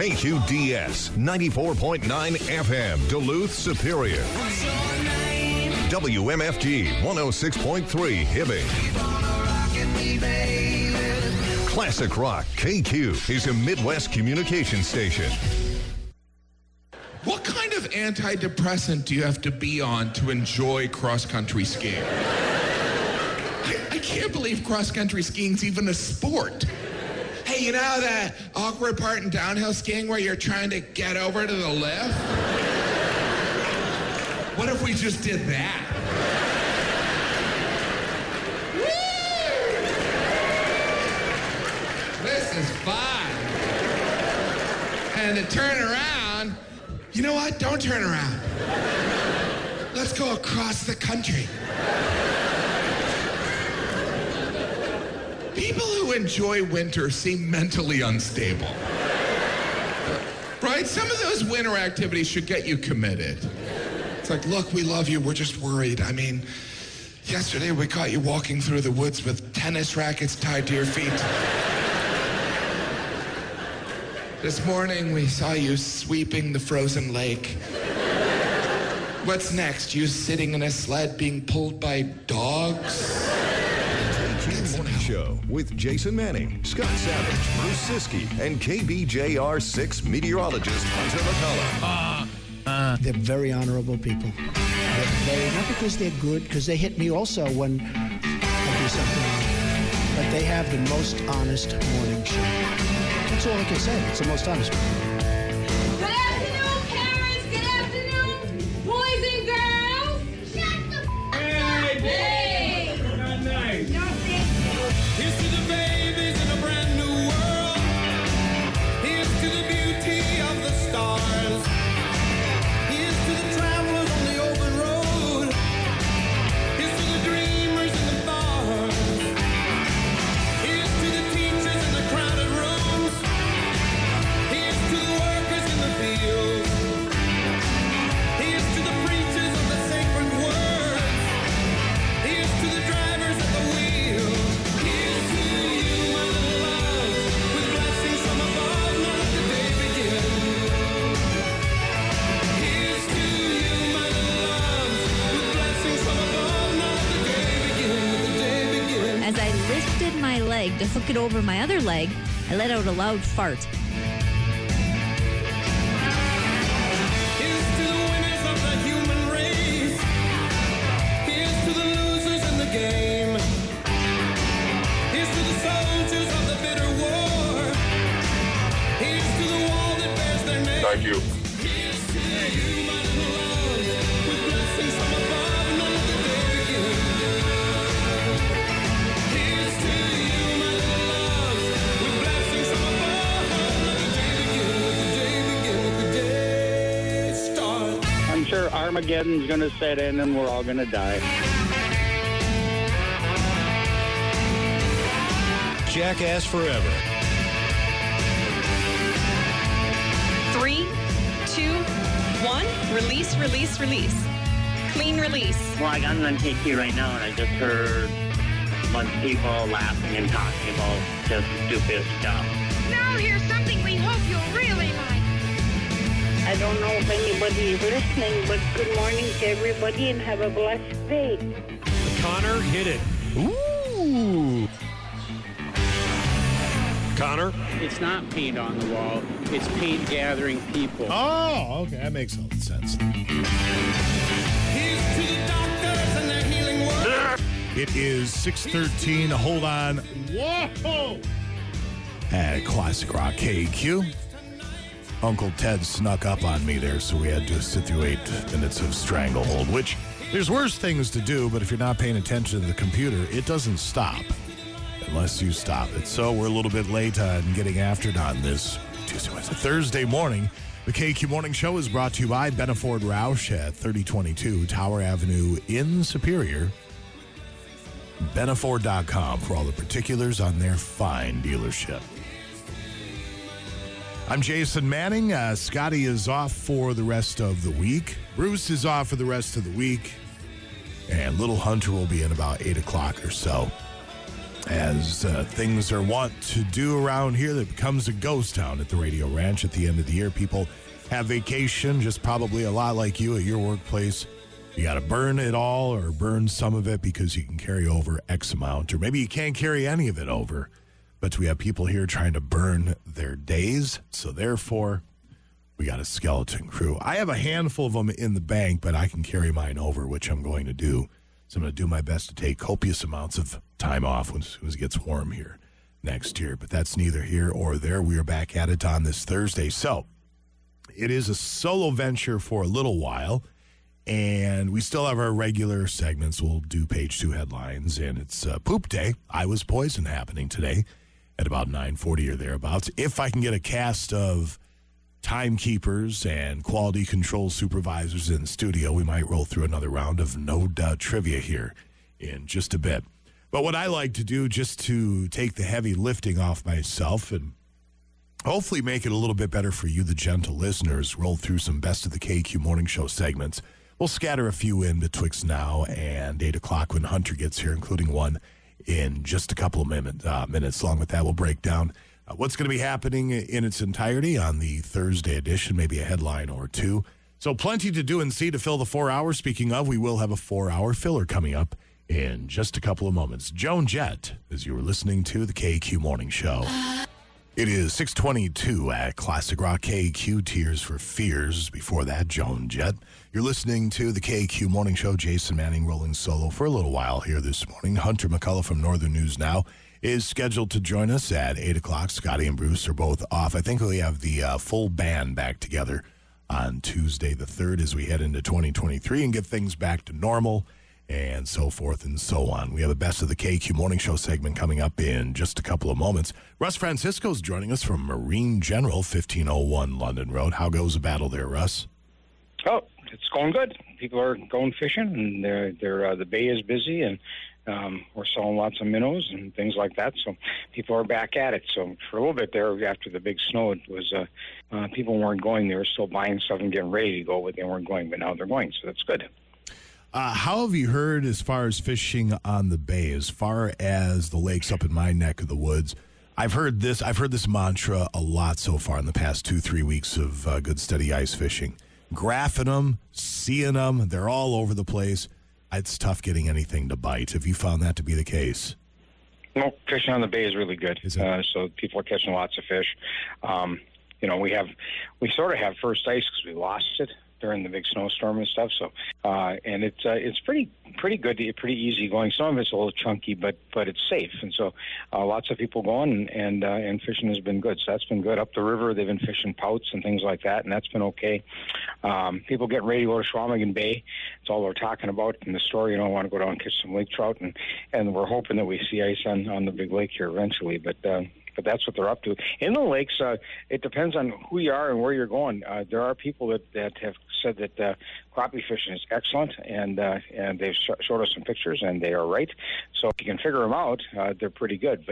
KQDS 94.9 FM, Duluth, Superior. WMFG 106.3, Hibbing. Classic Rock KQ is a Midwest communication station. What kind of antidepressant do you have to be on to enjoy cross-country skiing? I can't believe cross-country skiing's even a sport. Hey, you know that awkward part in downhill skiing where you're trying to get over to the lift? What if we just did that? Woo! This is fun. And to turn around, you know what? Don't turn around. Let's go across the country. People who enjoy winter seem mentally unstable. Right? Some of those winter activities should get you committed. It's like, look, we love you, we're just worried. I mean, yesterday we caught you walking through the woods with tennis rackets tied to your feet. This morning we saw you sweeping the frozen lake. What's next? You sitting in a sled being pulled by dogs? Morning Show with Jason Manning, Scott Savage, Bruce Siskey, and KBJR6 meteorologist Hunter McCullough. They're very honorable people. They're not because they're good, because they hit me also when I do something wrong. But they have the most honest morning show. That's all I can say. It's the most honest one. Good afternoon, parents. Good afternoon, boys and girls. Shut the f*** up. Hey, babe. Not nice. No. Here's to the babies in a brand new world. Here's to the beauty of the stars. Here's to the travelers on the open road. Here's to the dreamers in the bars. Here's to the teachers in the crowded rooms. Here's to the workers in the fields. Here's to the preachers of the sacred words. Here's to the drivers at the wheel. As I lifted my leg to hook it over my other leg, I let out a loud fart. Thank you. I'm sure Armageddon's going to set in and we're all going to die. Jackass forever. 3, 2, 1, release, release, release. Clean release. Well, I'm on KQ right now, and I just heard a bunch of people laughing and talking about just stupid stuff. Now here's something we hope you'll really like. I don't know if anybody is listening, but good morning to everybody and have a blessed day. Connor, hit it. Ooh. Connor? It's not paint on the wall. It's paint gathering people. Oh, okay. That makes all the sense. Here's to the doctors and their healing work. It is 6:13. Hold on. Whoa! At Classic Rock KQ, Uncle Ted snuck up on me there, so we had to sit through 8 minutes of stranglehold, which there's worse things to do, but if you're not paying attention to the computer, it doesn't stop. Unless you stop it. So we're a little bit late on getting after it on this Tuesday, Wednesday, Thursday morning. The KQ Morning Show is brought to you by Benford Rausch at 3022 Tower Avenue in Superior. Benford.com for all the particulars on their fine dealership. I'm Jason Manning. Scotty is off for the rest of the week. Bruce is off for the rest of the week. And little Hunter will be in about 8 o'clock or so. as things are wont to do around here. That becomes a ghost town at the Radio Ranch at the end of the year. People have vacation, just probably a lot like you at your workplace. You got to burn it all or burn some of it because you can carry over X amount, or maybe you can't carry any of it over. But we have people here trying to burn their days, so therefore we got a skeleton crew. I have a handful of them in the bank, but I can carry mine over, which I'm going to do. So I'm going to do my best to take copious amounts of time off as soon as it gets warm here next year. But that's neither here or there. We are back at it on this Thursday. So it is a solo venture for a little while, and we still have our regular segments. We'll do page two headlines, and it's poop day. I was poisoned happening today at about 9:40 or thereabouts. If I can get a cast of timekeepers and quality control supervisors in the studio, we might roll through another round of No Doubt Trivia here in just a bit. But what I like to do, just to take the heavy lifting off myself and hopefully make it a little bit better for you, the gentle listeners, roll through some Best of the KQ Morning Show segments. We'll scatter a few in betwixt now and 8 o'clock when Hunter gets here, including one in just a couple of minutes. Along with that, we'll break down what's going to be happening in its entirety on the Thursday edition, maybe a headline or two. So plenty to do and see to fill the 4 hours. Speaking of, we will have a 4-hour filler coming up in just a couple of moments. Joan Jett, as you were listening to the KQ Morning Show. It is 6:22 at Classic Rock. KQ, Tears for Fears. Before that, Joan Jett. You're listening to the KQ Morning Show. Jason Manning rolling solo for a little while here this morning. Hunter McCullough from Northern News Now is scheduled to join us at 8 o'clock. Scotty and Bruce are both off. I think we have the full band back together on Tuesday the 3rd as we head into 2023 and get things back to normal and so forth and so on. We have a Best of the KQ Morning Show segment coming up in just a couple of moments. Russ Francisco's joining us from Marine General, 1501 London Road. How goes the battle there, Russ? Oh, it's going good. People are going fishing, and they're the bay is busy, and we're selling lots of minnows and things like that. So people are back at it. So for a little bit there, after the big snow, it was people weren't going. They were still buying stuff and getting ready to go, but they weren't going. But now they're going, so that's good. How have you heard as far as fishing on the bay, as far as the lakes up in my neck of the woods? I've heard this mantra a lot so far in the past 2-3 weeks of good steady ice fishing. Graphing them, seeing them, they're all over the place. It's tough getting anything to bite. Have you found that to be the case? No, fishing on the bay is really good. Is it? So people are catching lots of fish. We sort of have first ice because we lost it during the big snowstorm and stuff. So, and it's pretty good, pretty easy going. Some of it's a little chunky, but it's safe. And so, lots of people going and fishing has been good. So that's been good. Up the river, they've been fishing pouts and things like that, and that's been okay. People getting ready to go to Schwamigan Bay. It's all we're talking about in the story. You know, I want to go down and catch some lake trout, and we're hoping that we see ice on the big lake here eventually. But that's what they're up to. In the lakes, it depends on who you are and where you're going. There are people that have said that crappie fishing is excellent, and they've showed us some pictures, and they are right. So if you can figure them out, they're pretty good.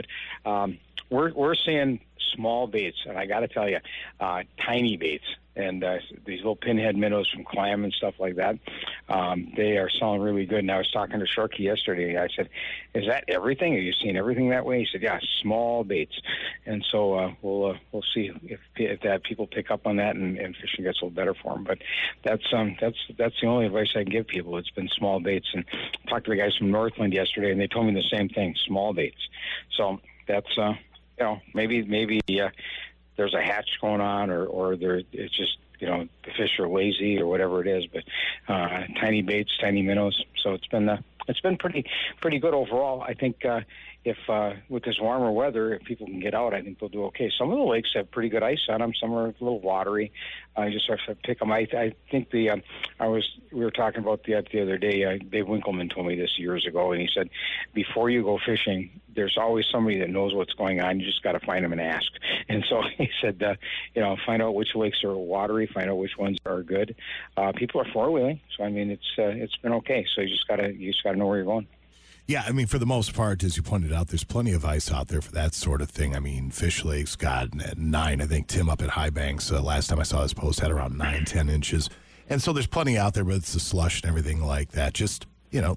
But we're seeing small baits, and I got to tell you, tiny baits. And these little pinhead minnows from clam and stuff like that, they are selling really good. And I was talking to Sharky yesterday. I said, "Is that everything? Are you seeing everything that way?" He said, "Yeah, small baits." And so we'll see if that people pick up on that and fishing gets a little better for them. But that's the only advice I can give people. It's been small baits. And I talked to the guys from Northland yesterday, and they told me the same thing: small baits. So that's maybe. There's a hatch going on, or it's just, the fish are lazy or whatever it is, but tiny baits, tiny minnows. So it's been pretty good overall. I think if with this warmer weather, if people can get out, I think they'll do okay. Some of the lakes have pretty good ice on them. Some are a little watery. I just have to pick them. I think we were talking about that the other day. Dave Winkleman told me this years ago, and he said, before you go fishing, there's always somebody that knows what's going on. You just got to find them and ask. And so he said, find out which lakes are watery, find out which ones are good. People are four-wheeling, so I mean, it's been okay. So you just gotta know where you're going. Yeah, I mean, for the most part, as you pointed out, there's plenty of ice out there for that sort of thing. I mean, Fish Lake's got 9. I think Tim up at High Banks, last time I saw his post, had around 9-10 inches. And so there's plenty out there, but it's the slush and everything like that. Just,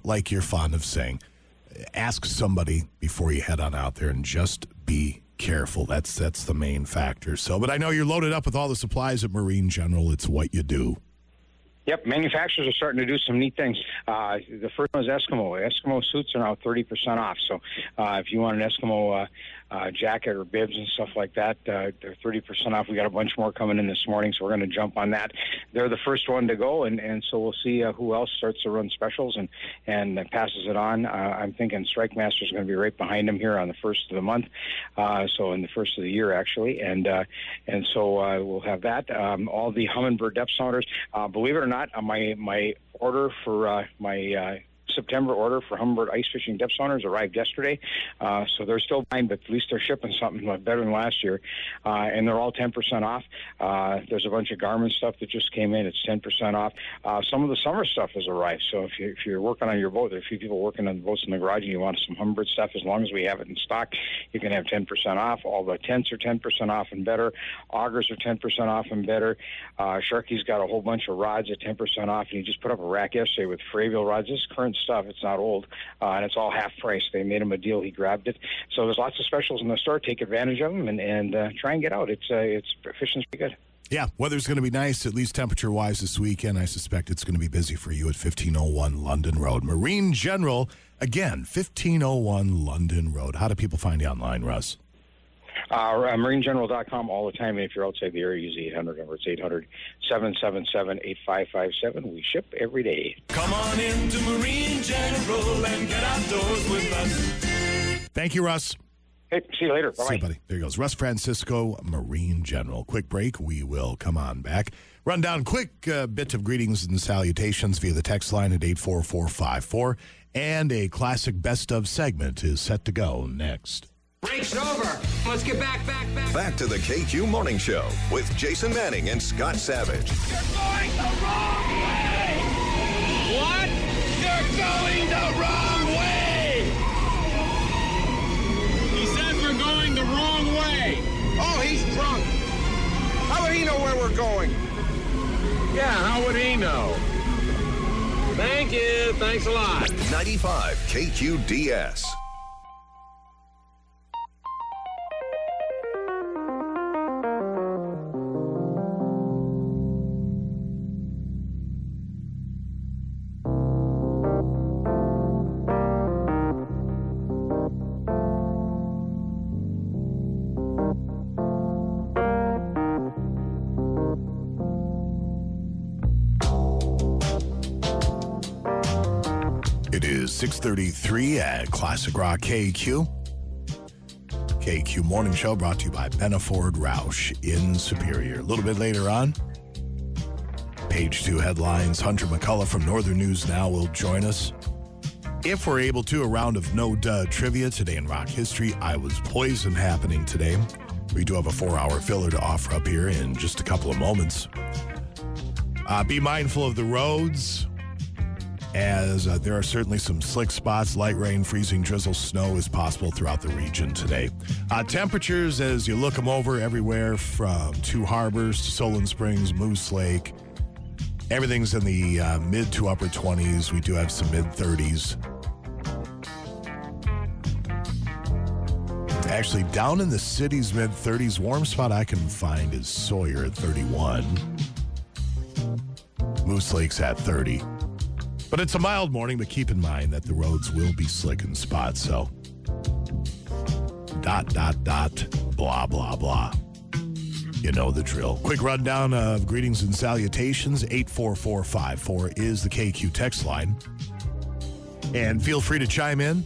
like you're fond of saying, ask somebody before you head on out there and just be careful. That's the main factor. So, but I know you're loaded up with all the supplies at Marine General. It's what you do. Yep, manufacturers are starting to do some neat things. The first one is Eskimo. Eskimo suits are now 30% off. So if you want an Eskimo jacket or bibs and stuff like that, they're 30% off. We got a bunch more coming in this morning, so we're going to jump on that. They're the first one to go, and so we'll see who else starts to run specials and passes it on. I'm thinking Strike Master is going to be right behind them here on the first of the month, so in the first of the year, actually. And so we'll have that. All the Humminbird depth sounders, believe it or not, my order for my September order for Humminbird ice fishing depth sounders arrived yesterday, so they're still buying, but at least they're shipping something better than last year, and they're all 10% off. There's a bunch of Garmin stuff that just came in. It's 10% off. Some of the summer stuff has arrived, so if you're working on your boat, there are a few people working on the boats in the garage and you want some Humminbird stuff, as long as we have it in stock, you can have 10% off. All the tents are 10% off and better. Augers are 10% off and better. Sharky's got a whole bunch of rods at 10% off, and he just put up a rack yesterday with Frayville rods. This is current stuff. It's not old, and it's all half price. They made him a deal. He grabbed it. So there's lots of specials in the store. Take advantage of them and try and get out. It's fishing's pretty good. Yeah, weather's going to be nice, at least temperature-wise this weekend. I suspect it's going to be busy for you at 1501 London Road. Marine General, again, 1501 London Road. How do people find you online, Russ? MarineGeneral.com all the time. And if you're outside the area, use the 800 number. It's 800-777-8557. We ship every day. Come on in to Marine General and get outdoors with us. Thank you, Russ. Hey, see you later. Bye-bye. See you, buddy. There he goes. Russ Francisco, Marine General. Quick break. We will come on back. Run down quick bit of greetings and salutations via the text line at 84454. And a classic best of segment is set to go next. Break's over. Let's get back. Back to the KQ Morning Show with Jason Manning and Scott Savage. You're going the wrong way! What? You're going the wrong way! He said we're going the wrong way. Oh, he's drunk. How would he know where we're going? Yeah, how would he know? Thank you. Thanks a lot. 95 KQDS. It is 6:33 at Classic Rock KQ. KQ Morning Show brought to you by Benford Rausch in Superior. A little bit later on, page 2 headlines, Hunter McCullough from Northern News Now will join us. If we're able to, a round of no-duh trivia today in rock history. I was poisoned happening today. We do have a 4-hour filler to offer up here in just a couple of moments. Be mindful of the roads, as there are certainly some slick spots. Light rain, freezing, drizzle, snow is possible throughout the region today. Temperatures, as you look them over, everywhere from Two Harbors to Solon Springs, Moose Lake, everything's in the mid to upper 20s. We do have some mid 30s. Actually, down in the city's mid 30s, warm spot I can find is Sawyer at 31. Moose Lake's at 30. But it's a mild morning, but keep in mind that the roads will be slick in spots, so ... blah, blah, blah. You know the drill. Quick rundown of greetings and salutations. 84454 is the KQ text line. And feel free to chime in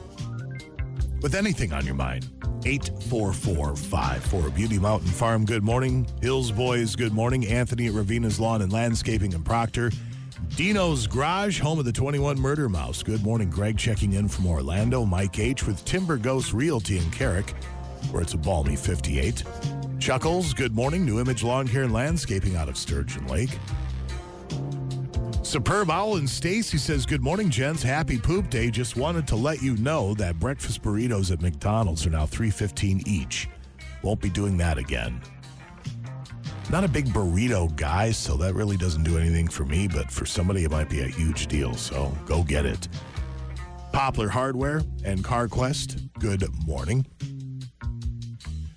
with anything on your mind. 84454. Beauty Mountain Farm, good morning. Hills Boys, good morning. Anthony at Ravina's Lawn and Landscaping and Proctor. Dino's Garage, home of the 21 Murder Mouse. Good morning, Greg, checking in from Orlando. Mike H. with Timber Ghost Realty in Carrick, where it's a balmy 58. Chuckles, good morning. New Image Lawn Care and Landscaping out of Sturgeon Lake. Superb Owl and Stacy says, good morning, gents. Happy poop day. Just wanted to let you know that breakfast burritos at McDonald's are now $3.15 each. Won't be doing that again. Not a big burrito guy, so that really doesn't do anything for me, but for somebody it might be a huge deal, so go get it. Poplar Hardware, and CarQuest. Good morning.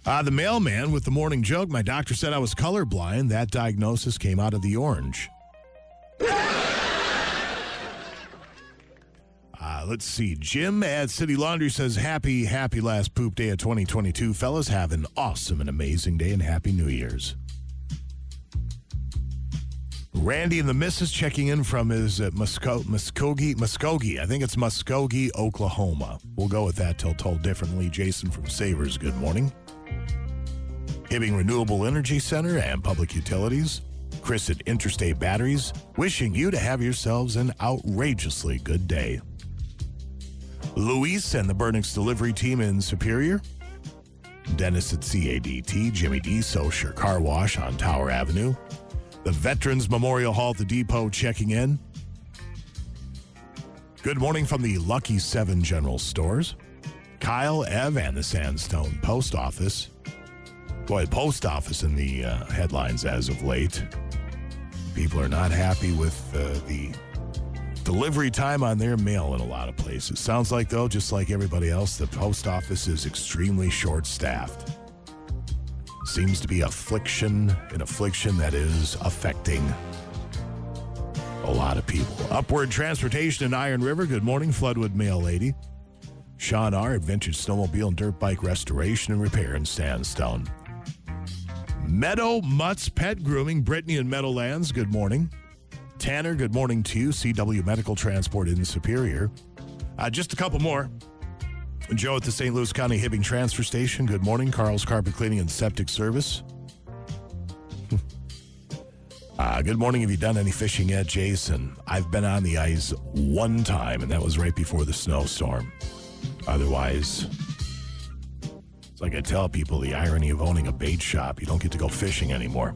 The mailman with the morning joke, my doctor said I was colorblind. That diagnosis came out of the orange. Let's see. Jim at City Laundry says, happy last poop day of 2022. Fellas, have an awesome and amazing day and happy New Year's. Randy and the missus checking in from his Muskogee. I think it's Muskogee, Oklahoma. We'll go with that till told differently. Jason from Savers, good morning. Hibbing Renewable Energy Center and Public Utilities. Chris at Interstate Batteries, wishing you to have yourselves an outrageously good day. Luis and the Burnix Delivery Team in Superior. Dennis at CADT, Jimmy D. Socher Car Wash on Tower Avenue. The Veterans Memorial Hall at the Depot checking in. Good morning from the Lucky 7 General Stores. Kyle, Ev, and the Sandstone Post Office. Boy, Post Office in the headlines as of late. People are not happy with the delivery time on their mail in a lot of places. Sounds like, though, just like everybody else, the Post Office is extremely short-staffed. Seems to be an affliction that is affecting a lot of people. Upward Transportation in Iron River. Good morning, Floodwood Mail Lady. Sean R. Adventure Snowmobile and Dirt Bike Restoration and Repair in Sandstone. Meadow Mutts Pet Grooming, Brittany and Meadowlands. Good morning. Tanner, good morning to you. CW Medical Transport in Superior. Just a couple more. Joe at the St. Louis County Hibbing Transfer Station. Good morning. Carl's Carpet Cleaning and Septic Service. Good morning. Have you done any fishing yet, Jason? I've been on the ice one time, and that was right before the snowstorm. Otherwise, it's like I tell people, the irony of owning a bait shop. You don't get to go fishing anymore.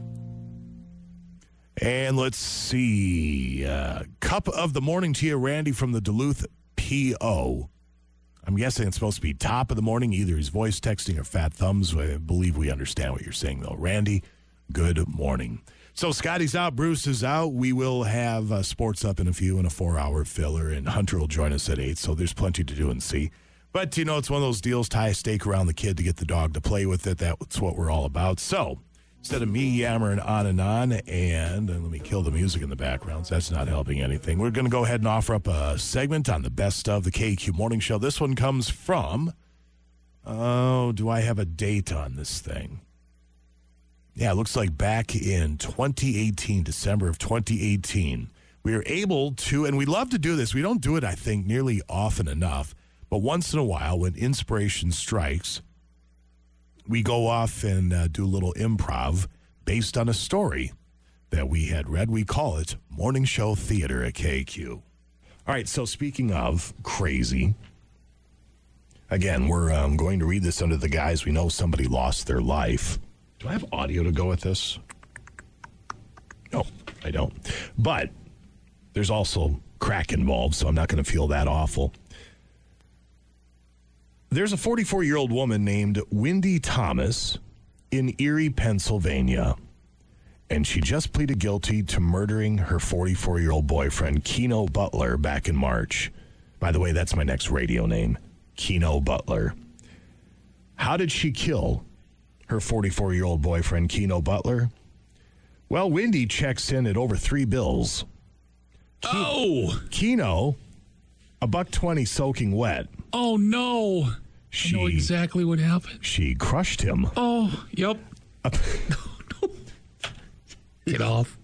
And let's see. Cup of the morning to you, Randy from the Duluth PO. I'm guessing it's supposed to be top of the morning. Either he's voice texting or fat thumbs. I believe we understand what you're saying, though. Randy, good morning. So Scotty's out. Bruce is out. We will have sports up in a few and a 4-hour filler, and Hunter will join us at 8, so there's plenty to do and see. But, you know, it's one of those deals, tie a stake around the kid to get the dog to play with it. That's what we're all about. So instead of me yammering on and let me kill the music in the background. So that's not helping anything. We're going to go ahead and offer up a segment on the best of the KQ Morning Show. This one comes from, do I have a date on this thing? Yeah, it looks like back in December of 2018, we were able to, and we love to do this. We don't do it, I think, nearly often enough. But once in a while, when inspiration strikes, we go off and do a little improv based on a story that we had read. We call it Morning Show Theater at KQ. All right, so speaking of crazy, again, we're going to read this under the guise we know somebody lost their life. Do I have audio to go with this? No, I don't. But there's also crack involved, so I'm not going to feel that awful. There's a 44-year-old woman named Wendy Thomas in Erie, Pennsylvania, and she just pleaded guilty to murdering her 44-year-old boyfriend, Keno Butler, back in March. By the way, that's my next radio name, Keno Butler. How did she kill her 44-year-old boyfriend, Keno Butler? Well, Wendy checks in at over $3. Keno, $1.20 soaking wet. Oh, no. I know exactly what happened. She crushed him. Oh, yep. No. Get off.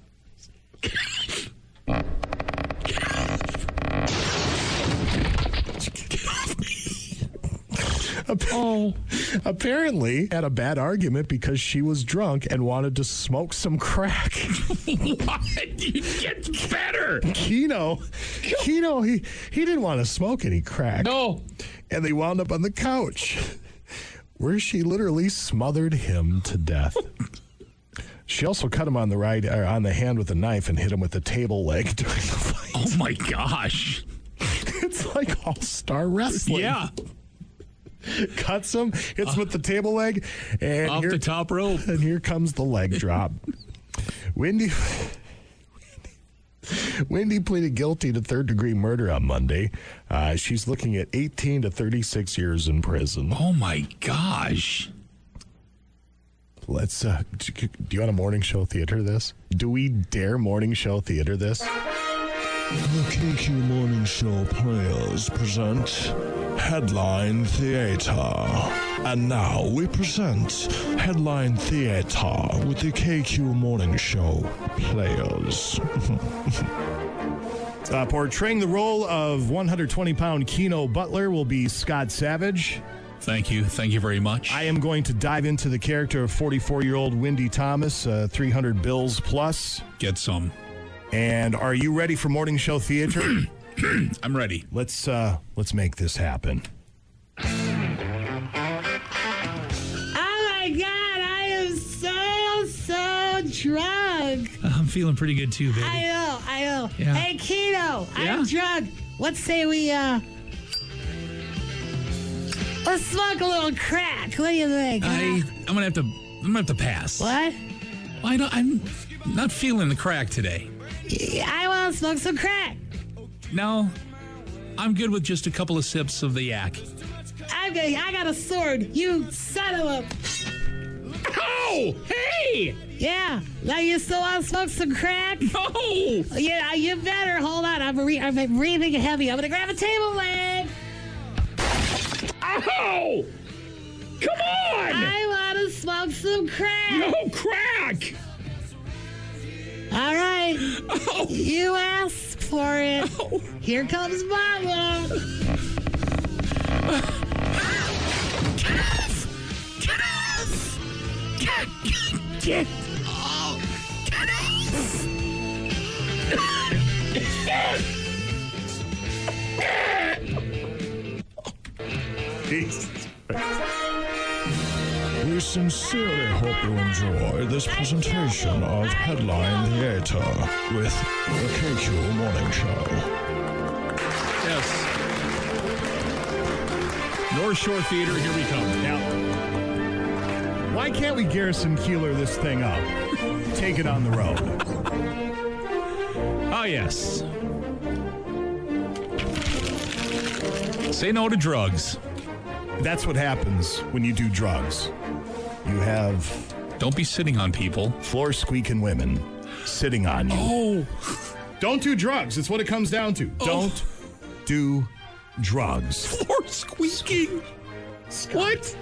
Apparently had a bad argument because she was drunk and wanted to smoke some crack. What? You get better. Keno, he didn't want to smoke any crack. No. And they wound up on the couch where she literally smothered him to death. She also cut him on the on the hand with a knife and hit him with a table leg during the fight. Oh my gosh. It's like all-star wrestling. Yeah. Cuts him, hits with the table leg, and off the top rope. And here comes the leg drop. Wendy Wendy pleaded guilty to third-degree murder on Monday. She's looking at 18 to 36 years in prison. Oh, my gosh. Let's, do you want a morning show theater this? Do we dare morning show theater this? The KQ Morning Show Players present Headline Theater. And now we present Headline Theater with the KQ Morning Show Players. Portraying the role of 120-pound Keno Butler will be Scott Savage. Thank you. Thank you very much. I am going to dive into the character of 44-year-old Wendy Thomas, 300 bills plus. Get some. And are you ready for morning show theater? I'm ready. Let's make this happen. Oh, my God. I am so drunk. I'm feeling pretty good, too, baby. I know. Yeah. Hey, Keno, yeah? I'm drunk. Let's say we... Let's smoke a little crack. What do you think? I'm gonna have to pass. What? Well, I'm not feeling the crack today. I want to smoke some crack. No, I'm good with just a couple of sips of the yak. I got a sword. You son of a. Oh, hey! Yeah, now you still want to smoke some crack? No. Yeah, you better hold on. I'm breathing heavy. I'm gonna grab a table leg. Ow! Come on! I want to smoke some crack. No crack! All right. Oh. You asked for it. Oh. Here comes Mama. Get off! Oh. Get off! Jesus Christ. We sincerely hope you enjoy this presentation of Headline Theater with the KQ Morning Show. Yes. North Shore Theater, here we come. Now, why can't we Garrison Keillor this thing up? Take it on the road. Oh, yes. Say no to drugs. That's what happens when you do drugs. You have... Don't be sitting on people. Floor squeaking women sitting on you. Oh! Don't do drugs. It's what it comes down to. Oh. Don't do drugs. Floor squeaking? What?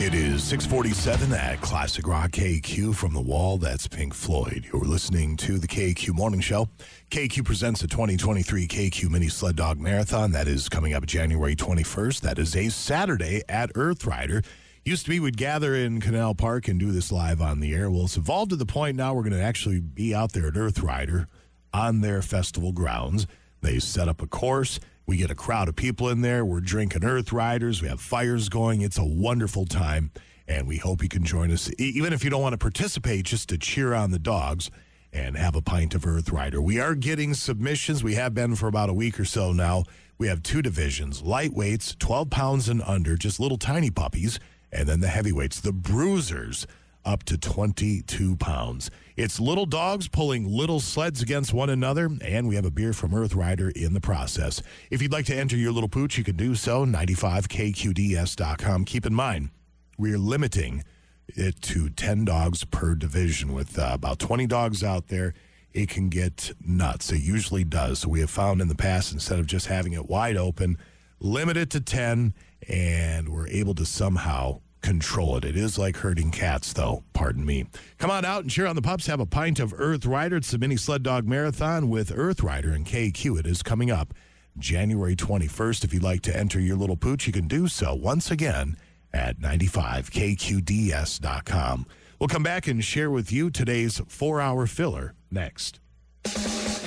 It is 6:47 at Classic Rock KQ from the wall. That's Pink Floyd. You're listening to the KQ Morning Show. KQ presents the 2023 KQ Mini Sled Dog Marathon. That is coming up January 21st. That is a Saturday at Earthrider. Used to be we'd gather in Canal Park and do this live on the air. Well, it's evolved to the point now we're going to actually be out there at Earthrider on their festival grounds. They set up a course. We get a crowd of people in there. We're drinking Earth Riders. We have fires going. It's a wonderful time, and we hope you can join us. Even if you don't want to participate, just to cheer on the dogs and have a pint of Earth Rider. We are getting submissions. We have been for about a week or so now. We have two divisions, lightweights, 12 pounds and under, just little tiny puppies, and then the heavyweights, the bruisers, up to 22 pounds. It's little dogs pulling little sleds against one another, and we have a beer from Earthrider in the process. If you'd like to enter your little pooch, you can do so, 95kqds.com. Keep in mind, we're limiting it to 10 dogs per division. With about 20 dogs out there, it can get nuts. It usually does. So we have found in the past, instead of just having it wide open, limit it to 10, and we're able to somehow control it. It is like herding cats, though. Pardon me. Come on out and cheer on the pups. Have a pint of Earth Rider. It's the Mini Sled Dog Marathon with Earth Rider and KQ. It is coming up January 21st. If you'd like to enter your little pooch, you can do so once again at 95kqds.com. We'll come back and share with you today's 4-hour filler next.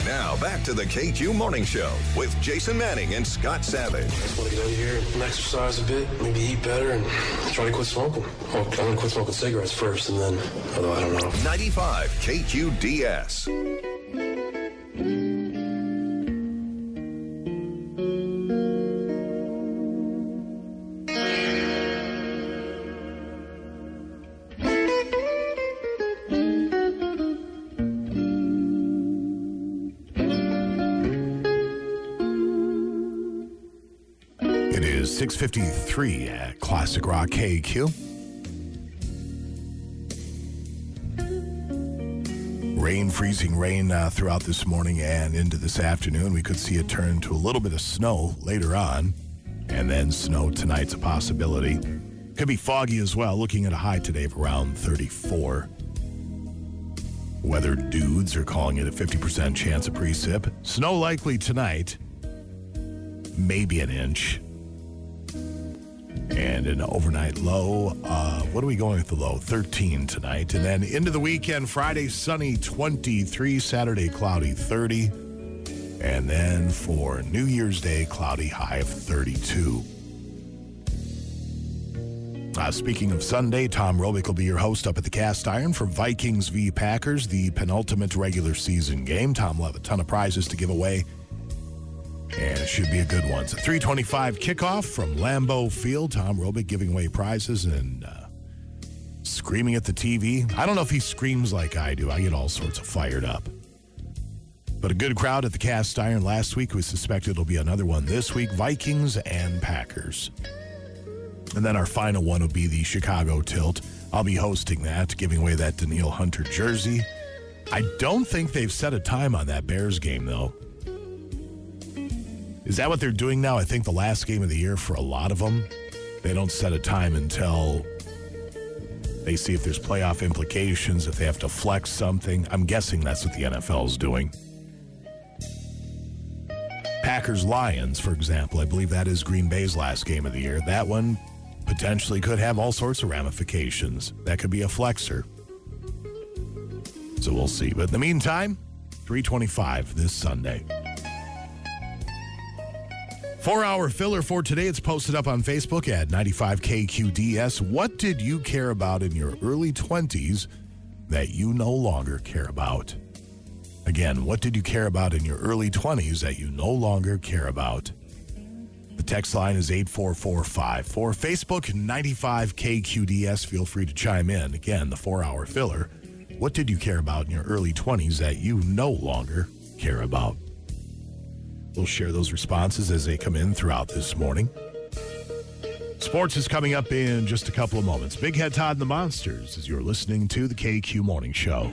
Now back to the KQ Morning Show with Jason Manning and Scott Savage. I just want to get out of here and exercise a bit, maybe eat better, and try to quit smoking. Well, I'm going to quit smoking cigarettes first, and then, although I don't know. 95 KQDS. 6:53 at Classic Rock KQ. Rain, freezing rain throughout this morning and into this afternoon. We could see it turn to a little bit of snow later on, and then snow tonight's a possibility. Could be foggy as well, looking at a high today of around 34. Weather dudes are calling it a 50% chance of precip. Snow likely tonight, maybe an inch. And an overnight low, what are we going with the low? 13 tonight. And then into the weekend, Friday sunny, 23. Saturday cloudy, 30. And then for New Year's Day, cloudy, high of 32. Speaking of Sunday, Tom Robick will be your host up at the Cast Iron for Vikings v. Packers, the penultimate regular season game. Tom will have a ton of prizes to give away, and it should be a good one. So 3:25 kickoff from Lambeau Field. Tom Robick giving away prizes and screaming at the TV. I don't know if he screams like I do. I get all sorts of fired up. But a good crowd at the Cast Iron last week. We suspect it'll be another one this week. Vikings and Packers. And then our final one will be the Chicago Tilt. I'll be hosting that, giving away that Daniil Hunter jersey. I don't think they've set a time on that Bears game, though. Is that what they're doing now? I think the last game of the year for a lot of them, they don't set a time until they see if there's playoff implications, if they have to flex something. I'm guessing that's what the NFL is doing. Packers-Lions, for example, I believe that is Green Bay's last game of the year. That one potentially could have all sorts of ramifications. That could be a flexer. So we'll see. But in the meantime, 3:25 this Sunday. 4-hour filler for today. It's posted up on Facebook at 95KQDS. What did you care about in your early 20s that you no longer care about? Again, what did you care about in your early 20s that you no longer care about? The text line is 84454. For Facebook, 95KQDS. Feel free to chime in. Again, the 4-hour filler. What did you care about in your early 20s that you no longer care about? We'll share those responses as they come in throughout this morning. Sports is coming up in just a couple of moments. Big Head Todd and the Monsters as you're listening to the KQ Morning Show.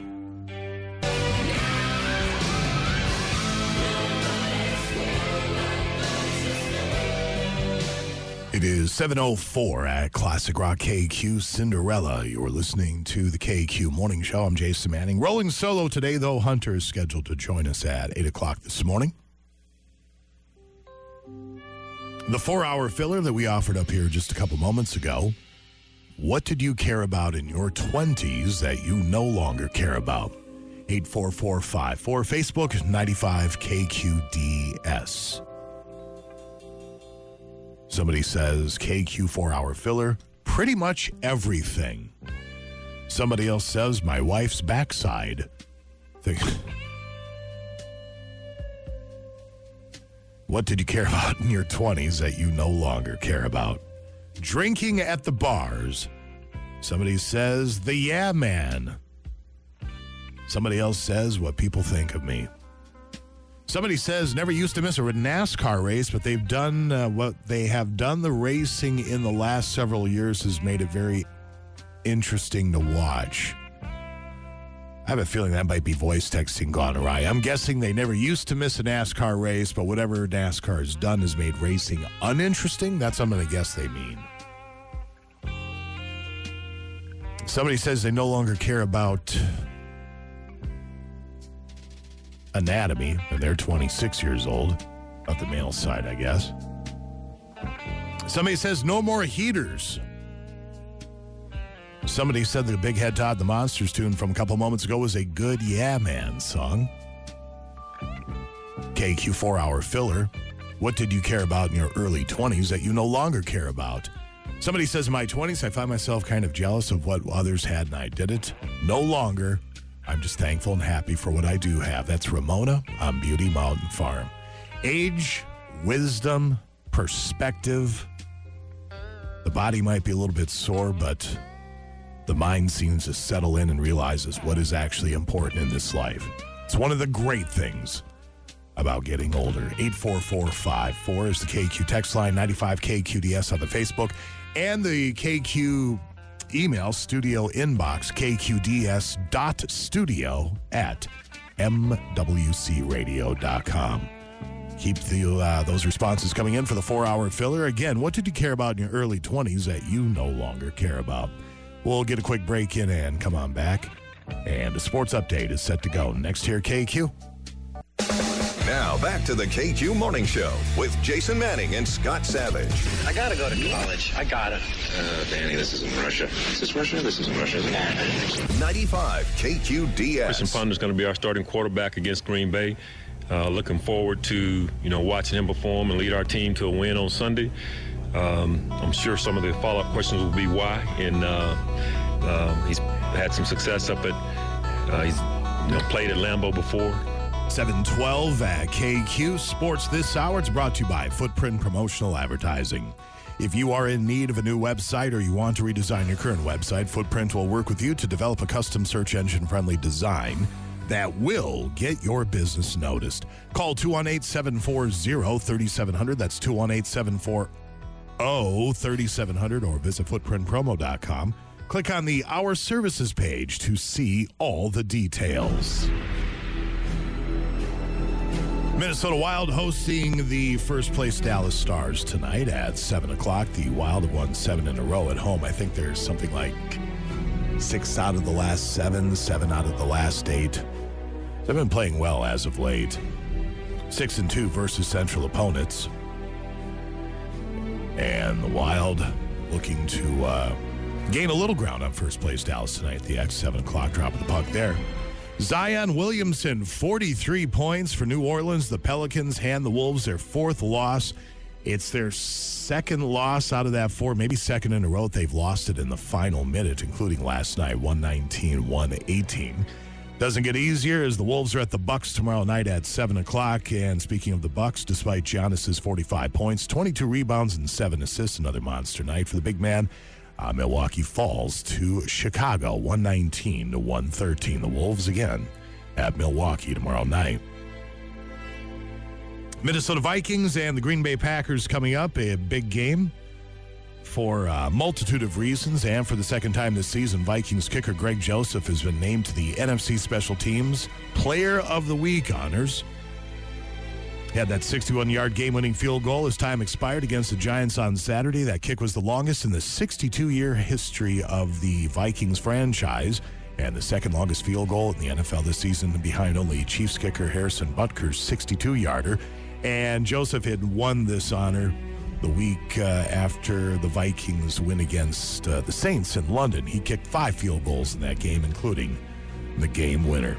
It is 7:04 at Classic Rock KQ Cinderella. You're listening to the KQ Morning Show. I'm Jason Manning. Rolling solo today, though. Hunter is scheduled to join us at 8 o'clock this morning. The 4-hour filler that we offered up here just a couple moments ago. What did you care about in your 20s that you no longer care about? 84454 for Facebook, 95KQDS. Somebody says, KQ 4-hour filler, pretty much everything. Somebody else says, my wife's backside. What did you care about in your 20s that you no longer care about? Drinking at the bars. Somebody says, the yeah man. Somebody else says, what people think of me. Somebody says, never used to miss a NASCAR race, but they've done what they have done. The racing in the last several years has made it very interesting to watch. I have a feeling that might be voice texting gone awry. I'm guessing they never used to miss a NASCAR race, but whatever NASCAR has done has made racing uninteresting. That's what I'm going to guess they mean. Somebody says they no longer care about anatomy, and they're 26 years old. About the male side, I guess. Somebody says no more heaters. Somebody said that Big Head Todd the Monsters tune from a couple moments ago was a good Yeah Man song. KQ 4-hour filler. What did you care about in your early 20s that you no longer care about? Somebody says, in my 20s, I find myself kind of jealous of what others had and I didn't. No longer. I'm just thankful and happy for what I do have. That's Ramona on Beauty Mountain Farm. Age, wisdom, perspective. The body might be a little bit sore, but the mind seems to settle in and realizes what is actually important in this life. It's one of the great things about getting older. 84454 is the KQ text line, 95KQDS on the Facebook, and the KQ email studio inbox, kqds.studio@mwcradio.com. Keep those responses coming in for the 4-hour filler. Again, what did you care about in your early 20s that you no longer care about? We'll get a quick break in and come on back. And a sports update is set to go next here, KQ. Now back to the KQ Morning Show with Jason Manning and Scott Savage. I gotta go to college. I gotta. Manning, this isn't Russia. Is this Russia? This isn't Russia. 95 KQDS. Christian Ponder is going to be our starting quarterback against Green Bay. Looking forward to watching him perform and lead our team to a win on Sunday. I'm sure some of the follow-up questions will be why, and he's had some success up at he's played at Lambeau before. 7:12 at KQ Sports this hour. It's brought to you by Footprint Promotional Advertising. If you are in need of a new website or you want to redesign your current website, Footprint will work with you to develop a custom search engine-friendly design that will get your business noticed. Call 218-740-3700. That's 218-740-3700, or visit footprintpromo.com. Click on the Our Services page to see all the details. Minnesota Wild hosting the first-place Dallas Stars tonight at 7 o'clock. The Wild have won 7 in a row at home. I think there's something like 6 out of the last 7, 7 out of the last 8. They've been playing well as of late. 6-2 versus central opponents. And the Wild looking to gain a little ground on first-place Dallas tonight. The X7 o'clock drop of the puck there. Zion Williamson, 43 points for New Orleans. The Pelicans hand the Wolves their fourth loss. It's their second loss out of that four, maybe second in a row. They've lost it in the final minute, including last night, 119-118. Doesn't get easier as the Wolves are at the Bucks tomorrow night at 7 o'clock. And speaking of the Bucks, despite Giannis's 45 points, 22 rebounds, and 7 assists, another monster night for the big man. Milwaukee falls to Chicago, 119-113. The Wolves again at Milwaukee tomorrow night. Minnesota Vikings and the Green Bay Packers coming up. A big game for a multitude of reasons. And for the second time this season, Vikings kicker Greg Joseph has been named to the NFC Special Teams Player of the Week honors. He had that 61-yard game-winning field goal as time expired against the Giants on Saturday. That kick was the longest in the 62-year history of the Vikings franchise and the second-longest field goal in the NFL this season, behind only Chiefs kicker Harrison Butker's 62-yarder. And Joseph had won this honor the week after the Vikings win against the Saints in London. He kicked 5 field goals in that game, including the game winner.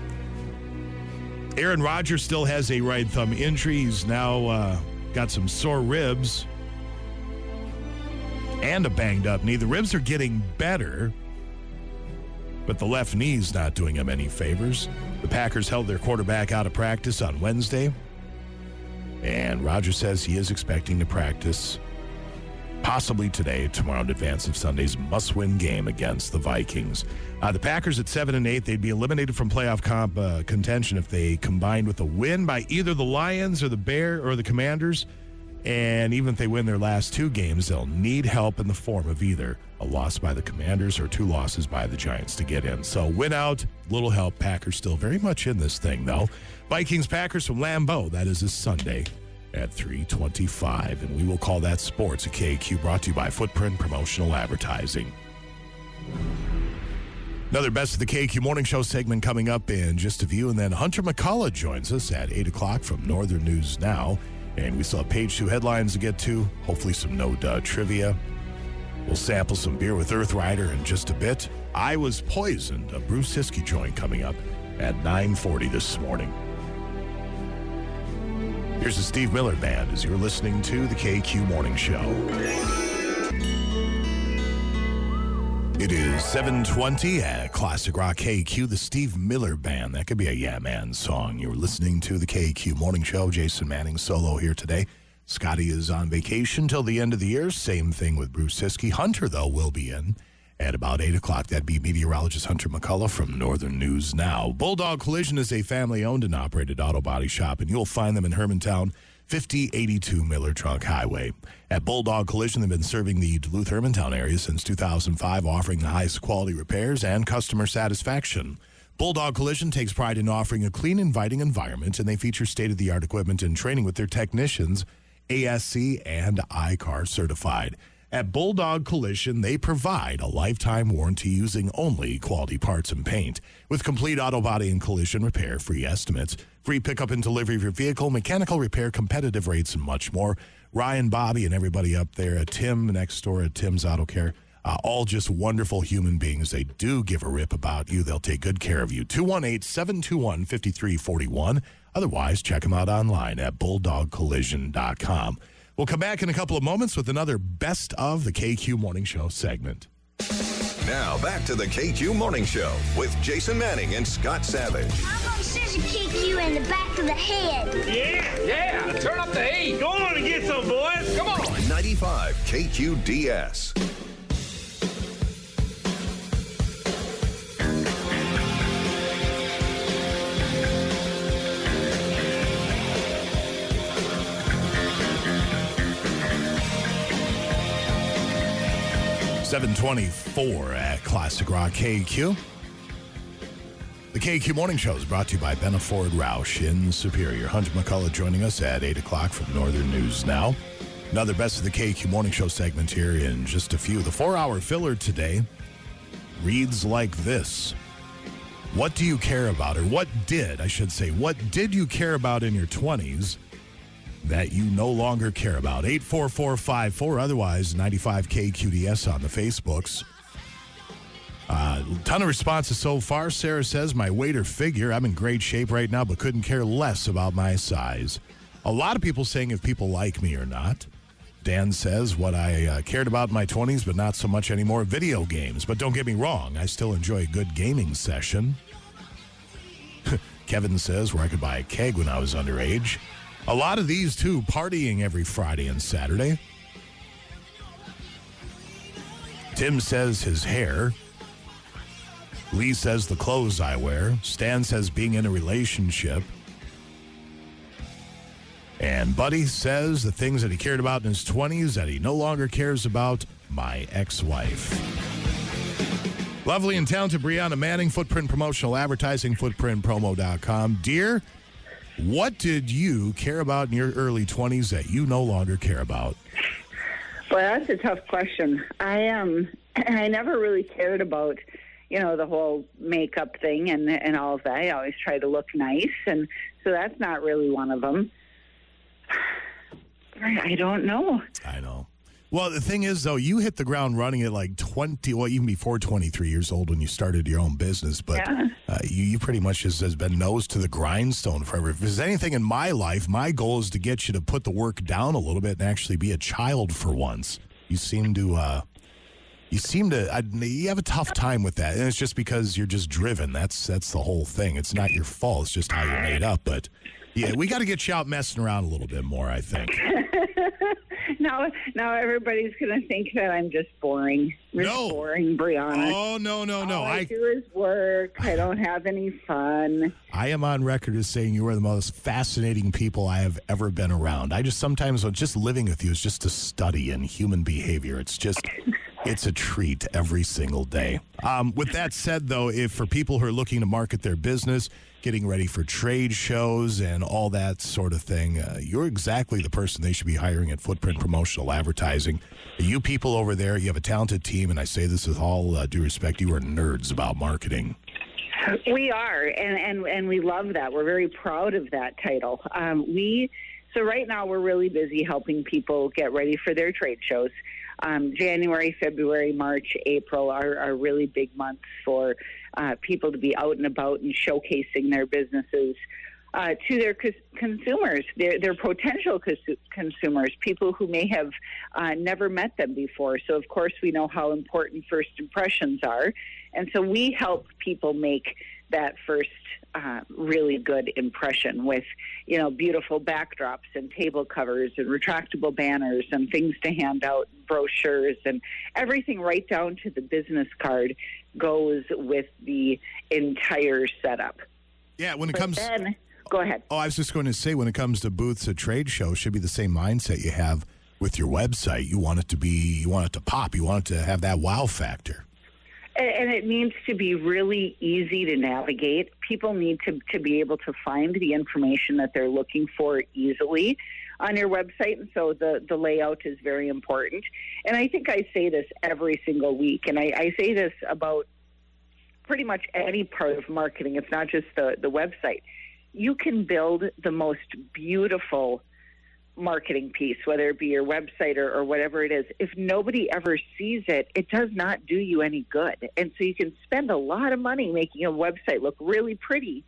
Aaron Rodgers still has a right thumb injury. He's now got some sore ribs and a banged up knee. The ribs are getting better, but the left knee's not doing him any favors. The Packers held their quarterback out of practice on Wednesday, and Rodgers says he is expecting to practice possibly today, tomorrow, in advance of Sunday's must-win game against the Vikings. The Packers at 7-8, they'd be eliminated from playoff contention if they combined with a win by either the Lions or the Bears or the Commanders. And even if they win their last 2 games, they'll need help in the form of either a loss by the Commanders or 2 losses by the Giants to get in. So win out, little help. Packers still very much in this thing, though. Vikings-Packers from Lambeau, that is this Sunday at 3:25, and we will call that sports at KQ, brought to you by Footprint Promotional Advertising. Another Best of the KQ Morning Show segment coming up in just a few, and then Hunter McCullough joins us at 8 o'clock from Northern News Now, and we still have page 2 headlines to get to, hopefully some no-duh trivia. We'll sample some beer with Earthrider in just a bit. I Was Poisoned, a Bruce Siskey joint, coming up at 9:40 this morning. Here's the Steve Miller Band as you're listening to the KQ Morning Show. It is 7:20 at Classic Rock KQ, the Steve Miller Band. That could be a Yeah Man song. You're listening to the KQ Morning Show. Jason Manning solo here today. Scotty is on vacation till the end of the year. Same thing with Bruce Siskey. Hunter, though, will be in at about 8 o'clock. That'd be meteorologist Hunter McCullough from Northern News Now. Bulldog Collision is a family-owned and operated auto body shop, and you'll find them in Hermantown, 5082 Miller Trunk Highway. At Bulldog Collision, they've been serving the Duluth-Hermantown area since 2005, offering the highest quality repairs and customer satisfaction. Bulldog Collision takes pride in offering a clean, inviting environment, and they feature state-of-the-art equipment and training with their technicians, ASC and iCar certified. At Bulldog Collision, they provide a lifetime warranty using only quality parts and paint, with complete auto body and collision repair, free estimates, free pickup and delivery of your vehicle, mechanical repair, competitive rates, and much more. Ryan, Bobby, and everybody up there at Tim next door at Tim's Auto Care, all just wonderful human beings. They do give a rip about you. They'll take good care of you. 218-721-5341. Otherwise, check them out online at bulldogcollision.com. We'll come back in a couple of moments with another Best of the KQ Morning Show segment. Now back to the KQ Morning Show with Jason Manning and Scott Savage. I'm going to scissor kick you in the back of the head. Yeah. Turn up the heat. Go on and get some, boys. Come on. 95 KQDS. $7:24 at Classic Rock KQ. The KQ Morning Show is brought to you by Benford Rausch in Superior. Hunter McCullough joining us at 8 o'clock from Northern News Now. Another Best of the KQ Morning Show segment here in just a few. The 4-hour filler today reads like this. What do you care about, or what did you care about in your 20s that you no longer care about? 84454, otherwise 95KQDS on the Facebooks. Ton of responses so far. Sarah says, my weight or figure, I'm in great shape right now, but couldn't care less about my size. A lot of people saying if people like me or not. Dan says, what I cared about in my 20s, but not so much anymore, video games. But don't get me wrong, I still enjoy a good gaming session. Kevin says, where I could buy a keg when I was underage. A lot of these, too, partying every Friday and Saturday. Tim says his hair. Lee says the clothes I wear. Stan says being in a relationship. And Buddy says the things that he cared about in his 20s that he no longer cares about, my ex-wife. Lovely and talented Brianna Manning, Footprint Promotional Advertising, footprintpromo.com. Dear, what did you care about in your early 20s that you no longer care about? Well, that's a tough question. I never really cared about, the whole makeup thing and all of that. I always try to look nice, and so that's not really one of them. I don't know. I know. Well, the thing is, though, you hit the ground running at like 20, well, even before 23 years old when you started your own business, but yeah. You pretty much just has been nose to the grindstone forever. If there's anything in my life, my goal is to get you to put the work down a little bit and actually be a child for once. You have a tough time with that, and it's just because you're just driven. That's the whole thing. It's not your fault. It's just how you're made up, but yeah, we got to get you out messing around a little bit more, I think. Now everybody's going to think that I'm just boring. Boring, Brianna. Oh, no. All I do is work. I don't have any fun. I am on record as saying you are the most fascinating people I have ever been around. I just sometimes, just living with you is just a study in human behavior. It's just... It's a treat every single day. With that said, though, if for people who are looking to market their business, getting ready for trade shows and all that sort of thing, you're exactly the person they should be hiring at Footprint Promotional Advertising. You people over there, you have a talented team, and I say this with all due respect, you are nerds about marketing. We are, and we love that. We're very proud of that title. So right now we're really busy helping people get ready for their trade shows. January, February, March, April are really big months for people to be out and about and showcasing their businesses to their consumers, their potential consumers, people who may have never met them before. So, of course, we know how important first impressions are. And so we help people make that first really good impression with, you know, beautiful backdrops and table covers and retractable banners and things to hand out, brochures, and everything right down to the business card goes with the entire setup. Yeah, when it comes... Then, go ahead. Oh, I was just going to say, when it comes to booths at trade shows, should be the same mindset you have with your website. You want it to be, you want it to pop, you want it to have that wow factor. And it needs to be really easy to navigate. People need to be able to find the information that they're looking for easily on your website, and so the layout is very important. And I think I say this every single week, and I say this about pretty much any part of marketing. It's not just the website. You can build the most beautiful marketing piece, whether it be your website or whatever it is. If nobody ever sees it, it does not do you any good. And so you can spend a lot of money making a website look really pretty,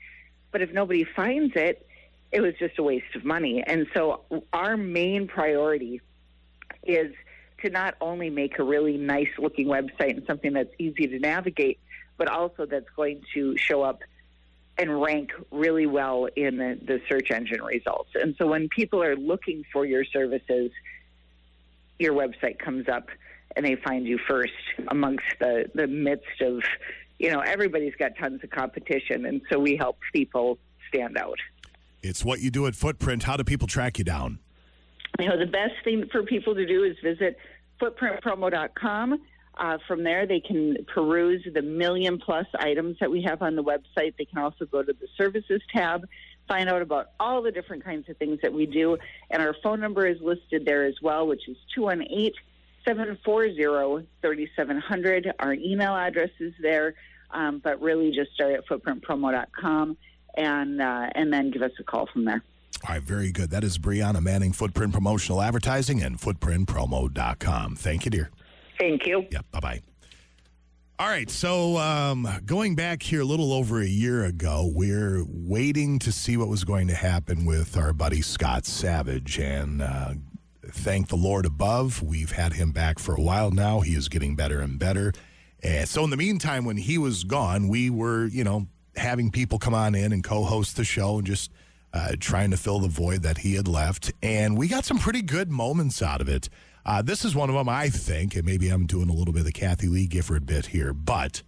but if nobody finds it, it was just a waste of money. And so our main priority is to not only make a really nice looking website and something that's easy to navigate, but also that's going to show up and rank really well in the search engine results. And so when people are looking for your services, your website comes up and they find you first amongst the midst of, you know, everybody's got tons of competition. And so we help people stand out. It's what you do at Footprint. How do people track you down? You know, the best thing for people to do is visit footprintpromo.com. From there, they can peruse the 1,000,000+ items that we have on the website. They can also go to the services tab, find out about all the different kinds of things that we do. And our phone number is listed there as well, which is 218-740-3700. Our email address is there, but really just start at footprintpromo.com and then give us a call from there. All right, very good. That is Brianna Manning, Footprint Promotional Advertising and footprintpromo.com. Thank you, dear. Thank you. Yeah, bye-bye. All right, so going back here a little over a year ago, we're waiting to see what was going to happen with our buddy Scott Savage. And thank the Lord above, we've had him back for a while now. He is getting better and better. And so in the meantime, when he was gone, we were, you know, having people come on in and co-host the show and just trying to fill the void that he had left. And we got some pretty good moments out of it. This is one of them, I think, and maybe I'm doing a little bit of the Kathy Lee Gifford bit here, but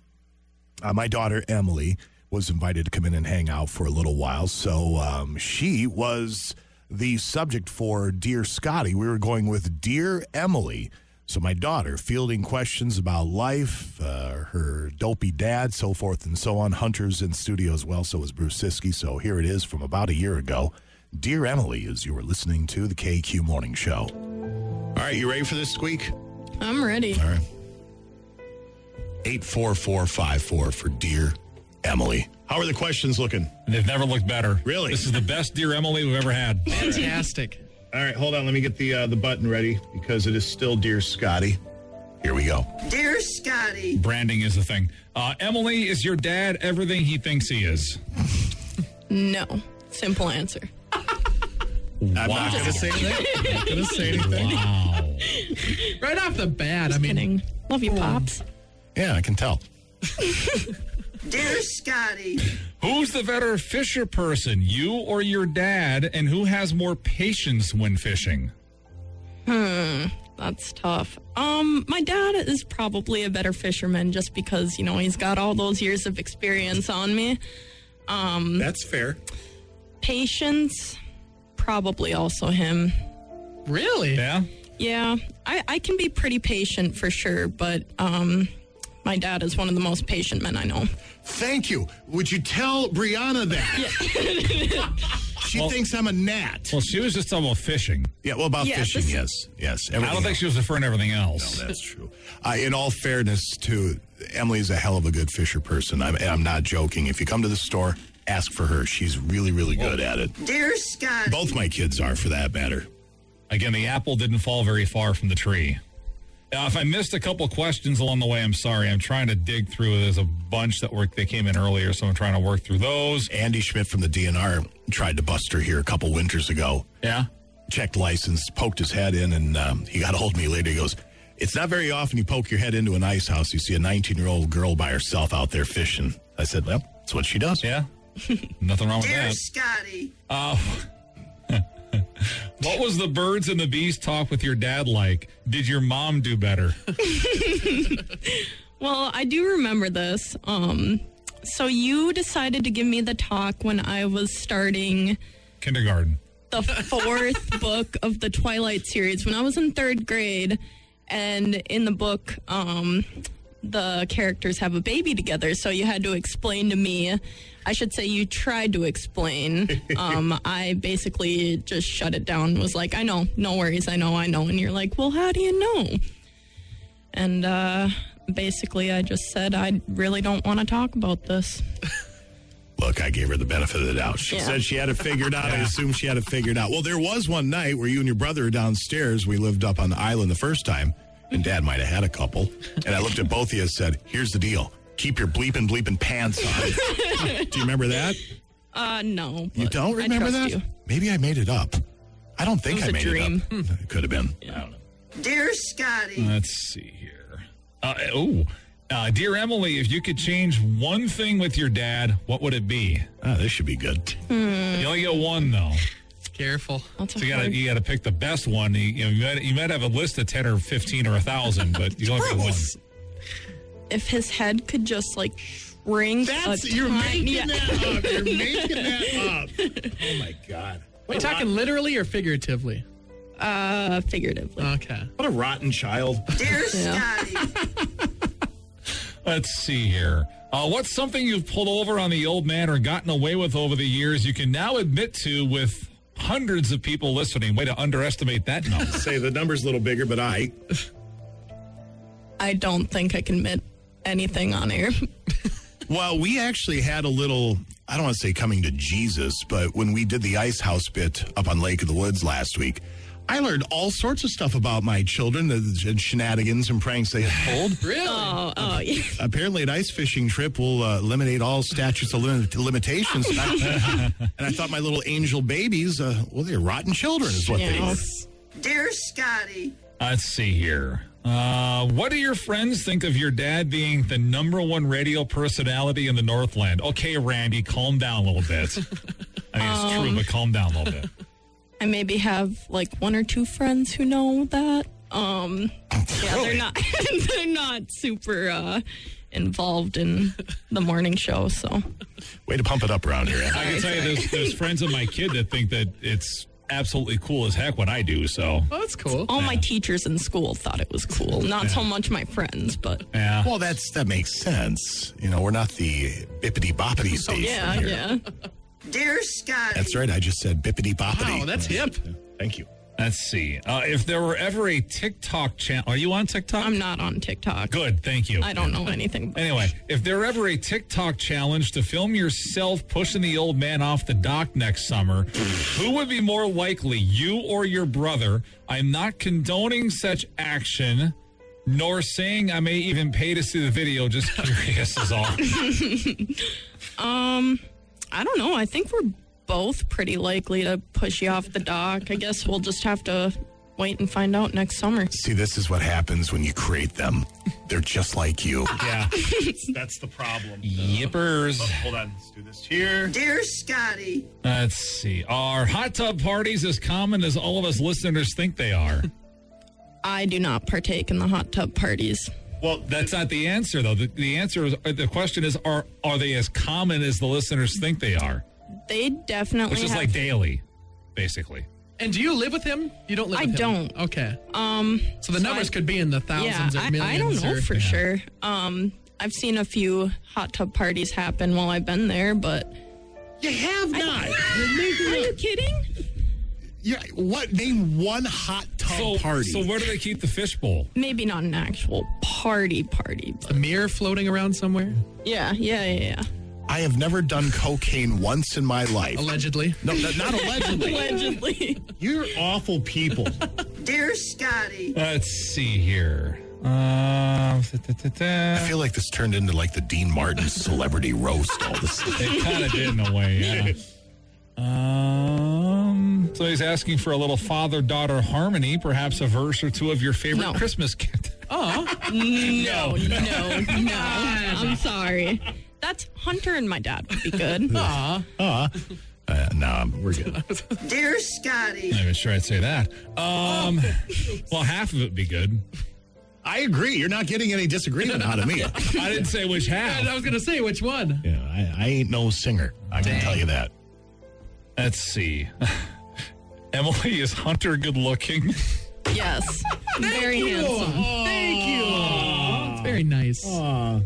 my daughter, Emily, was invited to come in and hang out for a little while, so she was the subject for Dear Scotty. We were going with Dear Emily, so my daughter fielding questions about life, her dopey dad, so forth and so on. Hunter's in studio as well, so is Bruce Siskey, so here it is from about a year ago. Dear Emily, as you were listening to the KQ Morning Show. All right, you ready for this squeak? I'm ready. All right. 84454 for Dear Emily. How are the questions looking? They've never looked better. Really? This is the best Dear Emily we've ever had. Fantastic. All right, hold on. Let me get the button ready because it is still Dear Scotty. Here we go. Dear Scotty. Branding is the thing. Emily, is your dad everything he thinks he is? No. Simple answer. Wow. I'm not going to say anything. I'm not going to say anything. Wow. Right off the bat, just kidding. Love you, Pops. Yeah, I can tell. Dear Scotty. Who's the better fisher person, you or your dad, and who has more patience when fishing? That's tough. My dad is probably a better fisherman just because, you know, he's got all those years of experience on me. That's fair. Patience... probably also him. Really? Yeah. Yeah. I can be pretty patient for sure, but my dad is one of the most patient men I know. Thank you. Would you tell Brianna that? Yeah. She thinks I'm a gnat. Well, she was just talking about fishing. Yeah, well, about fishing, yes. I don't think she was referring to everything else. No, that's true. In all fairness, too, Emily's a hell of a good fisher person. I'm not joking. If you come to the store... ask for her. She's really, really good at it. Dear Scott. Both my kids are, for that matter. Again, the apple didn't fall very far from the tree. Now, if I missed a couple questions along the way, I'm sorry. I'm trying to dig through. There's a bunch that came in earlier, so I'm trying to work through those. Andy Schmidt from the DNR tried to bust her here a couple winters ago. Yeah? Checked license, poked his head in, and he got a hold of me later. He goes, it's not very often you poke your head into an ice house. You see a 19-year-old girl by herself out there fishing. I said, well... That's what she does, yeah. Nothing wrong with Dear that. Scotty. What was the Birds and the Bees talk with your dad like? Did your mom do better? Well, I do remember this. So you decided to give me the talk when I was starting kindergarten. The fourth book of the Twilight series when I was in third grade. And in the book, the characters have a baby together. So you had to explain to me. I should say you tried to explain. I basically just shut it down. Was like, I know, no worries, I know. And you're like, well, how do you know? And basically I just said, I really don't want to talk about this. Look, I gave her the benefit of the doubt. She said she had it figured out. Yeah. I assume she had it figured out. Well, there was one night where you and your brother were downstairs. We lived up on the island the first time, and Dad might have had a couple. And I looked at both of you and said, here's the deal. Keep your bleeping pants on. Do you remember that? No. You don't remember that? You. Maybe I made it up. I don't think I made it up. It could have been. Yeah. I don't know. Dear Scotty. Let's see here. Dear Emily, if you could change one thing with your dad, what would it be? Oh, this should be good. You only get one, though. Careful. So you got to pick the best one. You might have a list of 10 or 15 or 1,000, but you only get one. If his head could just, like, shrink You're making that up. You're making that up. Oh, my God. Are you talking literally or figuratively? Figuratively. Okay. What a rotten child. Dear Scotty. Let's see here. What's something you've pulled over on the old man or gotten away with over the years you can now admit to with hundreds of people listening? Way to underestimate that number. Say the number's a little bigger, but I don't think I can admit anything on air. Well, we actually had a little, I don't want to say coming to Jesus, but when we did the Ice House bit up on Lake of the Woods last week, I learned all sorts of stuff about my children and shenanigans and pranks they had pulled. Really? Oh, yeah. Apparently, an ice fishing trip will eliminate all statutes of limitations. And I thought my little angel babies, they're rotten children is what they were. Dear Scotty. Let's see here. What do your friends think of your dad being the #1 radio personality in the Northland? Okay, Randy, calm down a little bit. I mean, it's true, but calm down a little bit. I maybe have like one or two friends who know that. They're not super involved in the morning show. So, way to pump it up around here. I can tell you, there's friends of my kid that think that it's absolutely cool as heck what I do. So, oh, that's cool. All my teachers in school thought it was cool. Not so much my friends, but well, that makes sense. You know, we're not the bippity boppity station here. Yeah. Dear Scotty. That's right. I just said bippity boppity. Wow, that's hip. Thank you. Let's see. If there were ever a TikTok channel. Are you on TikTok? I'm not on TikTok. Good. Thank you. I don't know anything. Anyway, if there were ever a TikTok challenge to film yourself pushing the old man off the dock next summer, who would be more likely, you or your brother? I'm not condoning such action, nor saying I may even pay to see the video. Just curious is all. I don't know. I think we're both pretty likely to push you off the dock. I guess we'll just have to wait and find out next summer. See, this is what happens when you create them. They're just like you. Yeah. That's the problem. Yippers. Oh, hold on. Let's do this here. Dear Scotty. Let's see. Are hot tub parties as common as all of us listeners think they are? I do not partake in the hot tub parties. Well, that's not the answer, though. The answer is, the question is, are they as common as the listeners think they are? They definitely Which is have. Like daily, basically. And do you live with him? You don't live with him? I don't. Okay. So the numbers could be in the thousands or millions. I don't know for sure. I've seen a few hot tub parties happen while I've been there, but... You have not! Are you kidding? Yeah, what? Name one hot tub party. So where do they keep the fishbowl? Maybe not an actual party. A mirror floating around somewhere? Yeah. I have never done cocaine once in my life. Allegedly. No, not allegedly. Allegedly. You're awful people. Dear Scotty. Let's see here. I feel like this turned into like the Dean Martin celebrity roast all this time. It kind of did in a way, yeah. So he's asking for a little father-daughter harmony, perhaps a verse or two of your favorite Christmas. Oh, no. I'm sorry. That's Hunter and my dad would be good. Aw. Aw. No, we're good. Dear Scotty. I'm not even sure I'd say that. Well, half of it would be good. I agree. You're not getting any disagreement out of me. I didn't say which half. I was going to say which one. Yeah, I ain't no singer. I can tell you that. Let's see. Emily, is Hunter good looking? Yes. Very handsome. Aww. Thank you. It's very nice.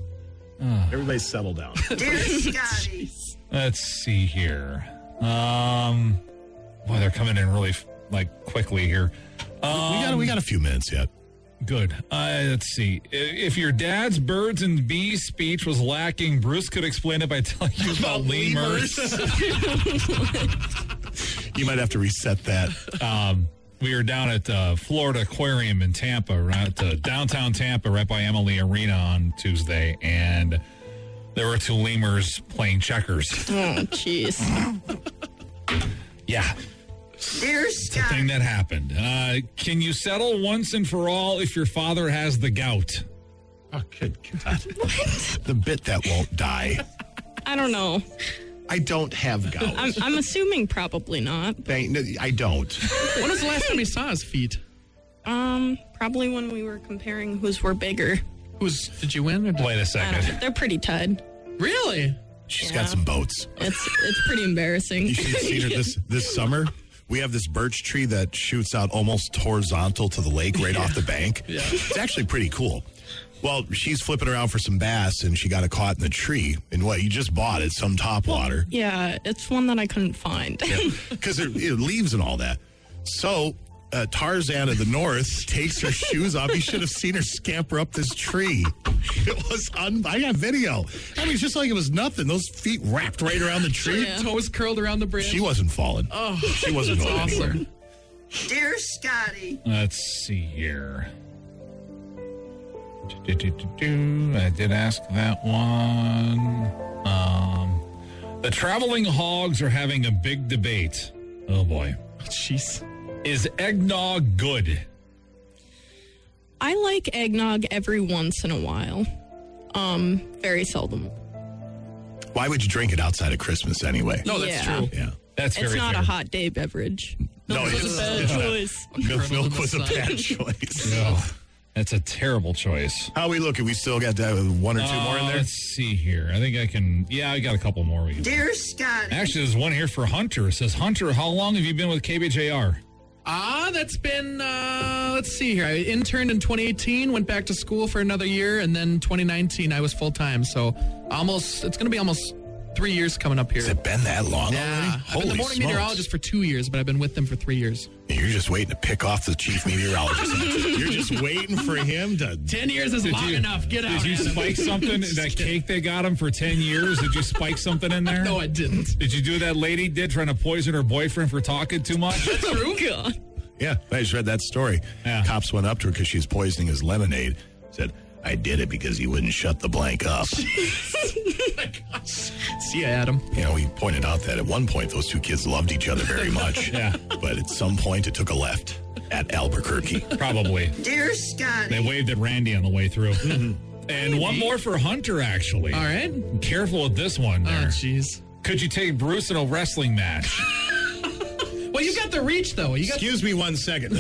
Everybody settle down. Dear Scotty. Let's see here. Boy, they're coming in really quickly here. We got a few minutes yet. Good. Let's see. If your dad's birds and bees speech was lacking, Bruce could explain it by telling you about lemurs. You might have to reset that. We were down at Florida Aquarium in Tampa, right? Downtown Tampa, right by Emily Arena on Tuesday, and there were two lemurs playing checkers. Oh, jeez. Yeah. It's a thing that happened. Can you settle once and for all if your father has the gout? Oh, good God. What? The bit that won't die. I don't know. I don't have gout. I'm assuming probably not. I don't. When was the last time he saw his feet? Probably when we were comparing whose were bigger. Did you win? Wait a second. They're pretty tied. Really? She's got some boats. It's pretty embarrassing. You should have seen her this summer. We have this birch tree that shoots out almost horizontal to the lake right off the bank. Yeah. It's actually pretty cool. Well, she's flipping around for some bass, and she got it caught in the tree. And what, you just bought it, some topwater. Yeah, it's one that I couldn't find. Because it leaves and all that. So Tarzan of the North takes her shoes off. You should have seen her scamper up this tree. It was I got video. I mean, just like it was nothing. Those feet wrapped right around the tree. Yeah. Toes curled around the branch. She wasn't falling. Oh, she wasn't going anywhere. Dear Scotty. Let's see here. I did ask that one. The traveling hogs are having a big debate. Oh, boy. Jeez. Is eggnog good? I like eggnog every once in a while. Very seldom. Why would you drink it outside of Christmas anyway? No, that's true. Yeah. It's not fair. A hot day beverage. Milk was a bad choice. Milk was a bad choice. No. That's a terrible choice. How we looking? We still got one or two more in there? Let's see here. I think I can. Yeah, I got a couple more. Dear Scotty. Actually, there's one here for Hunter. It says, Hunter, how long have you been with KBJR? That's been, let's see here. I interned in 2018, went back to school for another year, and then 2019 I was full-time. So it's going to be almost 3 years coming up here. Has it been that long already? I've been the morning meteorologist for 2 years, but I've been with them for 3 years. You're just waiting to pick off the chief meteorologist. You're just waiting for him to... 10 years is long enough. Get out. Did you spike something? That cake they got him for 10 years, did you spike something in there? No, I didn't. Did you do what that lady did, trying to poison her boyfriend for talking too much? That's true. God. Yeah, I just read that story. Yeah. Cops went up to her because she was poisoning his lemonade. Said... I did it because he wouldn't shut the blank up. See ya, Adam. You know, he pointed out that at one point those two kids loved each other very much. Yeah. But at some point it took a left at Albuquerque. Probably. Dear Scotty. They waved at Randy on the way through. And one more for Hunter, actually. All right. I'm careful with this one there. Oh, jeez. Could you take Bruce in a wrestling match? Well, you got the reach, though. Excuse me 1 second.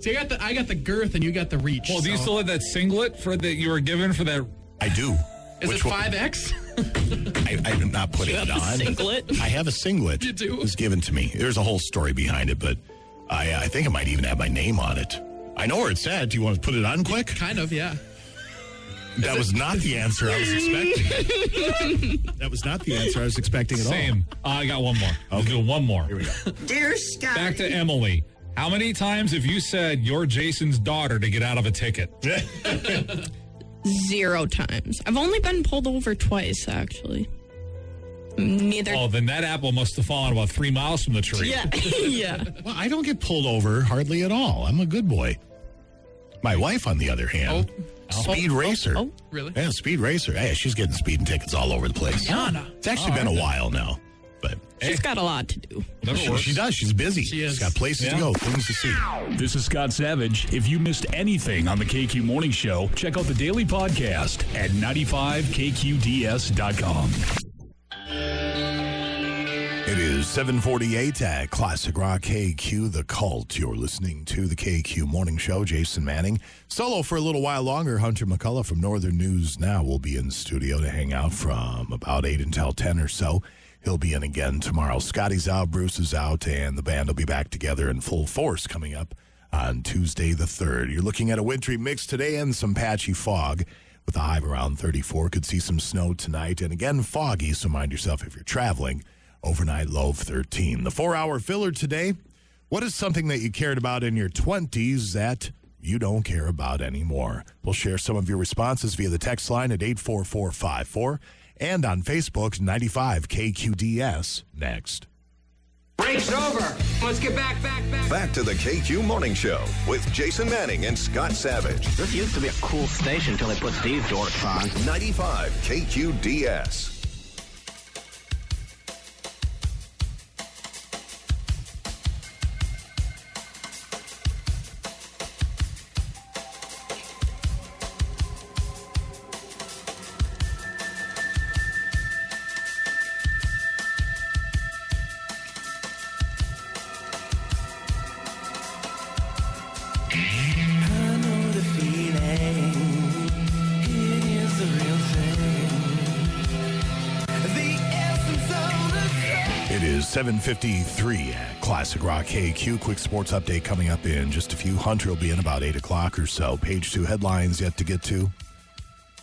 So I got the girth and you got the reach. Well, do you still have that singlet that you were given for that? I do. Is it 5X? I am not putting it on. A singlet? I have a singlet. You do? It was given to me. There's a whole story behind it, but I think it might even have my name on it. I know where it's at. Do you want to put it on quick? Kind of, yeah. That was not the answer I was expecting. That was not the answer I was expecting at all. Same. I got one more. I'll do one more. Here we go. Dear Scott. Back to Emily. How many times have you said you're Jason's daughter to get out of a ticket? 0 times. I've only been pulled over twice, actually. Neither. Oh, then that apple must have fallen about 3 miles from the tree. Yeah. Yeah. Well, I don't get pulled over hardly at all. I'm a good boy. My wife, on the other hand, speed racer. Oh, really? Yeah, speed racer. Hey, she's getting speeding tickets all over the place. It's actually been a while now. But she's got a lot to do. She does. She's busy. She's got places to go, things to see. This is Scott Savage. If you missed anything on the KQ Morning Show, check out the daily podcast at 95kqds.com. It is 7:48 at Classic Rock KQ, The Cult. You're listening to the KQ Morning Show. Jason Manning, solo for a little while longer. Hunter McCullough from Northern News Now will be in the studio to hang out from about 8 until 10 or so. He'll be in again tomorrow. Scotty's out, Bruce is out, and the band will be back together in full force coming up on Tuesday the 3rd. You're looking at a wintry mix today and some patchy fog with a high of around 34. Could see some snow tonight and again foggy, so mind yourself if you're traveling. Overnight low of 13. The 4-hour filler today, what is something that you cared about in your 20s that you don't care about anymore? We'll share some of your responses via the text line at 84454 and on Facebook, 95KQDS next. Break's over. Let's get back. Back to the KQ Morning Show with Jason Manning and Scott Savage. This used to be a cool station until they put these dorks on. 95KQDS. It is 7:53 at Classic Rock KQ. Quick sports update coming up in just a few. Hunter will be in about 8 o'clock or so. Page 2 headlines yet to get to.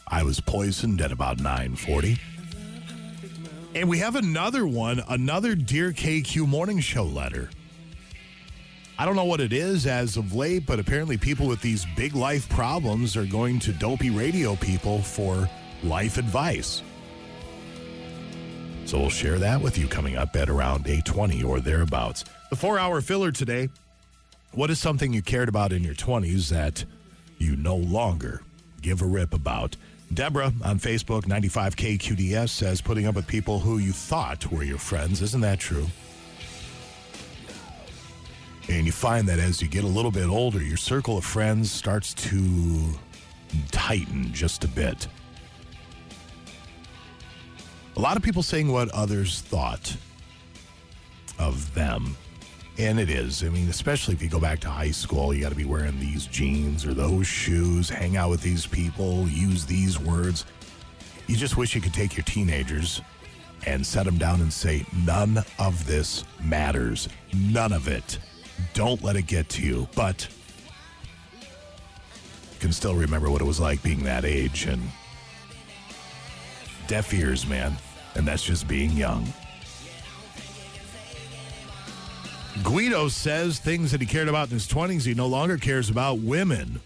I was poisoned at about 9:40. And we have another one, another Dear KQ Morning Show letter. I don't know what it is as of late, but apparently people with these big life problems are going to dopey radio people for life advice. So we'll share that with you coming up at around 8:20 or thereabouts. The 4-hour filler today, what is something you cared about in your 20s that you no longer give a rip about? Deborah on Facebook, 95KQDS, says putting up with people who you thought were your friends. Isn't that true? And you find that as you get a little bit older, your circle of friends starts to tighten just a bit. A lot of people saying what others thought of them. And it is. I mean, especially if you go back to high school, you got to be wearing these jeans or those shoes, hang out with these people, use these words. You just wish you could take your teenagers and set them down and say, none of this matters. None of it. Don't let it get to you. But you can still remember what it was like being that age and deaf ears, man, and that's just being young. Guido says things that he cared about in his 20s he no longer cares about. Women.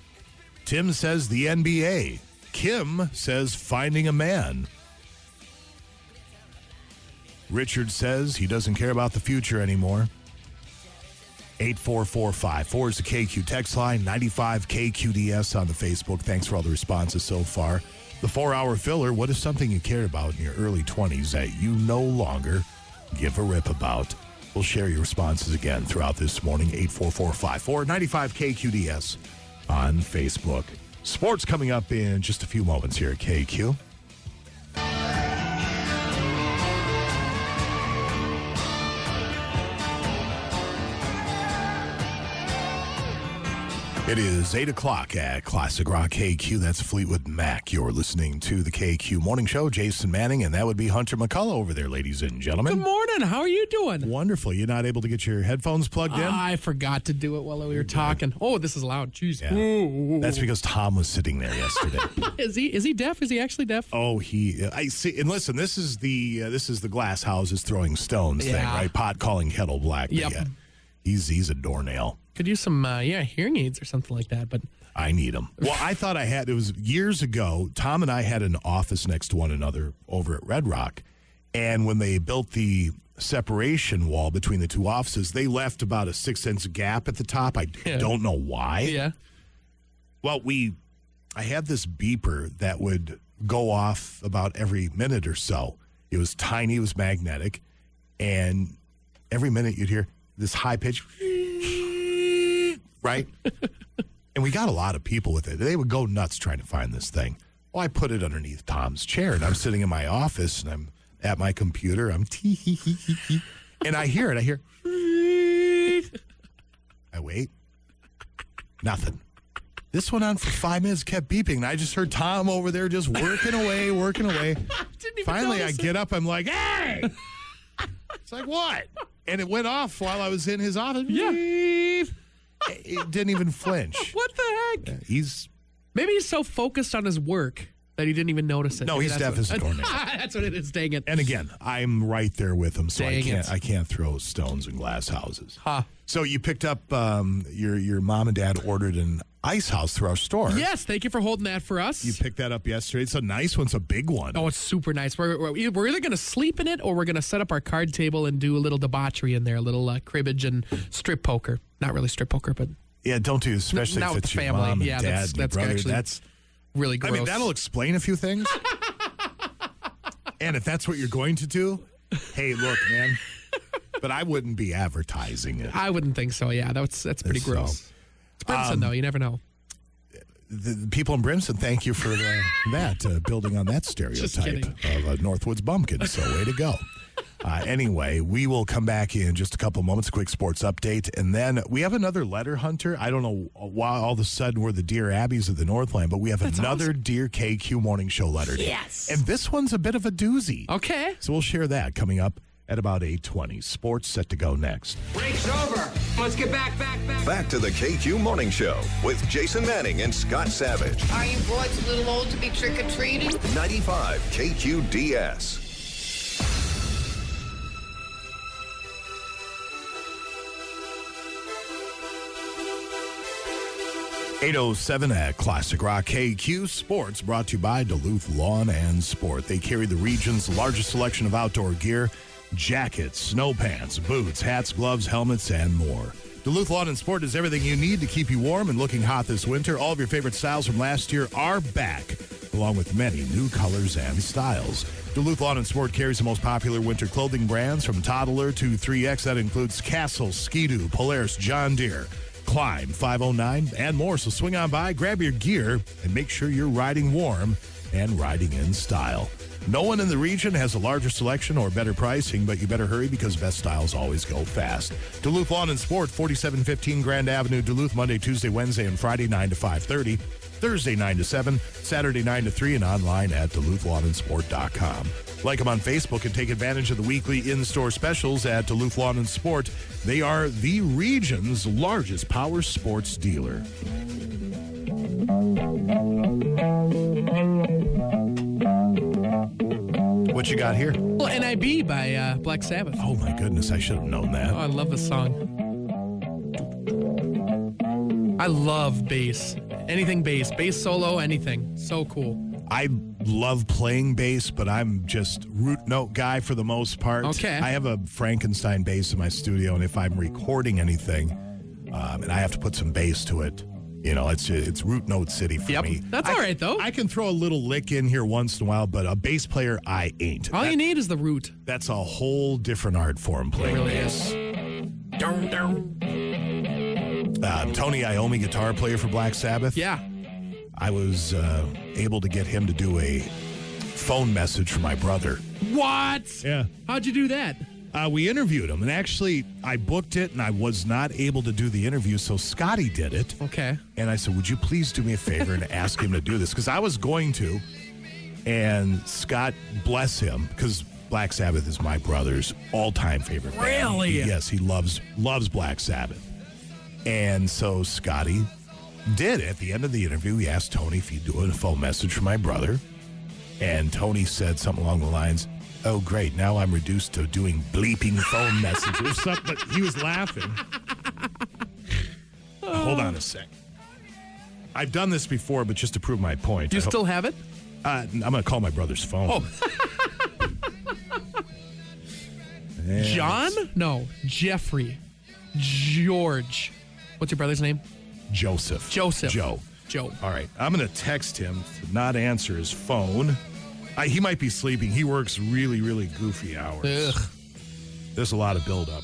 Tim says the NBA. Kim says finding a man. Richard says he doesn't care about the future anymore. 84454 is the KQ text line, 95KQDS on the Facebook. Thanks for all the responses so far. The 4-hour filler, what is something you cared about in your early 20s that you no longer give a rip about? We'll share your responses again throughout this morning, 84454, 95KQDS on Facebook. Sports coming up in just a few moments here at KQ. It is 8 o'clock at Classic Rock KQ. That's Fleetwood Mac. You're listening to the KQ Morning Show. Jason Manning, and that would be Hunter McCullough over there, ladies and gentlemen. Good morning. How are you doing? Wonderful. You're not able to get your headphones plugged in? I forgot to do it while we were talking. Oh, this is loud. Jeez. Yeah. That's because Tom was sitting there yesterday. Is he deaf? Is he actually deaf? Oh, he. I see. And listen, this is the glass houses throwing stones thing, right? Pot calling kettle black. Yep. Yeah. He's a doornail. Could use some, hearing aids or something like that, but I need them. Well, I thought I had, it was years ago, Tom and I had an office next to one another over at Red Rock, and when they built the separation wall between the two offices, they left about a 6-inch gap at the top. I don't know why. Yeah. Well, I had this beeper that would go off about every minute or so. It was tiny, it was magnetic, and every minute you'd hear this high pitch, right? And we got a lot of people with it. They would go nuts trying to find this thing. Well, I put it underneath Tom's chair, and I'm sitting in my office, and I'm at my computer. I'm tee-hee-hee-hee-hee. And I hear it. I hear, I wait. Nothing. This went on for 5 minutes, kept beeping, and I just heard Tom over there just working away. Finally, I get up. I'm like, hey! It's like, what? And it went off while I was in his office. Yeah. It didn't even flinch. What the heck? Maybe he's so focused on his work that he didn't even notice it. No, he's deficit oriented. That's what it is. Dang it. And again, I'm right there with him, so I can't throw stones in glass houses. Huh. So you picked up your mom and dad ordered an ice house through our store. Yes, thank you for holding that for us. You picked that up yesterday. It's a nice one. It's a big one. Oh, it's super nice. We're either going to sleep in it or we're going to set up our card table and do a little debauchery in there, a little cribbage and strip poker. Not really strip poker, but... Yeah, don't do, especially if it's your mom and dad and your brother. That's really gross. I mean, that'll explain a few things. And if that's what you're going to do, hey, look, man. But I wouldn't be advertising it. I wouldn't think so, yeah. That's pretty gross. So, it's Brimson, though. You never know. The people in Brimson, thank you for that, building on that stereotype of a Northwoods bumpkin. So way to go. Anyway, we will come back in just a couple moments, quick sports update, and then we have another letter hunter. I don't know why all of a sudden we're the Dear Abbeys of the Northland, but we have another awesome Dear KQ Morning Show letter. Yes. And this one's a bit of a doozy. Okay. So we'll share that coming up at about 8:20. Sports set to go next. Break's over. Let's get back. Back to the KQ Morning Show with Jason Manning and Scott Savage. Are you boys a little old to be trick-or-treating? 95 KQDS. .07 at Classic Rock. KQ Sports brought to you by Duluth Lawn and Sport. They carry the region's largest selection of outdoor gear, jackets, snow pants, boots, hats, gloves, helmets, and more. Duluth Lawn and Sport is everything you need to keep you warm and looking hot this winter. All of your favorite styles from last year are back, along with many new colors and styles. Duluth Lawn and Sport carries the most popular winter clothing brands from toddler to 3X. That includes Castle, Ski-Doo, Polaris, John Deere, Climb, 509, and more. So swing on by, grab your gear, and make sure you're riding warm and riding in style. No one in the region has a larger selection or better pricing, but you better hurry because best styles always go fast. Duluth Lawn and Sport, 4715 Grand Avenue, Duluth, Monday, Tuesday, Wednesday, and Friday, 9 to 5:30, Thursday, 9 to 7, Saturday, 9 to 3, and online at DuluthLawnandSport.com. Like them on Facebook and take advantage of the weekly in-store specials at Duluth Lawn and Sport. They are the region's largest power sports dealer. What you got here? Well, NIB by Black Sabbath. Oh, my goodness. I should have known that. Oh, I love this song. I love bass. Anything bass. Bass solo, anything. So cool. I love playing bass, but I'm just root note guy for the most part. Okay. I have a Frankenstein bass in my studio, and if I'm recording anything, and I have to put some bass to it, it's root note city for me. That's all right, though. I can throw a little lick in here once in a while, but a bass player, I ain't. All you need is the root. That's a whole different art form playing bass. Tony Iommi, guitar player for Black Sabbath. Yeah. I was able to get him to do a phone message for my brother. What? Yeah. How'd you do that? We interviewed him, and actually, I booked it, and I was not able to do the interview, so Scotty did it. Okay. And I said, would you please do me a favor and ask him to do this? Because I was going to, and Scott, bless him, because Black Sabbath is my brother's all-time favorite band. Really? Yes, he loves Black Sabbath. And so Scotty did. At the end of the interview, he asked Tony if he'd do a phone message for my brother. And Tony said something along the lines, oh, great, now I'm reduced to doing bleeping phone messages. But he was laughing. Hold on a sec. I've done this before, but just to prove my point. Do you still have it? I'm going to call my brother's phone. Oh. John? No, Jeffrey. George. What's your brother's name? Joseph. Joe. All right. I'm going to text him to not answer his phone. He might be sleeping. He works really, really goofy hours. Ugh. There's a lot of buildup.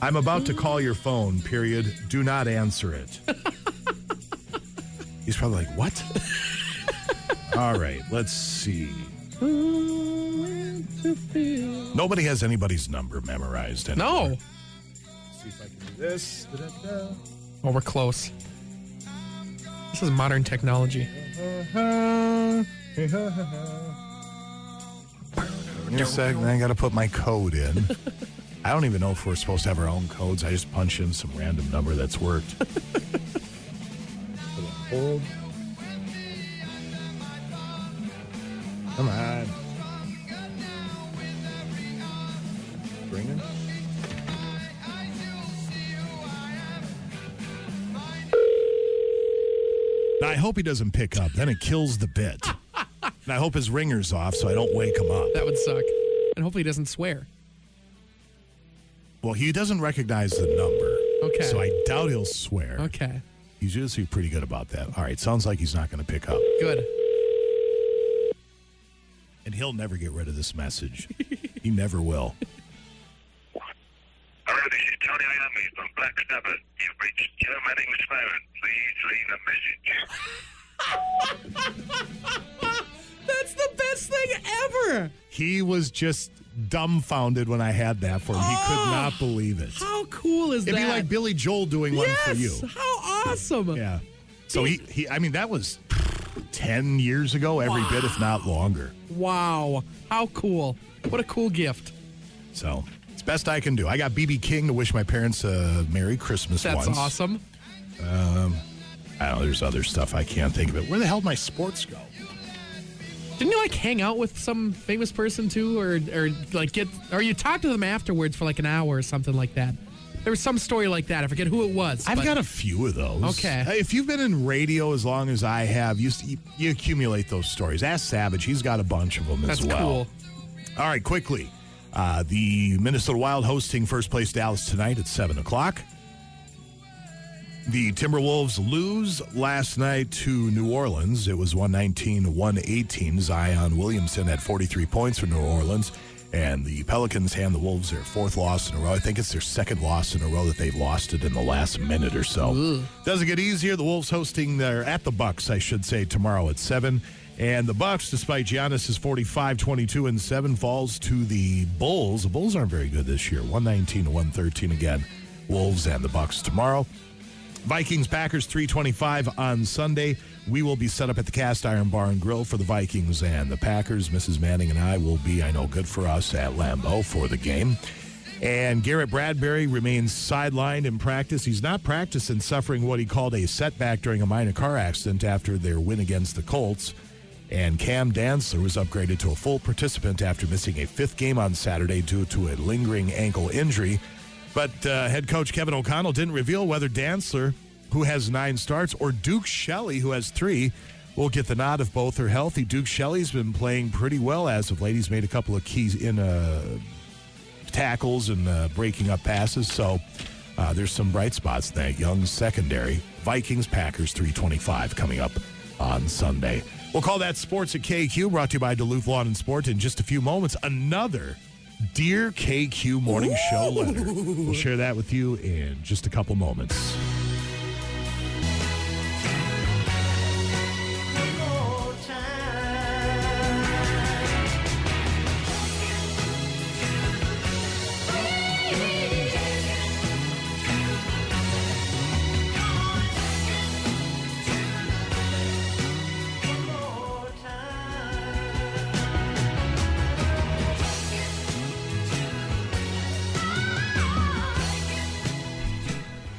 I'm about to call your phone, period. Do not answer it. He's probably like, what? All right, let's see. Nobody has anybody's number memorized anymore. No. Let's see if I can do this. Da-da-da. Oh, we're close. This is modern technology. In a second, I got to put my code in. I don't even know if we're supposed to have our own codes. I just punch in some random number that's worked. Hold. Come on. Bring it. Now, I hope he doesn't pick up. Then it kills the bit. And I hope his ringer's off so I don't wake him up. That would suck. And hopefully he doesn't swear. Well, he doesn't recognize the number. Okay. So I doubt he'll swear. Okay. He's usually pretty good about that. All right. Sounds like he's not going to pick up. Good. And he'll never get rid of this message. He never will. Hello, this is Tony Iommi from Black Sabbath. You've reached Joe Manning's phone. Please leave a message. That's the best thing ever. He was just dumbfounded when I had that for him. Oh, he could not believe it. How cool is that? It'd be like Billy Joel doing one for you. How awesome. Yeah. So he I mean, that was 10 years ago, every bit, if not longer. Wow. How cool. What a cool gift. So it's best I can do. I got BB King to wish my parents a Merry Christmas once. That's awesome. I don't know. There's other stuff I can't think of. It. Where the hell did my sports go? Didn't you, like, hang out with some famous person, too? Or like, or you talked to them afterwards for, like, an hour or something like that? There was some story like that. I forget who it was. I've got a few of those. Okay. If you've been in radio as long as I have, you accumulate those stories. Ask Savage. He's got a bunch of them as well. That's cool. All right, quickly. The Minnesota Wild hosting first place Dallas tonight at 7 o'clock. The Timberwolves lose last night to New Orleans. It was 119-118. Zion Williamson had 43 points for New Orleans. And the Pelicans hand the Wolves their fourth loss in a row. I think it's their second loss in a row that they've lost it in the last minute or so. Ooh. Doesn't get easier. The Wolves hosting their at the Bucks, I should say, tomorrow at 7. And the Bucks, despite Giannis's 45-22-7, falls to the Bulls. The Bulls aren't very good this year. 119-113 again. Wolves and the Bucks tomorrow. Vikings Packers 3:25 on Sunday. We will be set up at the Cast Iron Bar and Grill for the Vikings and the Packers. Mrs. Manning and I will be, I know, good for us at Lambeau for the game. And Garrett Bradbury remains sidelined in practice. He's not practicing, suffering what he called a setback during a minor car accident after their win against the Colts. And Cam Dantzler was upgraded to a full participant after missing a fifth game on Saturday due to a lingering ankle injury. But head coach Kevin O'Connell didn't reveal whether Dantzler, who has 9 starts, or Duke Shelley, who has 3, will get the nod if both are healthy. Duke Shelley's been playing pretty well as of late. He's made a couple of keys in tackles and breaking up passes. So there's some bright spots in that young secondary. Vikings, Packers, 3:25 coming up on Sunday. We'll call that Sports at KQ, brought to you by Duluth Lawn and Sport. In just a few moments, another Dear KQ Morning Show letter. We'll share that with you in just a couple moments.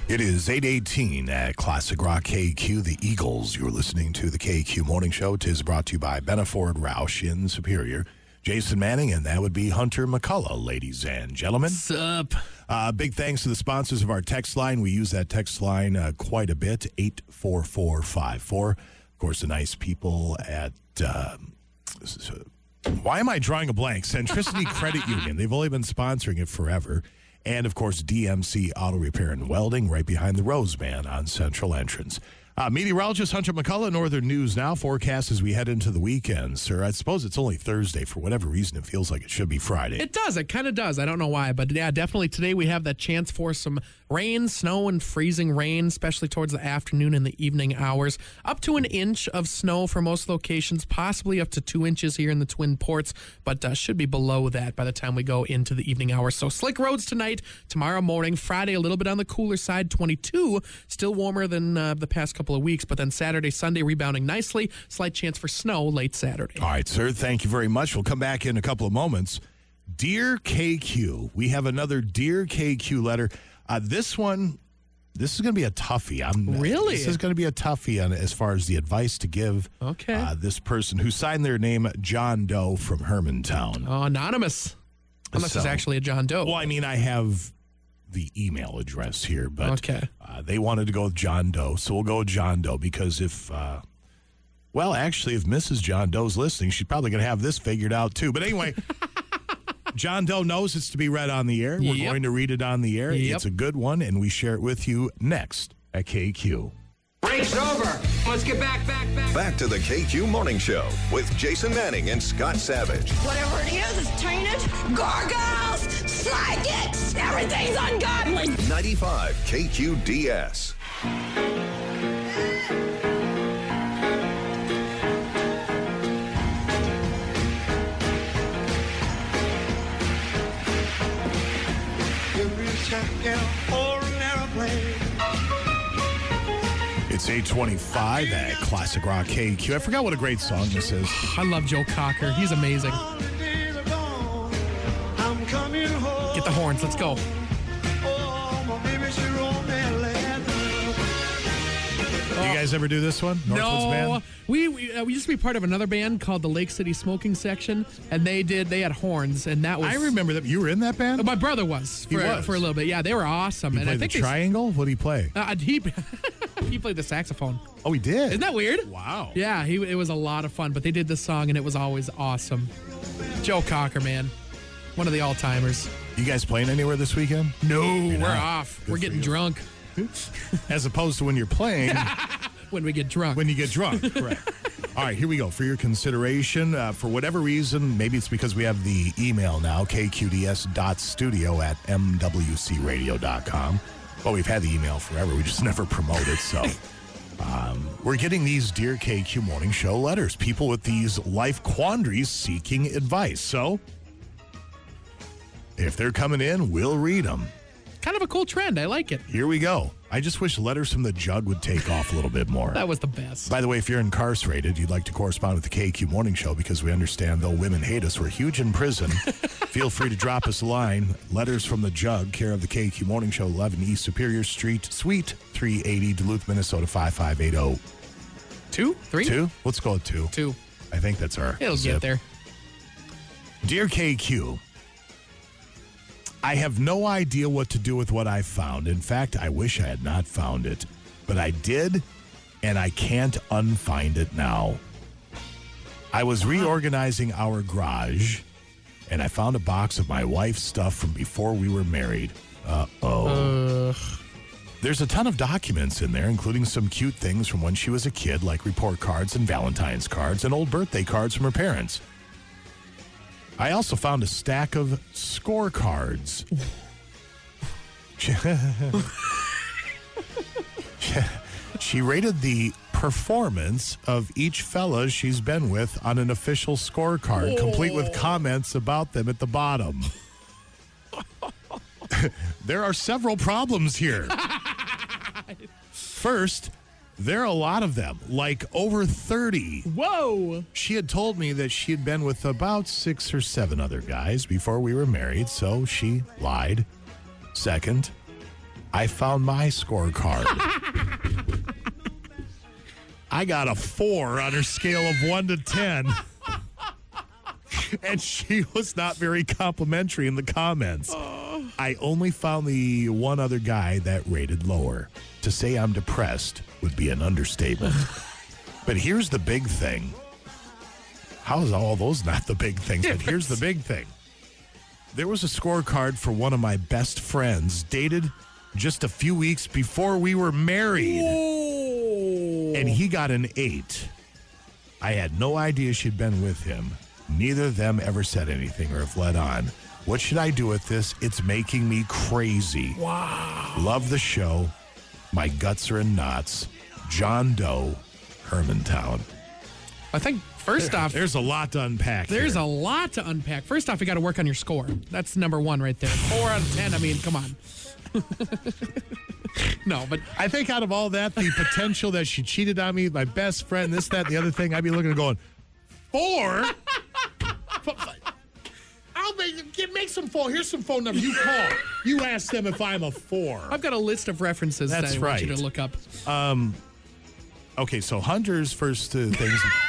It is 8:18 at Classic Rock KQ, the Eagles. You're listening to the KQ Morning Show. It is brought to you by Benford Rausch in Superior. Jason Manning, and that would be Hunter McCullough, ladies and gentlemen. What's up? Big thanks to the sponsors of our text line. We use that text line quite a bit, 84454. Of course, the nice people at... why am I drawing a blank? Centricity Credit Union. They've only been sponsoring it forever. And, of course, DMC Auto Repair and Welding right behind the Roseman on Central Entrance. Meteorologist Hunter McCullough, Northern News Now, forecast as we head into the weekend, sir. I suppose it's only Thursday. For whatever reason, it feels like it should be Friday. It does. It kind of does. I don't know why, but yeah, definitely today we have that chance for some rain, snow, and freezing rain, especially towards the afternoon and the evening hours. Up to an inch of snow for most locations, possibly up to 2 inches here in the Twin Ports, but should be below that by the time we go into the evening hours. So slick roads tonight, tomorrow morning, Friday a little bit on the cooler side, 22, still warmer than the past couple of weeks, but then Saturday, Sunday rebounding nicely, slight chance for snow late Saturday. All right, sir, thank you very much. We'll come back in a couple of moments. Dear KQ, we have another Dear KQ letter. This is going to be a toughie. This is going to be a toughie on, as far as the advice to give. Okay. This person who signed their name, John Doe from Hermantown. Oh, anonymous. Unless it's actually a John Doe. Well, I mean, I have the email address here, but they wanted to go with John Doe, so we'll go with John Doe because if Mrs. John Doe's listening, she's probably going to have this figured out too. But anyway, John Doe knows it's to be read on the air. We're going to read it on the air. It's a good one, and we share it with you next at KQ. Break's over. Let's get back. Back to the KQ Morning Show with Jason Manning and Scott Savage. Whatever it is, it's teenage, gargoyles, slide dicks, everything's ungodly. 95 KQDS. It's 8:25 at Classic Rock KQ. I forgot what a great song this is. I love Joe Cocker. He's amazing. Get the horns. Let's go. You guys ever do this one? Northland's band? We used to be part of another band called the Lake City Smoking Section, and they had horns, and that was... I remember that. You were in that band? My brother was. For a little bit. Yeah, they were awesome. He played the triangle? What did he play? He played the saxophone. Oh, he did? Isn't that weird? Wow. Yeah, it was a lot of fun, but they did this song, and it was always awesome. Joe Cocker, man. One of the all-timers. You guys playing anywhere this weekend? No, we're off. We're getting drunk. As opposed to when you're playing. When we get drunk. When you get drunk, correct. All right, here we go. For your consideration, for whatever reason, maybe it's because we have the email now, kqds.studio@mwcradio.com. Well, we've had the email forever. We just never promote it, so... we're getting these Dear KQ Morning Show letters. People with these life quandaries seeking advice. So, if they're coming in, we'll read them. Kind of a cool trend. I like it. Here we go. I just wish letters from the jug would take off a little bit more. That was the best. By the way, if you're incarcerated, you'd like to correspond with the KQ Morning Show because we understand though women hate us, we're huge in prison. Feel free to drop us a line. Letters from the Jug, care of the KQ Morning Show, 11 East Superior Street, Suite 380, Duluth, Minnesota, 55802. Two? Let's go with two. Two. I think that's our zip. It'll get there. Dear KQ, I have no idea what to do with what I found. In fact, I wish I had not found it. But I did, and I can't unfind it now. I was reorganizing our garage, and I found a box of my wife's stuff from before we were married. Uh-oh. There's a ton of documents in there, including some cute things from when she was a kid, like report cards and Valentine's cards and old birthday cards from her parents. I also found a stack of scorecards. She rated the performance of each fella she's been with on an official scorecard, complete with comments about them at the bottom. There are several problems here. First, there are a lot of them, like over 30. Whoa! She had told me that she had been with about 6 or 7 other guys before we were married, so she lied. Second, I found my scorecard. I got a 4 on her scale of 1 to 10. And she was not very complimentary in the comments. I only found the one other guy that rated lower. To say I'm depressed would be an understatement. But here's the big thing. How is all those not the big things? But here's the big thing. There was a scorecard for one of my best friends dated just a few weeks before we were married. Ooh. and he got an 8. I had no idea she'd been with him. Neither of them ever said anything or have let on. What should I do with this? It's making me crazy. Wow. Love the show. My guts are in knots. John Doe, Hermantown. I think first off, there's a lot to unpack. First off, you got to work on your score. That's number one right there. 4 out of 10. I mean, come on. No, but I think out of all that, the potential that she cheated on me, my best friend, this, that, and the other thing, I'd be looking and going, 4? I'll make some phone. Here's some phone number. You call. You ask them if I'm a 4. I've got a list of references that I want you to look up. Okay, so Hunter's first things.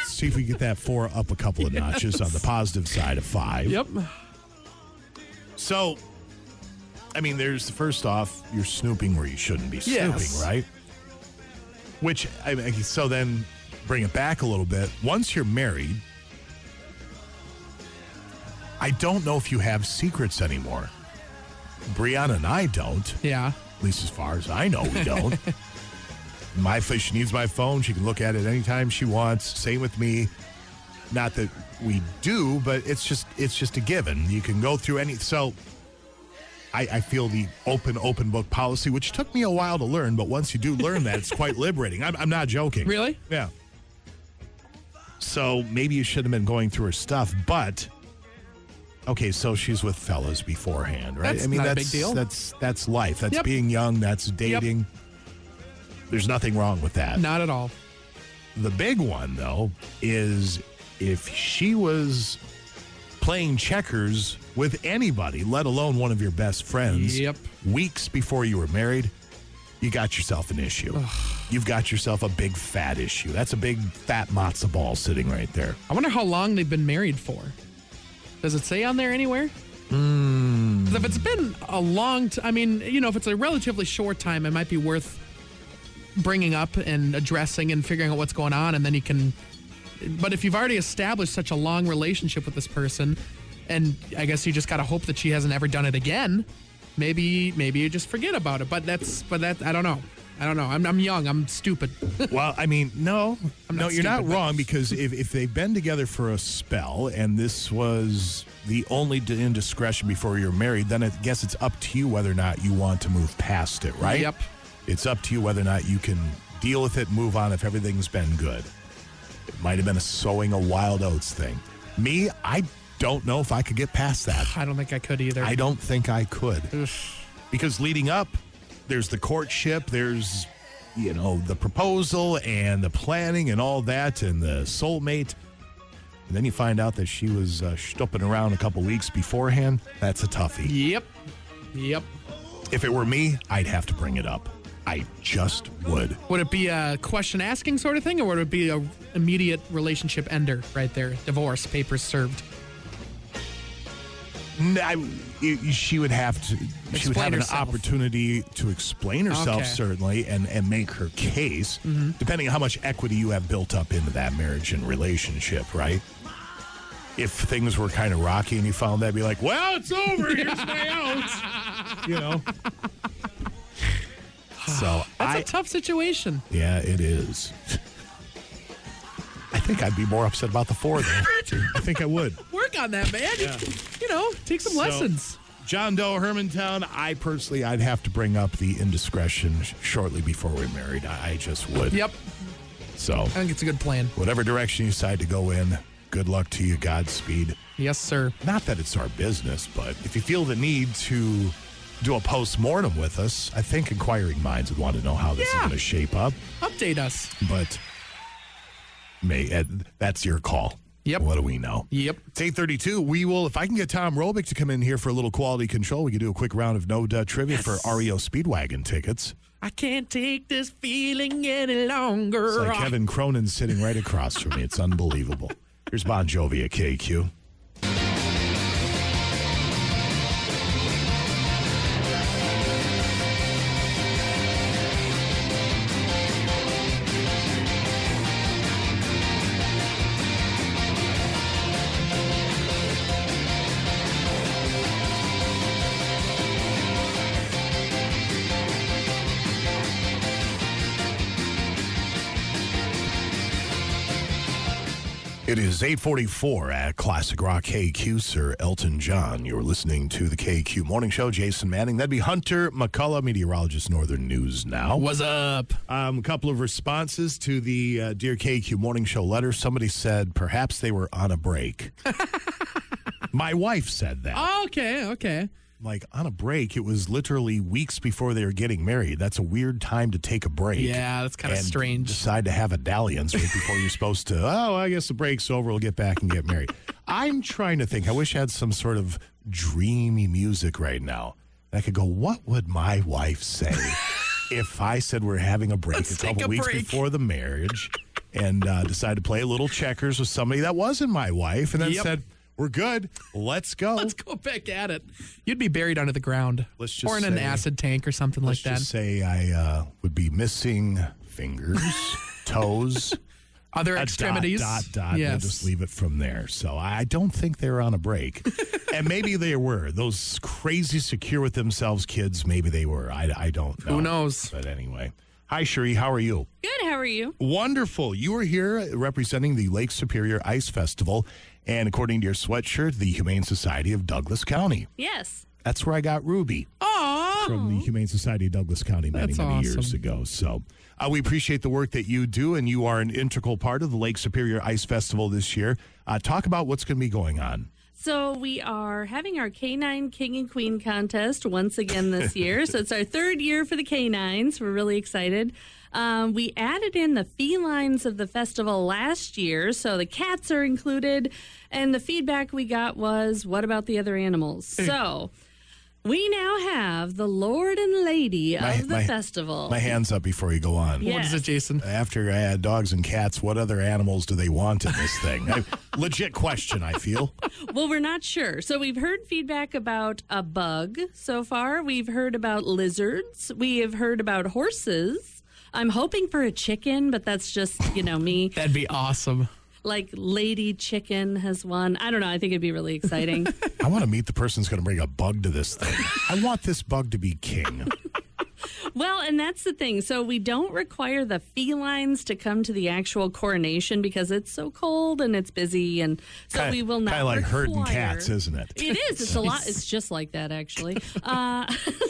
See if we get that 4 up a couple of notches on the positive side of 5. Yep. So, I mean, there's first off, you're snooping where you shouldn't be snooping, right? Which, I mean, so then bring it back a little bit. Once you're married, I don't know if you have secrets anymore. Brianna and I don't. Yeah. At least as far as I know, we don't. She needs my phone. She can look at it anytime she wants. Same with me. Not that we do, but it's just a given. You can go through any. So I feel the open book policy, which took me a while to learn, but once you do learn that, it's quite liberating. I'm not joking. Really? Yeah. So maybe you shouldn't have been going through her stuff, but okay, so she's with fellas beforehand, right? That's a big deal. That's life. That's being young. That's dating. Yep. There's nothing wrong with that. Not at all. The big one, though, is if she was playing checkers with anybody, let alone one of your best friends, weeks before you were married, you got yourself an issue. Ugh. You've got yourself a big fat issue. That's a big fat matzo ball sitting right there. I wonder how long they've been married for. Does it say on there anywhere? If it's been a long time, I mean, you know, if it's a relatively short time, it might be worth bringing up and addressing and figuring out what's going on, and then you can. But if you've already established such a long relationship with this person, and I guess you just gotta hope that she hasn't ever done it again, maybe you just forget about it. But I don't know. I'm young. I'm stupid. Well, I mean, no. You're not wrong, because if they've been together for a spell and this was the only indiscretion before you're married, then I guess it's up to you whether or not you want to move past it, right? Yep. It's up to you whether or not you can deal with it, move on if everything's been good. It might have been sowing a wild oats thing. Me, I don't know if I could get past that. I don't think I could either. I don't think I could. Because leading up, there's the courtship, there's, you know, the proposal and the planning and all that and the soulmate. And then you find out that she was stooping around a couple weeks beforehand. That's a toughie. Yep. If it were me, I'd have to bring it up. I just would. Would it be a question-asking sort of thing, or would it be an immediate relationship ender right there? Divorce, papers served. No, she would have to. She would have an opportunity to explain herself, certainly, and make her case, depending on how much equity you have built up into that marriage and relationship, right? If things were kind of rocky and you found that, be like, well, it's over. Here's my out. You know? So that's a tough situation. Yeah, it is. I think I'd be more upset about the 4, though. I think I would. Work on that, man. Yeah. You know, take some lessons. John Doe, Hermantown, I'd have to bring up the indiscretion shortly before we're married. I just would. Yep. So I think it's a good plan. Whatever direction you decide to go in, good luck to you. Godspeed. Yes, sir. Not that it's our business, but if you feel the need to do a post-mortem with us, I think inquiring minds would want to know how this is going to shape up. Update us. But that's your call. Yep. What do we know? Yep. It's 8:32. We will, if I can get Tom Robick to come in here for a little quality control, we can do a quick round of no-duh trivia for REO Speedwagon tickets. I can't take this feeling any longer. It's like Kevin Cronin sitting right across from me. It's unbelievable. Here's Bon Jovi at KQ. It is 8:44 at Classic Rock KQ, Sir Elton John. You're listening to the KQ Morning Show. Jason Manning. That'd be Hunter McCullough, meteorologist, Northern News Now. What's up? A couple of responses to the Dear KQ Morning Show letter. Somebody said perhaps they were on a break. My wife said that. Oh, okay. Like, on a break, it was literally weeks before they were getting married. That's a weird time to take a break. Yeah, that's kind of strange. Decide to have a dalliance right before you're supposed to, oh, I guess the break's over, we'll get back and get married. I'm trying to think. I wish I had some sort of dreamy music right now. I could go, what would my wife say if I said we're having a break a couple weeks before the marriage and decided to play a little checkers with somebody that wasn't my wife and then said, we're good. Let's go. Let's go back at it. You'd be buried under the ground. Let's just or in an acid tank or something like that. Let's just say I would be missing fingers, toes. Other extremities. Dot. Yes. We'll just leave it from there. So I don't think they're on a break. And maybe they were. Those crazy secure with themselves kids, maybe they were. I don't know. Who knows? But anyway. Hi, Sheree. How are you? Good. How are you? Wonderful. You are here representing the Lake Superior Ice Festival. And according to your sweatshirt, the Humane Society of Douglas County. Yes. That's where I got Ruby. Aww. From the Humane Society of Douglas County many years ago. So we appreciate the work that you do, and you are an integral part of the Lake Superior Ice Festival this year. Talk about what's going to be going on. So we are having our Canine King and Queen contest once again this year. So it's our third year for the canines. We're really excited. We added in the felines of the festival last year, so the cats are included, and the feedback we got was, what about the other animals? Hey. So we now have the Lord and Lady of the festival. My hand's up before you go on. Yes. What is it, Jason? After I had dogs and cats, what other animals do they want in this thing? Legit question, I feel. Well, we're not sure. So we've heard feedback about a bug so far. We've heard about lizards. We have heard about horses. I'm hoping for a chicken, but that's just, me. That'd be awesome. Like Lady Chicken has won. I don't know. I think it'd be really exciting. I want to meet the person who's going to bring a bug to this thing. I want this bug to be king. Well, and that's the thing. So we don't require the felines to come to the actual coronation because it's so cold and it's busy. And so we will not require. Kind of like herding cats, isn't it? It is. It's a lot. It's just like that, actually.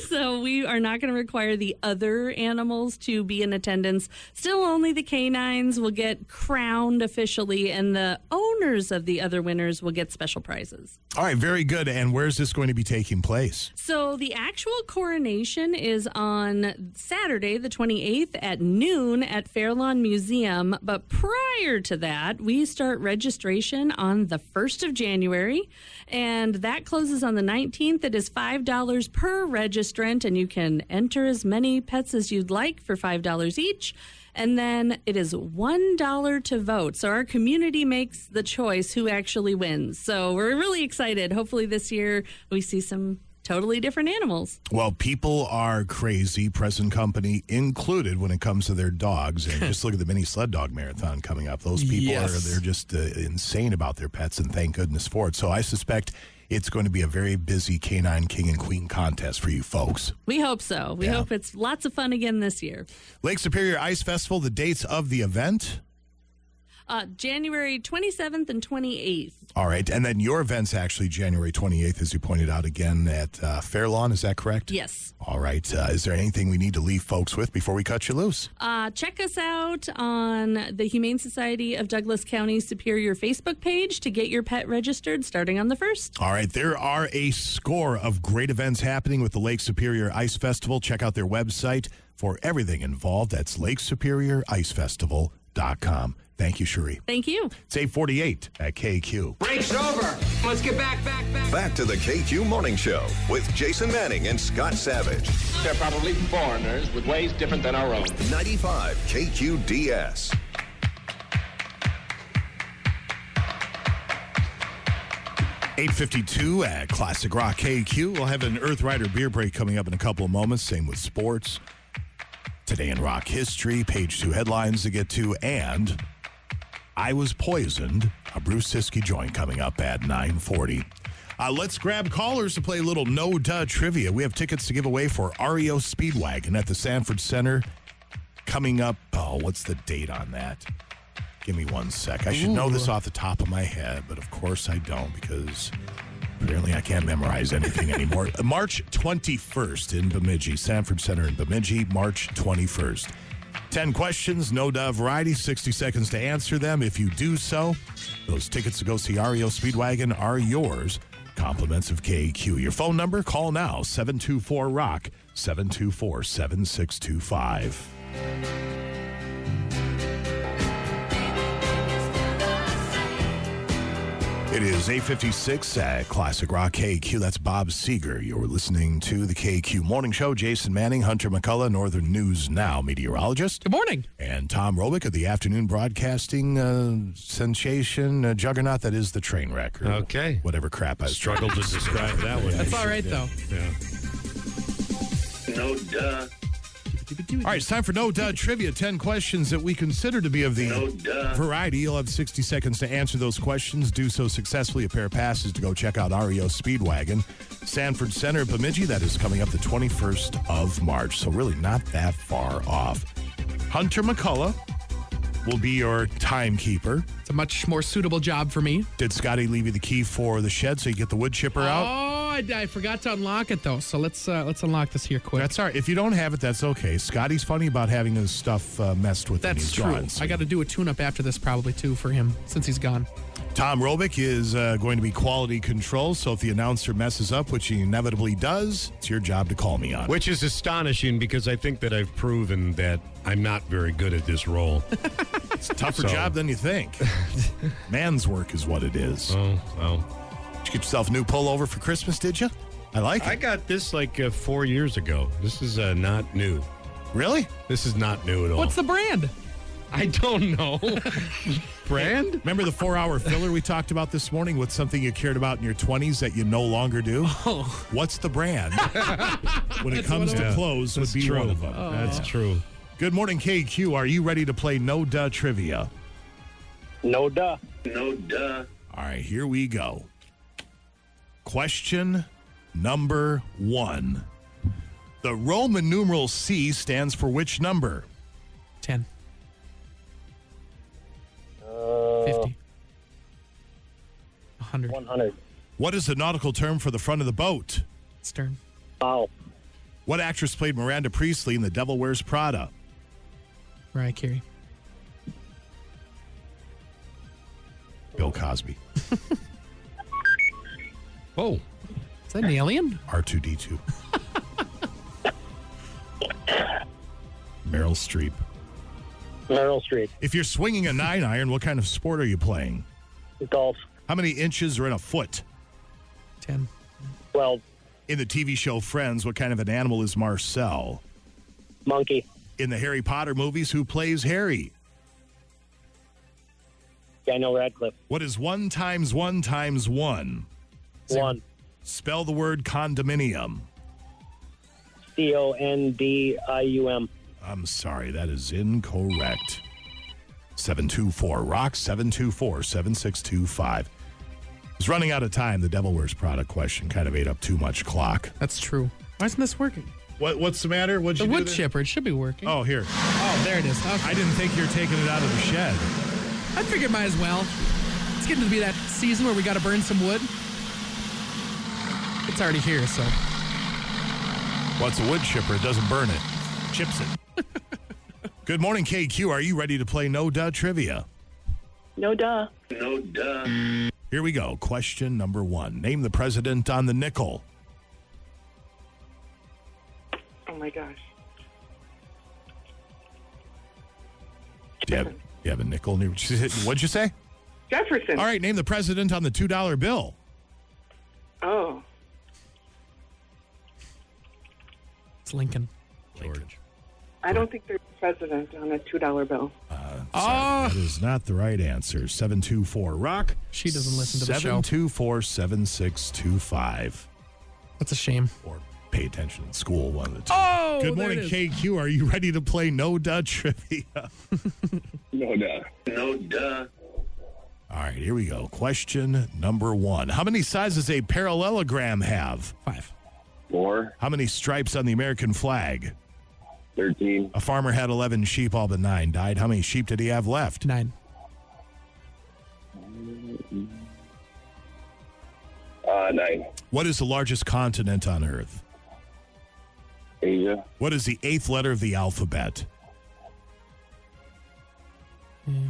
So we are not going to require the other animals to be in attendance. Still only the canines will get crowned officially, and the owners of the other winners will get special prizes. All right. Very good. And where's this going to be taking place? So the actual coronation is on Saturday, the 28th at noon at Fairlawn Museum. But prior to that, we start registration on the 1st of January, and that closes on the 19th. It is $5 per registrant, and you can enter as many pets as you'd like for $5 each. And then it is $1 to vote. So our community makes the choice who actually wins. So we're really excited. Hopefully this year we see some totally different animals. Well, people are crazy, present company included, when it comes to their dogs. And just look at the mini sled dog marathon coming up. Those people they're just insane about their pets, and thank goodness for it. So I suspect it's going to be a very busy Canine King and Queen contest for you folks. We hope so. We hope it's lots of fun again this year. Lake Superior Ice Festival, the dates of the event? January 27th and 28th. All right. And then your event's actually January 28th, as you pointed out again, at Fairlawn. Is that correct? Yes. All right. Is there anything we need to leave folks with before we cut you loose? Check us out on the Humane Society of Douglas County Superior Facebook page to get your pet registered starting on the 1st. All right. There are a score of great events happening with the Lake Superior Ice Festival. Check out their website for everything involved. That's LakeSuperiorIceFestival.com. Thank you, Sheree. Thank you. It's 8:48 at KQ. Break's over. Let's get back. Back to the KQ Morning Show with Jason Manning and Scott Savage. They're probably foreigners with ways different than our own. 95 KQDS. $8:52 at Classic Rock KQ. We'll have an Earthrider beer break coming up in a couple of moments. Same with sports. Today in rock history, page 2 headlines to get to, and I Was Poisoned, a Bruce Siskey joint coming up at 9:40. Let's grab callers to play a little no-duh trivia. We have tickets to give away for REO Speedwagon at the Sanford Center coming up. Oh, what's the date on that? Give me one sec. I should know this off the top of my head, but of course I don't because apparently I can't memorize anything anymore. March 21st in Bemidji, Sanford Center in Bemidji, March 21st. 10 questions, no DAV variety, 60 seconds to answer them. If you do so, those tickets to go see REO Speedwagon are yours. Compliments of KQ. Your phone number, call now, 724-ROCK, 724-7625. It is 8:56 at Classic Rock KQ. That's Bob Seeger. You're listening to the KQ Morning Show. Jason Manning, Hunter McCullough, Northern News Now meteorologist. Good morning. And Tom Robick of the afternoon broadcasting sensation juggernaut that is the train wreck. Okay. Whatever crap I struggled to describe that one. That's all right, though. Yeah. No duh. All right, it's time for No Duh Trivia. 10 questions that we consider to be of the variety. You'll have 60 seconds to answer those questions. Do so successfully. A pair of passes to go check out REO Speedwagon. Sanford Center, Bemidji, that is coming up the 21st of March. So really not that far off. Hunter McCullough will be your timekeeper. It's a much more suitable job for me. Did Scotty leave you the key for the shed so you get the wood chipper out? I forgot to unlock it, though, so let's unlock this here quick. That's all right. If you don't have it, that's okay. Scotty's funny about having his stuff messed with. That's true. Gone, so. I got to do a tune-up after this probably, too, for him since he's gone. Tom Robick is going to be quality control, so if the announcer messes up, which he inevitably does, it's your job to call me on. Which is astonishing because I think that I've proven that I'm not very good at this role. It's a tougher job than you think. Man's work is what it is. Oh, well. Did you get yourself a new pullover for Christmas, did you? I like it. I got this like 4 years ago. This is not new. Really? This is not new at all. What's the brand? I don't know. Brand? Remember the 4-hour filler we talked about this morning? What's something you cared about in your 20s that you no longer do? Oh. What's the brand? When it comes to clothes, that's would be true. One of them. Oh. That's true. Good morning, KQ. Are you ready to play No Duh Trivia? No duh. No duh. All right, here we go. Question number 1. The Roman numeral C stands for which number? 10. 50. 100. 100. What is the nautical term for the front of the boat? Stern. Bow. What actress played Miranda Priestley in The Devil Wears Prada? Mariah Carey. Bill Cosby. Oh, is that an alien? R2-D2. Meryl Streep. Meryl Streep. If you're swinging a 9-iron, what kind of sport are you playing? Golf. How many inches are in a foot? 10. 12. In the TV show Friends, what kind of an animal is Marcel? Monkey. In the Harry Potter movies, who plays Harry? Daniel Radcliffe. What is 1 times 1 times 1? 1. Spell the word condominium. C-O-N-D-I-U-M. I'm sorry, that is incorrect. 724-ROCK, 724-7625. It's running out of time. The Devil Wears Prada question kind of ate up too much clock. That's true. Why isn't this working? What's the matter? What'd you do? The wood chipper. It should be working. Oh, here. Oh, there it is. Okay. I didn't think you were taking it out of the shed. I figured might as well. It's getting to be that season where we got to burn some wood. It's already here, so. What's a wood chipper? It doesn't burn it. Chips it. Good morning, KQ. Are you ready to play No Duh Trivia? No duh. No duh. Here we go. Question number 1. Name the president on the nickel. Oh, my gosh. Do you have a nickel? What'd you say? Jefferson. All right, name the president on the $2 bill. Oh. Lincoln. George. I don't think there's a president on a $2 bill. That is not the right answer. 724-ROCK. She doesn't listen to the show. 724-7625. That's a shame. Or pay attention in school one of the two. Oh, good morning, KQ. Are you ready to play No Duh Trivia? No duh. No duh. All right, here we go. Question number 1. How many sides does a parallelogram have? 5. 4. How many stripes on the American flag? 13. A farmer had 11 sheep, all but 9 died. How many sheep did he have left? 9. 9. What is the largest continent on Earth? Asia. What is the 8th letter of the alphabet?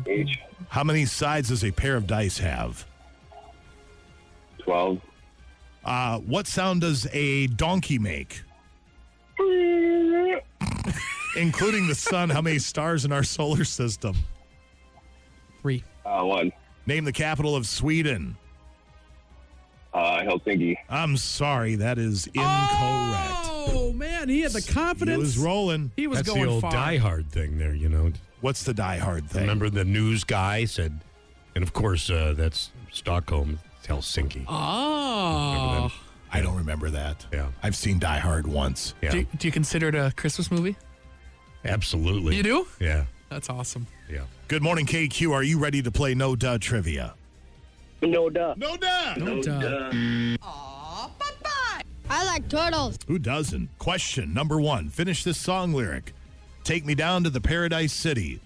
H. How many sides does a pair of dice have? 12. What sound does a donkey make? Including the sun, how many stars in our solar system? 3. 1. Name the capital of Sweden. Helsinki. I'm sorry, that is incorrect. Oh, man, he had the confidence. He was rolling. He was going far. That's the old Die Hard thing there, you know. What's the Die Hard thing? Remember the news guy said, and of course, that's Stockholm, Helsinki. Oh. I don't remember that. Yeah. I've seen Die Hard once. Yeah. Do you consider it a Christmas movie? Absolutely. You do? Yeah. That's awesome. Yeah. Good morning, KQ. Are you ready to play No Duh Trivia? No duh. No duh. No duh. Aw, bye-bye. I like turtles. Who doesn't? Question number 1. Finish this song lyric. Take me down to the Paradise City.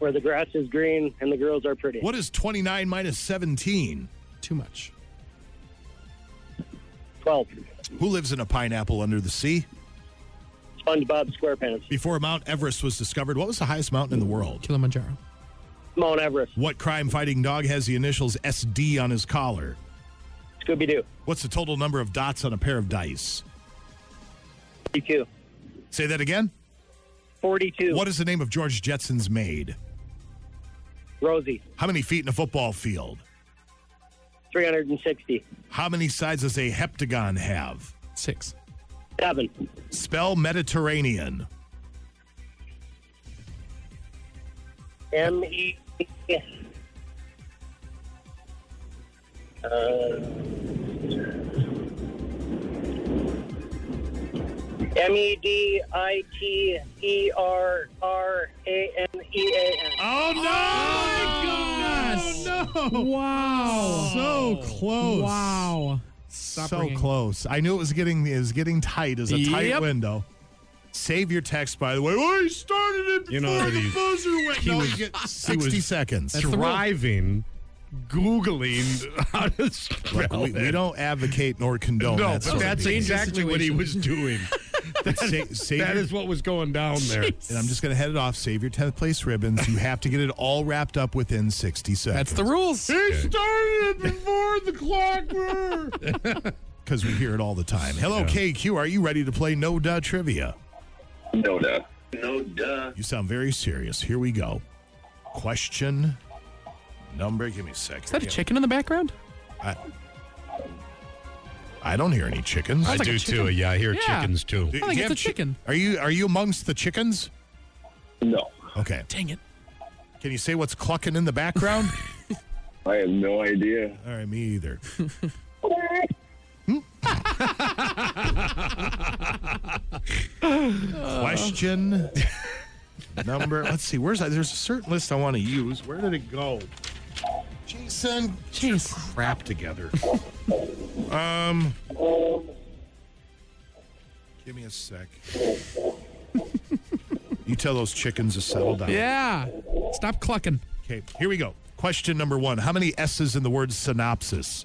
Where the grass is green and the girls are pretty. What is 29 minus 17? Too much. 12. Who lives in a pineapple under the sea? SpongeBob SquarePants. Before Mount Everest was discovered, what was the highest mountain in the world? Kilimanjaro. Mount Everest. What crime-fighting dog has the initials SD on his collar? Scooby-Doo. What's the total number of dots on a pair of dice? 42. Say that again? 42. What is the name of George Jetson's maid? Rosie. How many feet in a football field? 360. How many sides does a heptagon have? 6. 7. Spell Mediterranean. M-E... MEDITERRANEAN. Oh, no! Oh, my goodness! Oh, no! Wow. So close. Wow. Stop so ringing. Close. I knew it was getting tight. As a tight window. Save your text, by the way. Oh, he started it before the buzzer went. No, you get 60 seconds. Thriving, Googling how to spell it. We don't advocate nor condone that. No, but that's exactly what he was doing. That is what was going down there. Jeez. And I'm just going to head it off. Save your 10th place ribbons. You have to get it all wrapped up within 60 seconds. That's the rules. He started it before the clock. Because we hear it all the time. Hello, KQ. Are you ready to play No Duh Trivia? No duh. No duh. You sound very serious. Here we go. Question number. Give me a second. Is that a chicken in the background? I don't hear any chickens. I do too. Yeah, I hear chickens too. I think it's a chicken. Are you amongst the chickens? No. Okay. Dang it. Can you say what's clucking in the background? I have no idea. All right, me either. Question number. Let's see. There's a certain list I want to use. Where did it go? Jason, jeez, crap together. Give me a sec. You tell those chickens to settle down. Yeah. Stop clucking. Okay. Here we go. Question number 1. How many S's in the word synopsis?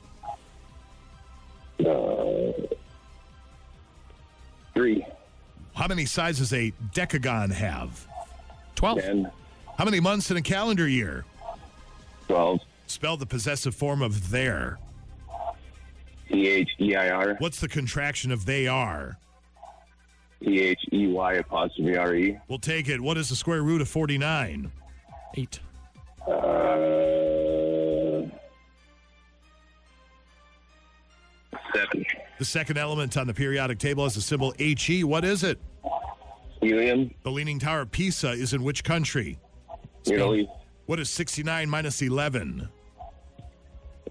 3. How many sides does a decagon have? 12. 10. How many months in a calendar year? 12. Spell the possessive form of their. THEIR. What's the contraction of they are? THEY''RE. We'll take it. What is the square root of 49? 8. 7. The second element on the periodic table has the symbol He. What is it? Helium. The Leaning Tower of Pisa is in which country? Spain. Italy. What is 69 minus 11?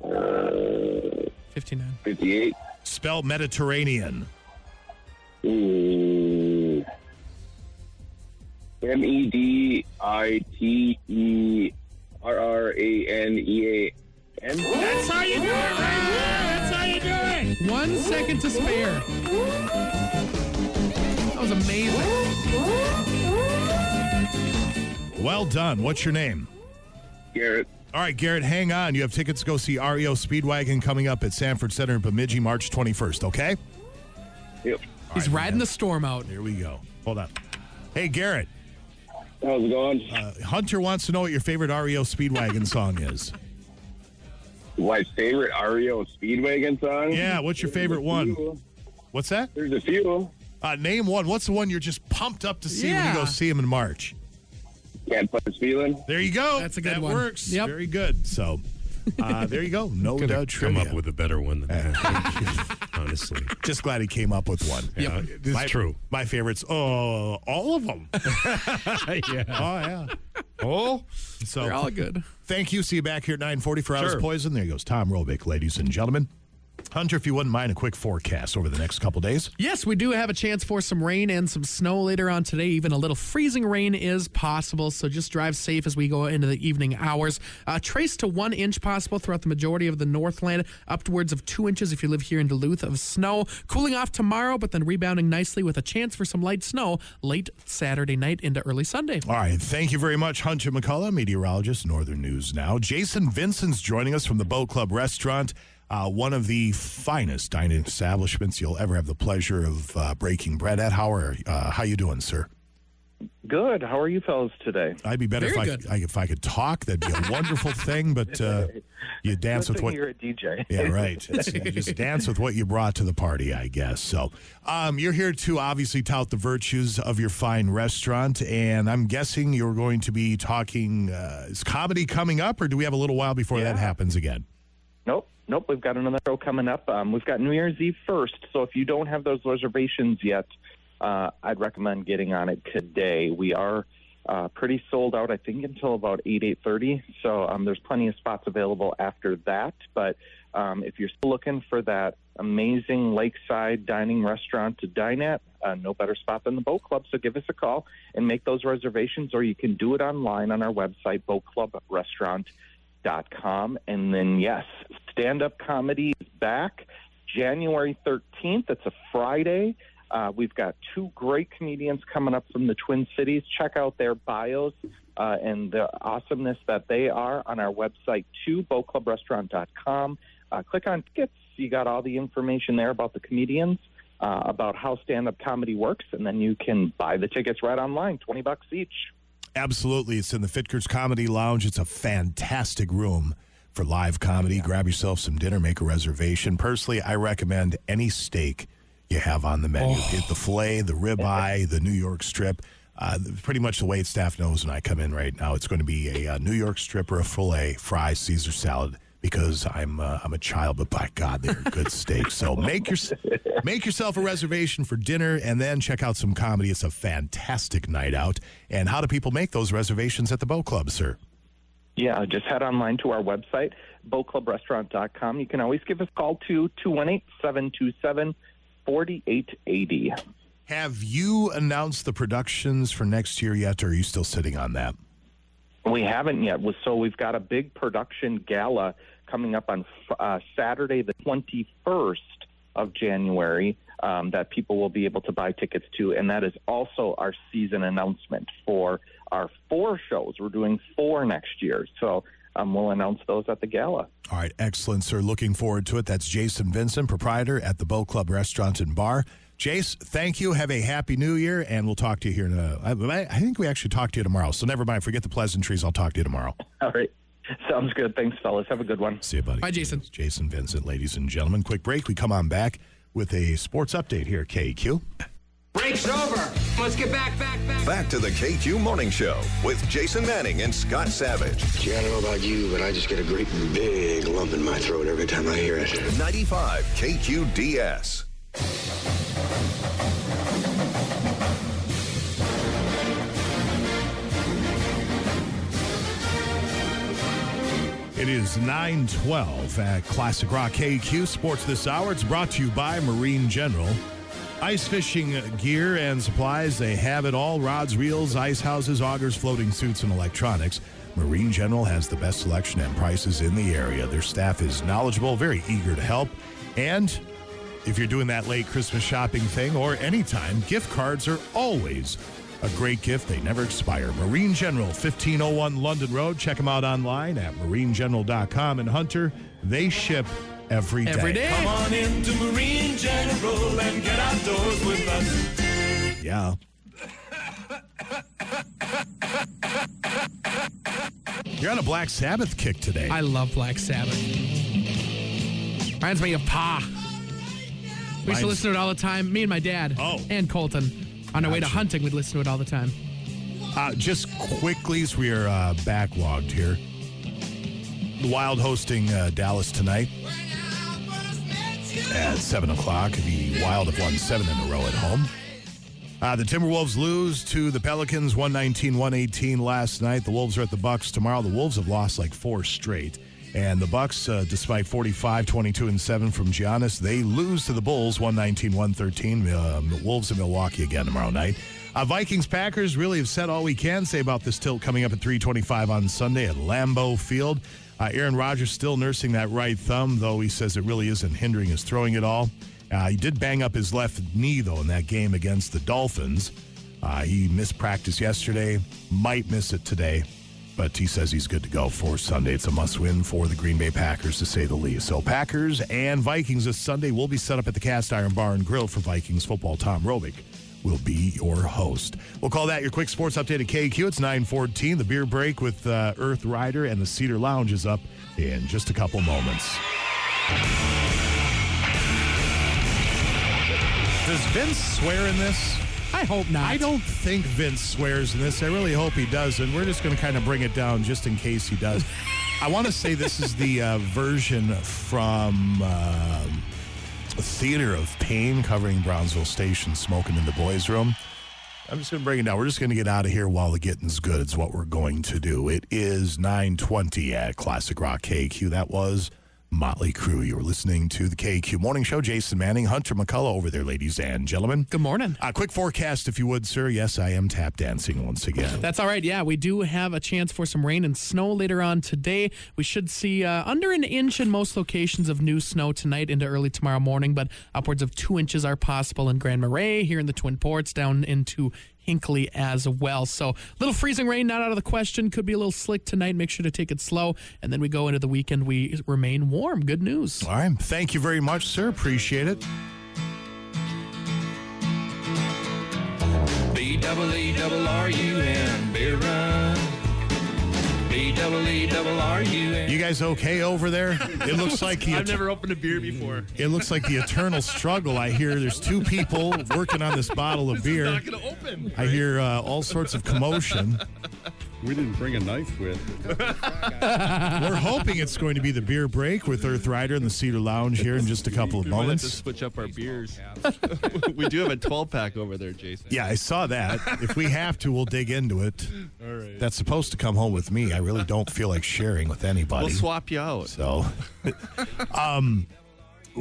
59. 58. Spell Mediterranean. MEDITERRANEAN. That's how you do it right there. 1 second to spare. That was amazing. Well done. What's your name? Garrett. All right, Garrett, hang on. You have tickets to go see REO Speedwagon coming up at Sanford Center in Bemidji March 21st, okay? Yep. He's riding the storm out. Here we go. Hold on. Hey, Garrett. How's it going? Hunter wants to know what your favorite REO Speedwagon song is. My favorite REO Speedwagon song? Yeah, what's your favorite one? What's that? There's a few. Name one. What's the one you're just pumped up to see when you go see him in March? Can't Put This Feeling. There you go. That's a good one. That works. Yep. Very good. So there you go. No doubt trivia. Come up with a better one than that. Honestly. Just glad he came up with one. Yeah, it's true. My favorites. Oh, all of them. Oh, so they're all good. Thank you. See you back here at 9:40 for Hours Poison. There goes Tom Robick, ladies and gentlemen. Hunter, if you wouldn't mind, a quick forecast over the next couple days. Yes, we do have a chance for some rain and some snow later on today. Even a little freezing rain is possible, so just drive safe as we go into the evening hours. Trace to 1 inch possible throughout the majority of the Northland, upwards of 2 inches if you live here in Duluth of snow. Cooling off tomorrow, but then rebounding nicely with a chance for some light snow late Saturday night into early Sunday. All right, thank you very much, Hunter McCullough, meteorologist, Northern News Now. Jason Vincent's joining us from the Boat Club Restaurant. One of the finest dining establishments you'll ever have the pleasure of breaking bread at. How you doing, sir? Good. How are you fellas today? I'd be better if I could talk. That'd be a wonderful thing, but you dance with what... You're a DJ. Yeah, right. You just dance with what you brought to the party, I guess. So you're here to obviously tout the virtues of your fine restaurant, and I'm guessing you're going to be talking... is comedy coming up, or do we have a little while before that happens again? Nope, we've got another show coming up. We've got New Year's Eve first, so if you don't have those reservations yet, I'd recommend getting on it today. We are pretty sold out, I think, until about 8:30, so there's plenty of spots available after that. But if you're still looking for that amazing lakeside dining restaurant to dine at, no better spot than the Boat Club, so give us a call and make those reservations, or you can do it online on our website, boatclubrestaurant.com. And then, yes, stand-up comedy is back January 13th. It's a Friday. We've got two great comedians coming up from the Twin Cities. Check out their bios and the awesomeness that they are on our website, too, boatclubrestaurant.com. Click on tickets. You got all the information there about the comedians, about how stand-up comedy works, and then you can buy the tickets right online, $20 each. Absolutely. It's in the Fitker's Comedy Lounge. It's a fantastic room for live comedy. Yeah. Grab yourself some dinner, make a reservation. Personally, I recommend any steak you have on the menu. Oh. Get the filet, the ribeye, the New York strip. Pretty much the wait staff knows when I come in right now, it's going to be a New York strip or a filet, fries, Caesar salad, because I'm a child, but by God, they're good steaks. So make yourself a reservation for dinner and then check out some comedy. It's a fantastic night out. And how do people make those reservations at the Boat Club, sir? Yeah, just head online to our website, boatclubrestaurant.com. You can always give us a call to 218-727-4880. Have you announced the productions for next year yet, or are you still sitting on that? We haven't yet. So we've got a big production gala coming up on Saturday, the 21st of January, that people will be able to buy tickets to. And that is also our season announcement for our 4 shows. We're doing 4 next year. So we'll announce those at the gala. All right. Excellent, sir. Looking forward to it. That's Jason Vincent, proprietor at the Boat Club Restaurant and Bar. Jace, thank you. Have a happy new year, and we'll talk to you here in a... I think we actually talk to you tomorrow, so never mind. Forget the pleasantries. I'll talk to you tomorrow. All right. Sounds good. Thanks, fellas. Have a good one. See you, buddy. Bye, Jason. It's Jason Vincent, ladies and gentlemen. Quick break. We come on back with a sports update here at KQ. Break's over. Let's get back. Back to the KQ Morning Show with Jason Manning and Scott Savage. Gee, I don't know about you, but I just get a great big lump in my throat every time I hear it. 95 KQDS. It is 9:12 at Classic Rock KQ Sports this hour. It's brought to you by Marine General. Ice fishing gear and supplies, they have it all. Rods, reels, ice houses, augers, floating suits, and electronics. Marine General has the best selection and prices in the area. Their staff is knowledgeable, very eager to help, and... if you're doing that late Christmas shopping thing or anytime, gift cards are always A great gift. They never expire. Marine General, 1501 London Road. Check them out online at marinegeneral.com. And Hunter, they ship every day. Every day. Come on in to Marine General and get outdoors with us. Yeah. You're on a Black Sabbath kick today. I love Black Sabbath. Reminds me of Pa. We used to listen to it all the time. Me and my dad. Oh. And Colton. On our way to hunting, we'd listen to it all the time. Just quickly, as we are backlogged here. The Wild hosting Dallas tonight at 7 o'clock. The Wild have won 7 in a row at home. The Timberwolves lose to the Pelicans 119-118 last night. The Wolves are at the Bucks tomorrow. The Wolves have lost like 4 straight. And the Bucks, despite 45, 22, and 7 from Giannis, they lose to the Bulls 119-113. The Wolves in Milwaukee again tomorrow night. Vikings-Packers really have said all we can say about this tilt coming up at 3:25 on Sunday at Lambeau Field. Aaron Rodgers still nursing that right thumb, though he says it really isn't hindering his throwing at all. He did bang up his left knee, though, in that game against the Dolphins. He missed practice yesterday, might miss it today. But he says he's good to go for Sunday. It's a must-win for the Green Bay Packers, to say the least. So Packers and Vikings this Sunday will be set up at the Cast Iron Bar and Grill for Vikings football. Tom Robick will be your host. We'll call that your quick sports update at KQ. It's 9:14. The beer break with Earthrider and the Cedar Lounge is up in just a couple moments. Does Vince swear in this? I hope not. I don't think Vince swears in this. I really hope he doesn't. We're just going to kind of bring it down just in case he does. I want to say this is the version from Theater of Pain covering Brownsville Station, Smoking in the Boys Room. I'm just going to bring it down. We're just going to get out of here while the getting's good. It's what we're going to do. It is 9:20 at Classic Rock KQ. That was Motley Crue. You were listening to the KQ Morning Show. Jason Manning, Hunter McCullough over there, ladies and gentlemen. Good morning. A quick forecast, if you would, sir. Yes, I am tap dancing once again. That's all right. Yeah, we do have a chance for some rain and snow later on today. We should see under an inch in most locations of new snow tonight into early tomorrow morning, but upwards of 2 inches are possible in Grand Marais, here in the Twin Ports, down into Hinkley as well. So a little freezing rain, not out of the question. Could be a little slick tonight. Make sure to take it slow. And then we go into the weekend. We remain warm. Good news. All right. Thank you very much, sir. Appreciate it. B-double-E-double-R-U-N. Beer Run. B-double-E-double-R-U-N. You guys okay over there? It looks like I've never opened a beer before. It looks like the eternal struggle. I hear there's 2 people working on this bottle of beer. It's not going to open. I hear all sorts of commotion. We didn't bring a knife with. We're hoping it's going to be the beer break with Earthrider in the Cedar Lounge here in just a couple of moments. We have to switch up our beers. We do have a 12-pack over there, Jason. Yeah, I saw that. If we have to, we'll dig into it. All right. That's supposed to come home with me. I really don't feel like sharing with anybody. We'll swap you out. So,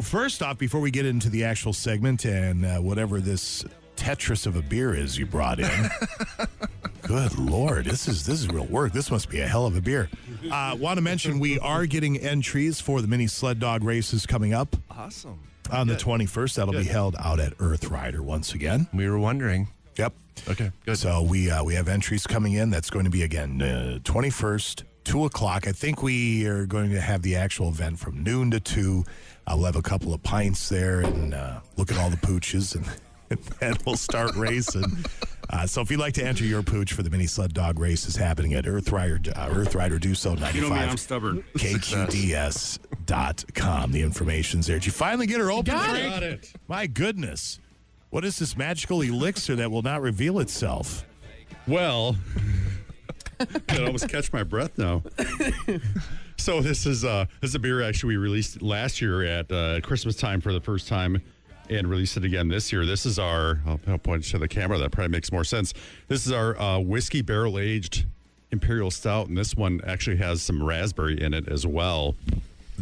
first off, before we get into the actual segment and whatever this Tetris of a beer is you brought in. Good Lord, this is real work. This must be a hell of a beer. Want to mention we are getting entries for the mini sled dog races coming up. Awesome. On the 21st. That'll be held out at Earthrider once again. We were wondering. Yep. Okay, good. So we have entries coming in. That's going to be, again, 21st, 2 o'clock. I think we are going to have the actual event from noon to 2. I'll have a couple of pints there and look at all the pooches and... and we'll start racing. So if you'd like to enter your pooch for the mini sled dog race is happening at Earthrider, do so 95. You know me, I'm stubborn. KQDS.com. The information's there. Did you finally get her open? Got it. My goodness. What is this magical elixir that will not reveal itself? Well, I can almost catch my breath now. So this is a beer actually we released last year at Christmas time for the first time. And release it again this year. This is our, I'll point to the camera, that probably makes more sense. This is our whiskey barrel aged imperial stout, and this one actually has some raspberry in it as well.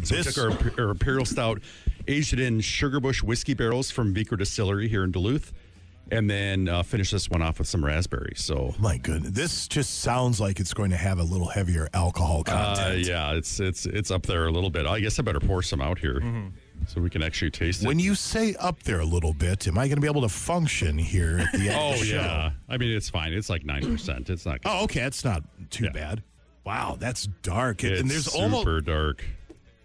So we took our imperial stout, aged it in Sugarbush whiskey barrels from Vicker Distillery here in Duluth, and then finish this one off with some raspberry. So, my goodness, this just sounds like it's going to have a little heavier alcohol content. Yeah, it's up there a little bit. I guess I better pour some out here. Mm-hmm. So we can actually taste it. When you say up there a little bit, am I going to be able to function here at the end of the show? Yeah. I mean, it's fine. It's like 9%. It's not good. Oh, okay. It's not too bad. Wow, that's dark. It's and there's super almost, dark.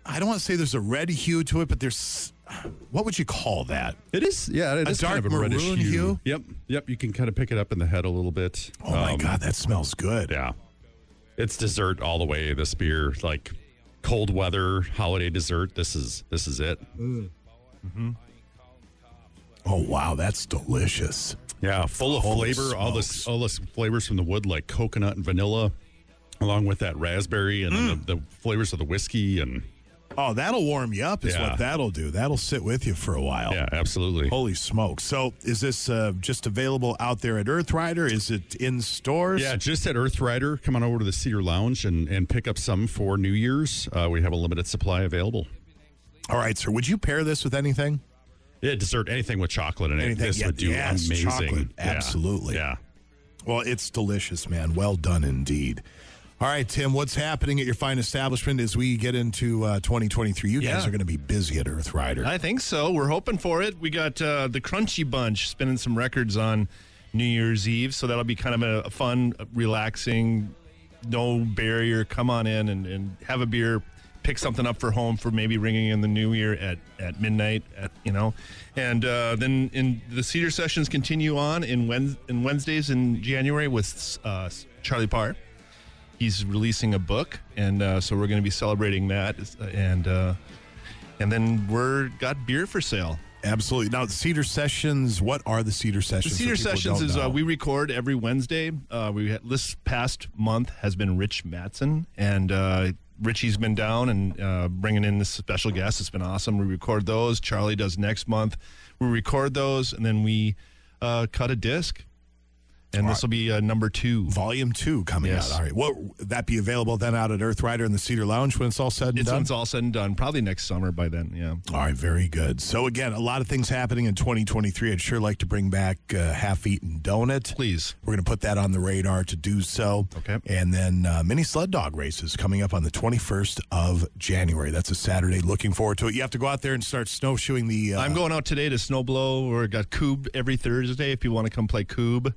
I don't want to say there's a red hue to it, but there's... What would you call that? It is, yeah. It is dark kind of a reddish hue. Yep. You can kind of pick it up in the head a little bit. Oh, my God. That smells good. Yeah. It's dessert all the way. This beer, like cold weather, holiday dessert. This is it. Mm-hmm. Oh, wow. That's delicious. Yeah. Full of flavor. Smokes. All this flavors from the wood, like coconut and vanilla, along with that raspberry and then the flavors of the whiskey and... Oh, that'll warm you up is what that'll do. That'll sit with you for a while. Yeah, absolutely. Holy smoke. So is this just available out there at Earthrider? Is it in stores? Yeah, just at Earthrider. Come on over to the Cedar Lounge and pick up some for New Year's. We have a limited supply available. All right, sir. Would you pair this with anything? Yeah, dessert. Anything with chocolate in it. This would do amazing. Chocolate. Yeah. Absolutely. Yeah. Well, it's delicious, man. Well done indeed. All right, Tim, what's happening at your fine establishment as we get into 2023? You guys are going to be busy at Earthrider. I think so. We're hoping for it. We got the Crunchy Bunch spinning some records on New Year's Eve, so that'll be kind of a fun, relaxing, no barrier. Come on in and have a beer, pick something up for home for maybe ringing in the new year at midnight, And then in the Cedar Sessions continue on in Wednesdays in January with Charlie Parr. He's releasing a book, and so we're going to be celebrating that. And then we're got beer for sale. Absolutely. Now, the Cedar Sessions, what are the Cedar Sessions? The Cedar Sessions is we record every Wednesday. This past month has been Rich Mattson, and Richie's been down and bringing in this special guest. It's been awesome. We record those. Charlie does next month. We record those, and then we cut a disc. And this will be number 2. Volume 2 coming out. All right. Will that be available then out at Earthrider in the Cedar Lounge when it's all said and done? When it's all said and done. Probably next summer by then, yeah. All right, very good. So, again, a lot of things happening in 2023. I'd sure like to bring back Half-Eaten Donut. Please. We're going to put that on the radar to do so. Okay. And then mini sled dog races coming up on the 21st of January. That's a Saturday. Looking forward to it. You have to go out there and start snowshoeing the... I'm going out today to snowblow. We've got Coob every Thursday if you want to come play Coob.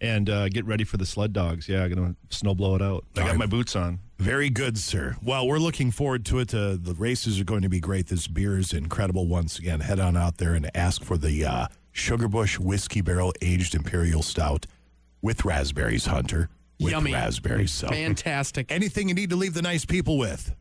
And get ready for the sled dogs. Yeah, I'm going to snowblow it out. I got my boots on. Very good, sir. Well, we're looking forward to it. The races are going to be great. This beer is incredible. Once again, head on out there and ask for the Sugarbush Whiskey Barrel Aged Imperial Stout with raspberries, Hunter. With yummy. Raspberries. So. Fantastic. Anything you need to leave the nice people with?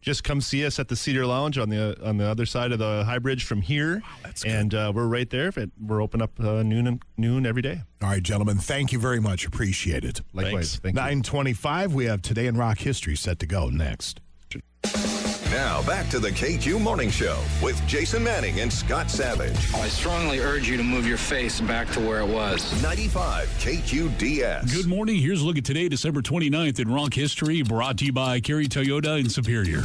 Just come see us at the Cedar Lounge on the other side of the High Bridge from here. Wow, that's good. And we're right there. We're open up noon every day. All right, gentlemen. Thank you very much. Appreciate it. Likewise. Thank you. 9:25. We have Today in Rock History set to go next. Now back to the KQ Morning Show with Jason Manning and Scott Savage. I strongly urge you to move your face back to where it was. 95 KQDS. Good morning. Here's a look at today, December 29th in Rock History, brought to you by Kerry Toyota in Superior.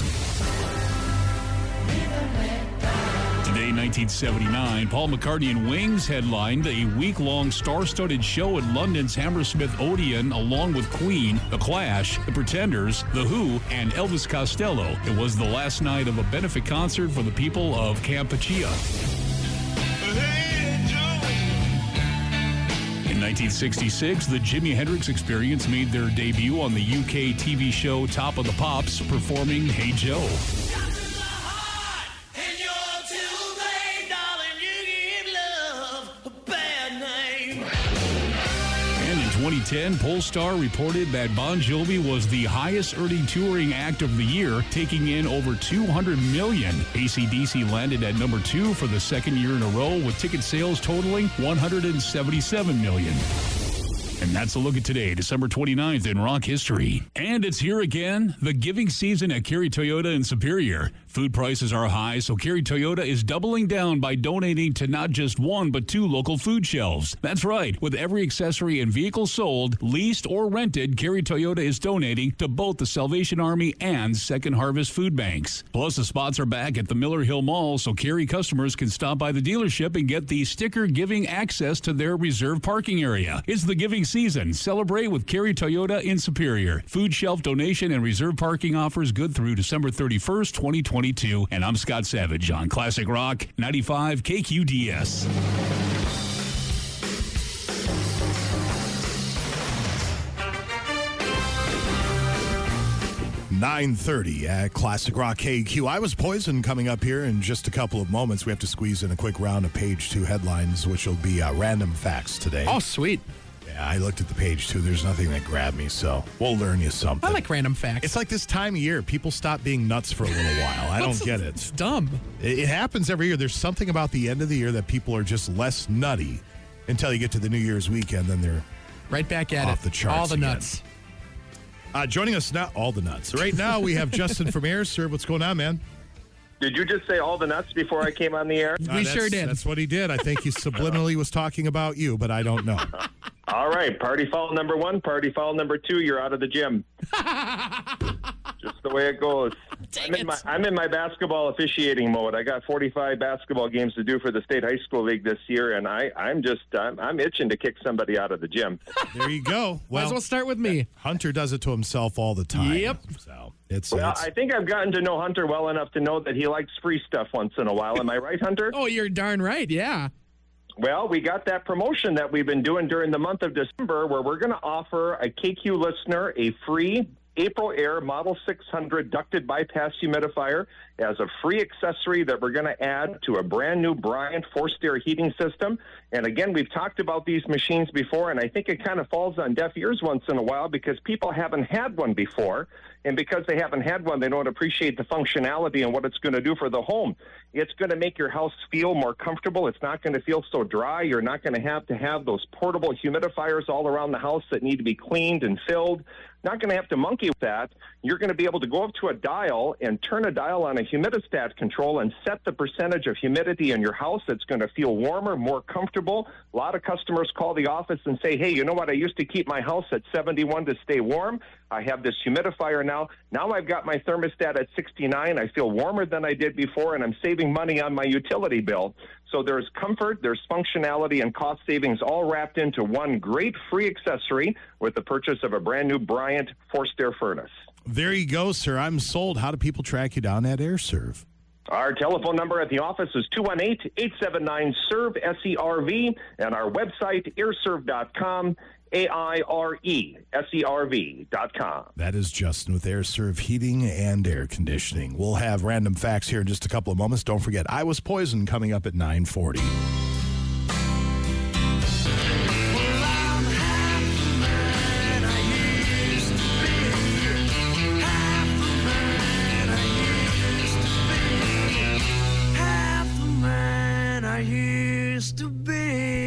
Today, 1979, Paul McCartney and Wings headlined a week-long star-studded show at London's Hammersmith Odeon along with Queen, The Clash, The Pretenders, The Who, and Elvis Costello. It was the last night of a benefit concert for the people of Kampuchea. In 1966, the Jimi Hendrix Experience made their debut on the UK TV show Top of the Pops, performing Hey Joe. In 2010, Polestar reported that Bon Jovi was the highest-earning touring act of the year, taking in over $200 million. AC/DC landed at number 2 for the second year in a row, with ticket sales totaling $177 million. And that's a look at today, December 29th in Rock History. And it's here again, the giving season at Kerry Toyota in Superior. Food prices are high, so Kerry Toyota is doubling down by donating to not just one, but 2 local food shelves. That's right. With every accessory and vehicle sold, leased, or rented, Kerry Toyota is donating to both the Salvation Army and Second Harvest food banks. Plus, the spots are back at the Miller Hill Mall, so Kerry customers can stop by the dealership and get the sticker giving access to their reserved parking area. It's the giving season season. Celebrate with Kerry Toyota in Superior. Food shelf donation and reserve parking offers good through December 31st, 2022. And I'm Scott Savage on Classic Rock 95 KQDS. .30 at Classic Rock KQ. I Was Poison coming up here in just a couple of moments. We have to squeeze in a quick round of page two headlines, which will be random facts today. Oh, sweet. Yeah, I looked at the page two. There's nothing that grabbed me, so we'll learn you something. I like random facts. It's like this time of year. People stop being nuts for a little while. I don't get it. It's dumb. It happens every year. There's something about the end of the year that people are just less nutty until you get to the New Year's weekend. Then they're right back at off it. The charts all the again. Nuts. Joining us now, all the nuts. Right now, we have Justin from Air Serve. What's going on, man? Did you just say all the nuts before I came on the air? We sure did. That's what he did. I think he subliminally was talking about you, but I don't know. All right. Party foul number one, party foul number two. You're out of the gym. Just the way it goes. I'm in my basketball officiating mode. I got 45 basketball games to do for the State High School League this year, and I'm itching to kick somebody out of the gym. There you go. Well, might as well start with me. Hunter does it to himself all the time. Yep. So I think I've gotten to know Hunter well enough to know that he likes free stuff once in a while. Am I right, Hunter? Oh, you're darn right, yeah. Well, we got that promotion that we've been doing during the month of December where we're going to offer a KQ listener a free April Air Model 600 ducted bypass humidifier as a free accessory that we're going to add to a brand new Bryant forced air heating system. And again, we've talked about these machines before, and I think it kind of falls on deaf ears once in a while because people haven't had one before. And because they haven't had one, they don't appreciate the functionality and what it's going to do for the home. It's going to make your house feel more comfortable. It's not going to feel so dry. You're not going to have those portable humidifiers all around the house that need to be cleaned and filled. Not going to have to monkey with that. You're going to be able to go up to a dial and turn a dial on a humidistat control and set the percentage of humidity in your house. It's going to feel warmer, more comfortable. A lot of customers call the office and say, hey, you know what? I used to keep my house at 71 to stay warm. I have this humidifier now. Now I've got my thermostat at 69. I feel warmer than I did before, and I'm saving money on my utility bill. So there's comfort, there's functionality, and cost savings all wrapped into one great free accessory with the purchase of a brand-new Bryant forced air furnace. There you go, sir. I'm sold. How do people track you down at AirServe? Our telephone number at the office is 218-879-SERV, S-E-R-V, and our website, airserve.com. AIRESERV.com. That is Justin with Air Serve Heating and Air Conditioning. We'll have random facts here in just a couple of moments. Don't forget, I Was Poisoned coming up at 9:40.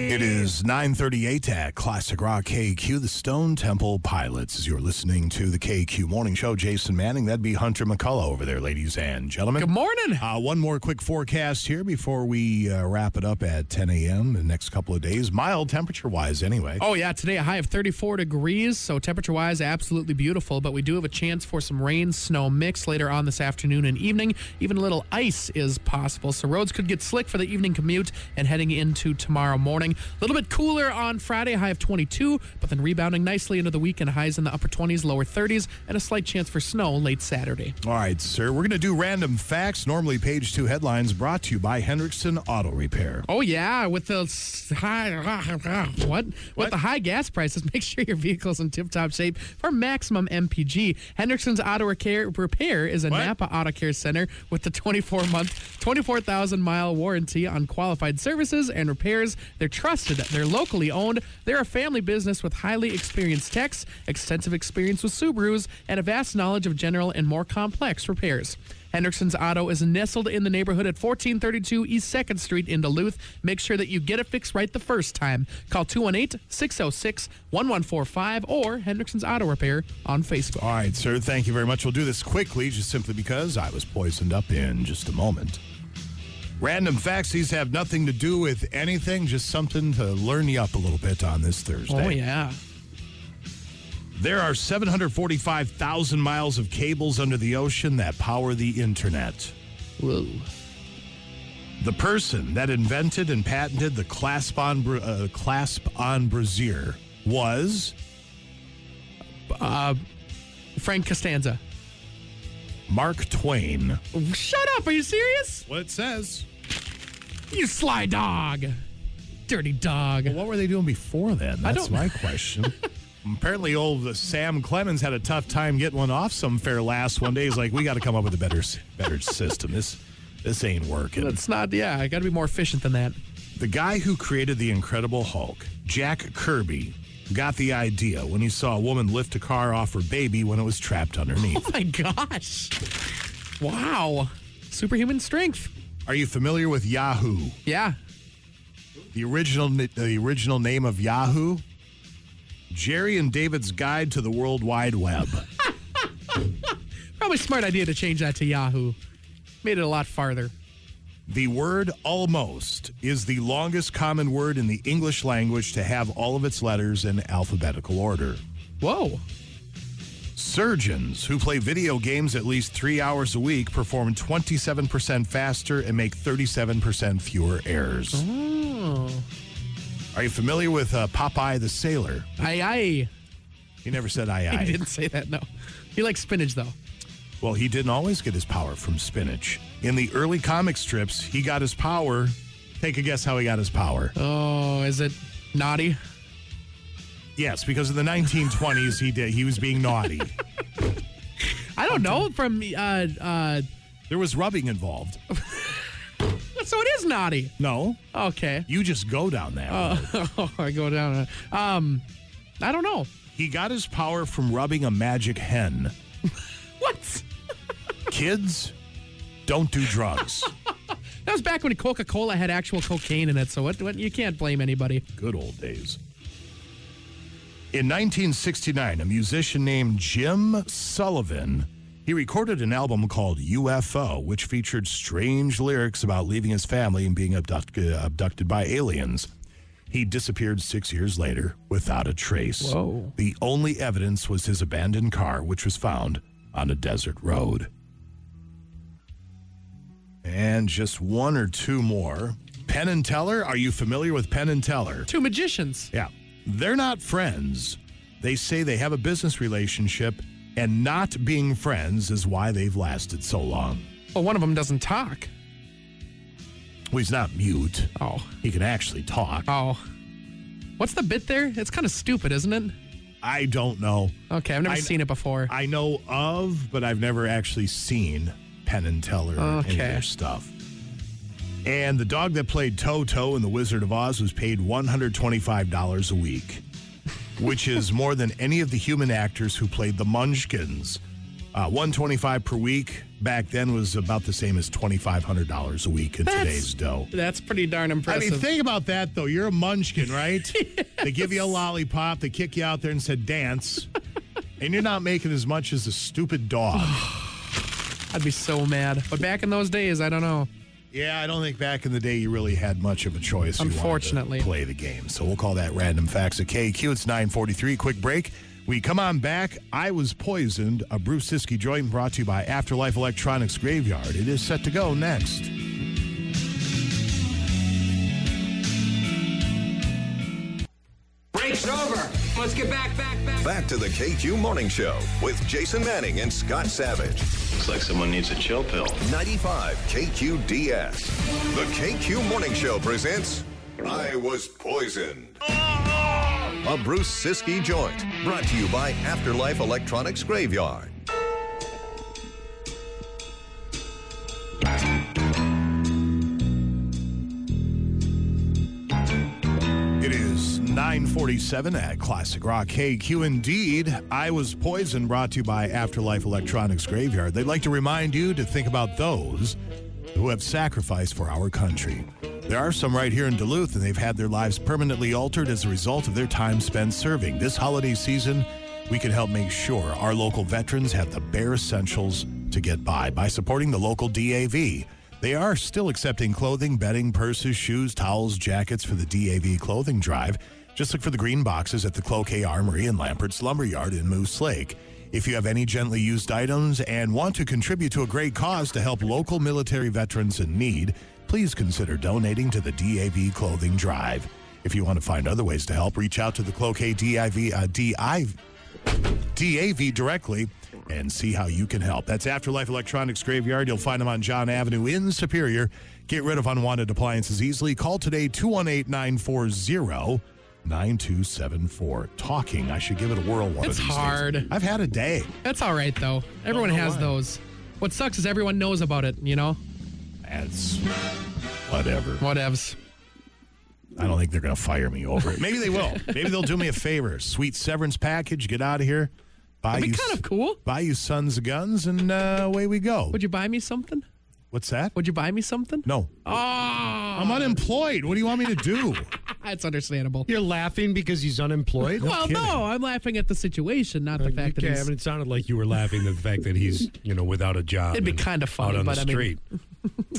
It is 9:38 at Classic Rock KQ. The Stone Temple Pilots, as you're listening to the KQ Morning Show. Jason Manning, that'd be Hunter McCullough over there, ladies and gentlemen. Good morning. One more quick forecast here before we wrap it up at 10 a.m. the next couple of days. Mild temperature-wise, anyway. Oh, yeah. Today, a high of 34 degrees, so temperature-wise, absolutely beautiful. But we do have a chance for some rain-snow mix later on this afternoon and evening. Even a little ice is possible, so roads could get slick for the evening commute and heading into tomorrow morning. A little bit cooler on Friday, high of 22, but then rebounding nicely into the weekend, highs in the upper 20s, lower 30s, and a slight chance for snow late Saturday. All right, sir. We're going to do random facts, normally page two headlines, brought to you by Hendrickson Auto Repair. Oh, yeah, with the high, With the high gas prices, make sure your vehicle's in tip-top shape for maximum MPG. Hendrickson's Auto Repair is a Napa Auto Care Center with the 24-month, 24,000-mile warranty on qualified services and repairs. They're trusted. They're locally owned. They're a family business with highly experienced techs, extensive experience with Subarus, and a vast knowledge of general and more complex repairs. Hendrickson's Auto is nestled in the neighborhood at 1432 East 2nd Street in Duluth. Make sure that you get a fix right the first time. Call 218-606-1145 or Hendrickson's Auto Repair on Facebook. All right, sir. Thank you very much. We'll do this quickly just simply because I was poisoned up in just a moment. Random facts, these have nothing to do with anything, just something to learn you up a little bit on this Thursday. Oh, yeah. There are 745,000 miles of cables under the ocean that power the internet. Whoa. The person that invented and patented the clasp-on brassiere was Frank Costanza. Mark Twain. Shut up. Are you serious? What it says. You sly dog. Dirty dog. Well, what were they doing before then? That's my question. Apparently old Sam Clemens had a tough time getting one off some fair last one day. He's like, we got to come up with a better system. This ain't working. It's not. Yeah, I got to be more efficient than that. The guy who created the Incredible Hulk, Jack Kirby, got the idea when he saw a woman lift a car off her baby when it was trapped underneath. Oh, my gosh. Wow. Superhuman strength. Are you familiar with Yahoo? Yeah. The original name of Yahoo? Jerry and David's Guide to the World Wide Web. Probably a smart idea to change that to Yahoo. Made it a lot farther. The word almost is the longest common word in the English language to have all of its letters in alphabetical order. Whoa. Surgeons who play video games at least 3 hours a week perform 27% faster and make 37% fewer errors. Oh. Are you familiar with Popeye the Sailor? Aye, aye. He never said aye, aye. He didn't say that, no. He likes spinach, though. Well, he didn't always get his power from spinach. In the early comic strips, he got his power. Take a guess how he got his power. Oh, is it naughty? Yes, because in the 1920s, he was being naughty. I don't know. From there was rubbing involved. So it is naughty. No. Okay. You just go down that road. Oh, I go down. I don't know. He got his power from rubbing a magic hen. What? Kids, don't do drugs. That was back when Coca-Cola had actual cocaine in it, so what, you can't blame anybody. Good old days. In 1969, a musician named Jim Sullivan, he recorded an album called UFO, which featured strange lyrics about leaving his family and being abducted by aliens. He disappeared 6 years later without a trace. Whoa. The only evidence was his abandoned car, which was found on a desert road. And just one or two more. Penn and Teller. Are you familiar with Penn and Teller? Two magicians. Yeah. They're not friends. They say they have a business relationship, and not being friends is why they've lasted so long. Well, one of them doesn't talk. Well, he's not mute. Oh. He can actually talk. Oh. What's the bit there? It's kind of stupid, isn't it? I don't know. Okay, I've never seen it before. I know of, but I've never actually seen Penn and Teller or any of their stuff. And the dog that played Toto in The Wizard of Oz was paid $125 a week, which is more than any of the human actors who played the Munchkins. $125 per week back then was about the same as $2,500 a week in today's dough. That's pretty darn impressive. I mean, think about that, though. You're a munchkin, right? Yes. They give you a lollipop. They kick you out there and said, dance. And you're not making as much as a stupid dog. I'd be so mad. But back in those days, I don't know. Yeah, I don't think back in the day you really had much of a choice. Unfortunately. You wanted to play the game. So we'll call that Random Facts of KQ. It's 9:43. Quick break. We come on back. I Was Poisoned, a Bruce Siskey joint brought to you by Afterlife Electronics Graveyard. It is set to go next. Break's over. Let's get back. Back to the KQ Morning Show with Jason Manning and Scott Savage. Looks like someone needs a chill pill. 95 KQDS. The KQ Morning Show presents I Was Poisoned. A Bruce Siskey joint, brought to you by Afterlife Electronics Graveyard. It is 9:47 at Classic Rock KQ. Indeed, I Was Poisoned, brought to you by Afterlife Electronics Graveyard. They'd like to remind you to think about those who have sacrificed for our country. There are some right here in Duluth, and they've had their lives permanently altered as a result of their time spent serving. This holiday season, we can help make sure our local veterans have the bare essentials to get by supporting the local DAV. They are still accepting clothing, bedding, purses, shoes, towels, jackets for the DAV clothing drive. Just look for the green boxes at the Cloquet Armory and Lampert's Lumberyard in Moose Lake. If you have any gently used items and want to contribute to a great cause to help local military veterans in need, please consider donating to the DAV Clothing Drive. If you want to find other ways to help, reach out to the Cloquet DAV directly and see how you can help. That's Afterlife Electronics Graveyard. You'll find them on John Avenue in Superior. Get rid of unwanted appliances easily. Call today, 218-940-9274. Talking, I should give it a whirl one of these days. It's hard. I've had a day. That's all right, though. Everyone has those. What sucks is everyone knows about it, you know? That's whatever. Whatevs. I don't think they're going to fire me over it. Maybe they will. Maybe they'll do me a favor. Sweet severance package. Get out of here. That'd be kind of cool. Buy you sons of guns, and away we go. Would you buy me something? What's that? Would you buy me something? No. Oh. I'm unemployed. What do you want me to do? That's understandable. You're laughing because he's unemployed? No well, kidding. No. I'm laughing at the situation, not the fact that he's... It sounded like you were laughing at the fact that he's, without a job. It'd be kind of funny, but street. I mean...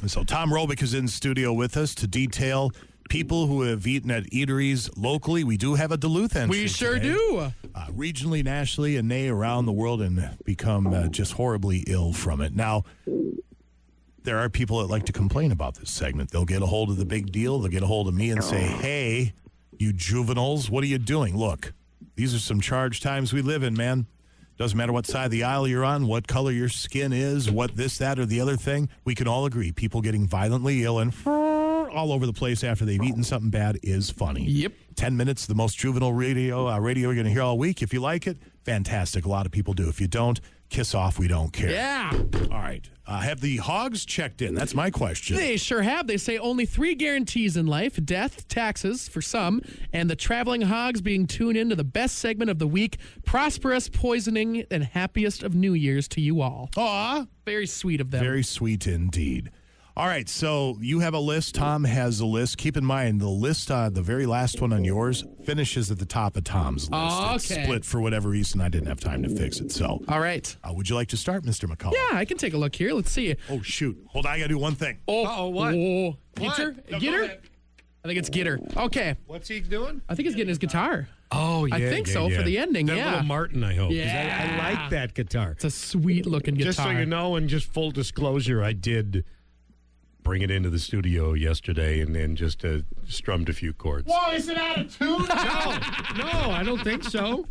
So Tom Robick is in studio with us to detail... People who have eaten at eateries locally. We do have a Duluth entry. We sure do. Regionally, nationally, and nay, around the world, and become just horribly ill from it. Now, there are people that like to complain about this segment. They'll get a hold of the big deal. They'll get a hold of me and say, hey, you juveniles, what are you doing? Look, these are some charged times we live in, man. Doesn't matter what side of the aisle you're on, what color your skin is, what this, that, or the other thing. We can all agree people getting violently ill and... all over the place after they've eaten something bad is funny. Yep. 10 minutes, the most juvenile radio you're going to hear all week. If you like it, fantastic. A lot of people do. If you don't, kiss off. We don't care. Yeah. All right. Have the hogs checked in? That's my question. They sure have. They say only three guarantees in life, death, taxes for some, and the traveling hogs being tuned into the best segment of the week, prosperous, poisoning, and happiest of New Year's to you all. Aw. Very sweet of them. Very sweet indeed. All right, so you have a list. Tom has a list. Keep in mind, the list, the very last one on yours, finishes at the top of Tom's list. Oh, okay. It's split for whatever reason. I didn't have time to fix it. So, all right. Would you like to start, Mr. McCullough? Yeah, I can take a look here. Let's see. Oh, shoot. Hold on. I got to do one thing. Oh, what? Gitter? No, Gitter? I think it's Gitter. Okay. What's he doing? I think he's getting his guitar. Oh, yeah. I think for the ending. That little Martin, I hope. Yeah. I like that guitar. It's a sweet-looking guitar. Just so you know, and just full disclosure, I did... bring it into the studio yesterday and then just strummed a few chords. Whoa, is it out of tune? No, I don't think so.